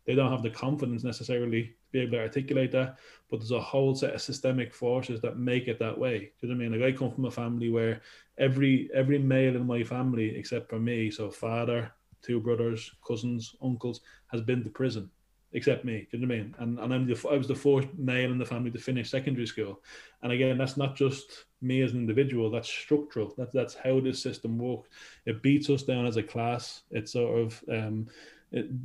They don't have the confidence necessarily to be able to articulate that, but there's a whole set of systemic forces that make it that way. Do you know what I mean? Like, I come from a family where every male in my family, except for me, so father, two brothers, cousins, uncles, has been to prison, except me. Do you know what I mean? And I was the fourth male in the family to finish secondary school. And again, that's not just me as an individual, that's structural. That's how this system works. It beats us down as a class. It sort of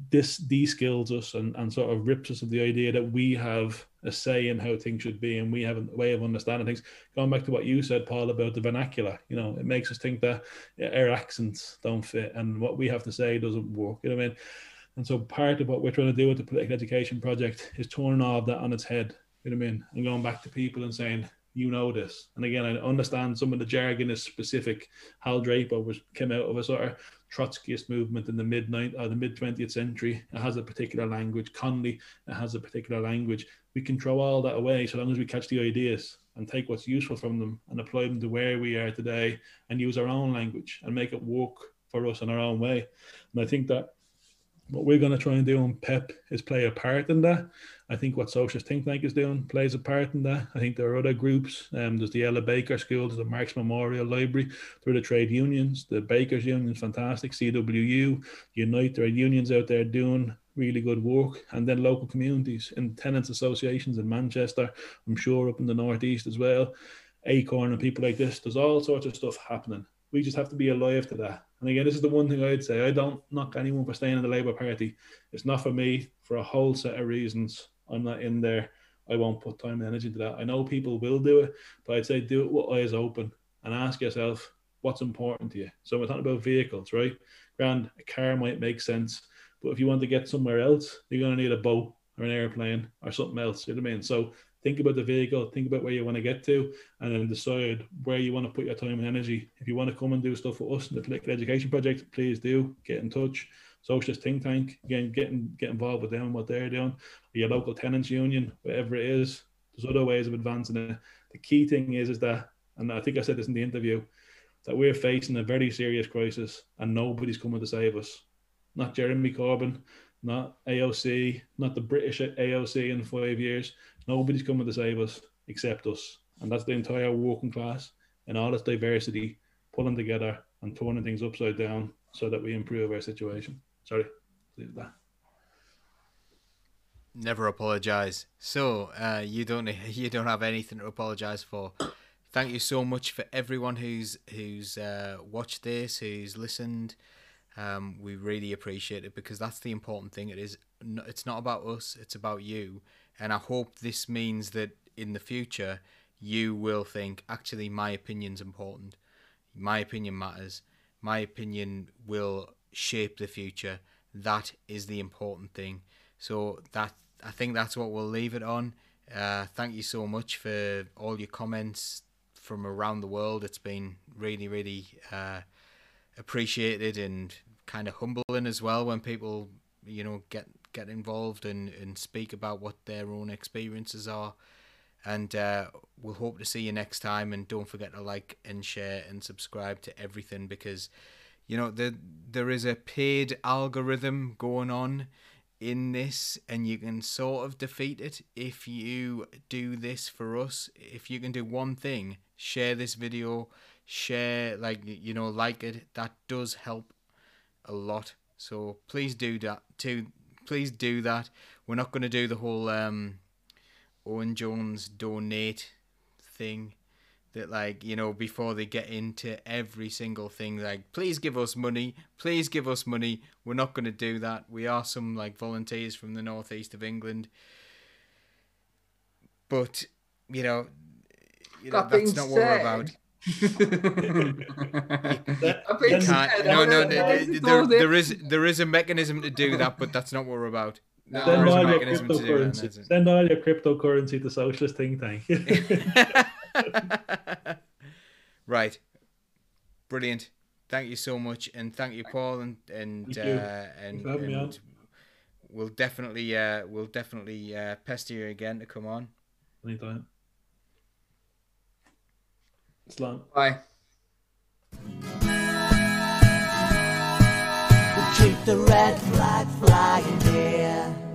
de-skills us and sort of rips us of the idea that we have a say in how things should be, and we have a way of understanding things. Going back to what you said, Paul, about the vernacular, you know, it makes us think that our accents don't fit and what we have to say doesn't work, you know what I mean? And so part of what we're trying to do with the Political Education Project is turning all of that on its head, you know what I mean? And going back to people and saying, you know this. And again, I understand some of the jargon is specific. Hal Draper came out of a sort of Trotskyist movement in the mid-20th century. It has a particular language. Connolly, it has a particular language. We can throw all that away so long as we catch the ideas and take what's useful from them and apply them to where we are today and use our own language and make it work for us in our own way. And I think that what we're going to try and do on PEP is play a part in that. I think what Socialist Think Tank is doing plays a part in that. I think there are other groups. There's the Ella Baker School, there's the Marx Memorial Library, there are the trade unions, the Bakers Union, fantastic, CWU, Unite, there are unions out there doing really good work, and then local communities and tenants associations in Manchester, I'm sure up in the Northeast as well, Acorn and people like this. There's all sorts of stuff happening. We just have to be alive to that. And again, this is the one thing I'd say. I don't knock anyone for staying in the Labour Party. It's not for me for a whole set of reasons. I'm not in there. I won't put time and energy into that. I know people will do it, but I'd say do it with eyes open and ask yourself what's important to you. So we're talking about vehicles, right? Grand, a car might make sense, but if you want to get somewhere else, you're going to need a boat or an airplane or something else. You know what I mean? So think about the vehicle, think about where you want to get to, and then decide where you want to put your time and energy. If you want to come and do stuff for us in the Political Education Project, please do, get in touch. Socialist Think Tank, again, get involved with them and what they're doing. Or your local tenants union, whatever it is, there's other ways of advancing it. The key thing is that, and I think I said this in the interview, that we're facing a very serious crisis and nobody's coming to save us. Not Jeremy Corbyn, not AOC, not the British AOC in 5 years. Nobody's coming to save us except us. And that's the entire working class and all its diversity pulling together and turning things upside down so that we improve our situation. Sorry, leave that. Never apologise. So you don't have anything to apologise for. Thank you so much for everyone who's watched this, who's listened. We really appreciate it, because that's the important thing. It's not about us, it's about you. And I hope this means that in the future you will think, actually, my opinion's important. My opinion matters. My opinion will shape the future. That is the important thing. So that, I think that's what we'll leave it on. Thank you so much for all your comments from around the world. It's been really, really appreciated and kind of humbling as well when people, you know, get involved and speak about what their own experiences are. And we'll hope to see you next time, and don't forget to like and share and subscribe to everything, because you know there is a paid algorithm going on in this, and you can sort of defeat it if you do this for us. If you can do one thing, share this video, share, like, you know, like it, that does help a lot. So please do that too. Please do that. We're not going to do the whole Owen Jones donate thing that, like, you know, before they get into every single thing, like, please give us money, please give us money. We're not going to do that. We are some, like, volunteers from the northeast of England, but you know that's not what we're about. There is a mechanism to do that, but that's not what we're about. No, send all your cryptocurrency. Send all your cryptocurrency to Socialist Think Tank. Right, brilliant. Thank you so much, and thank you, Paul, and we'll definitely pester you again to come on. Anytime. Long. Bye. We'll keep the red flag flying here.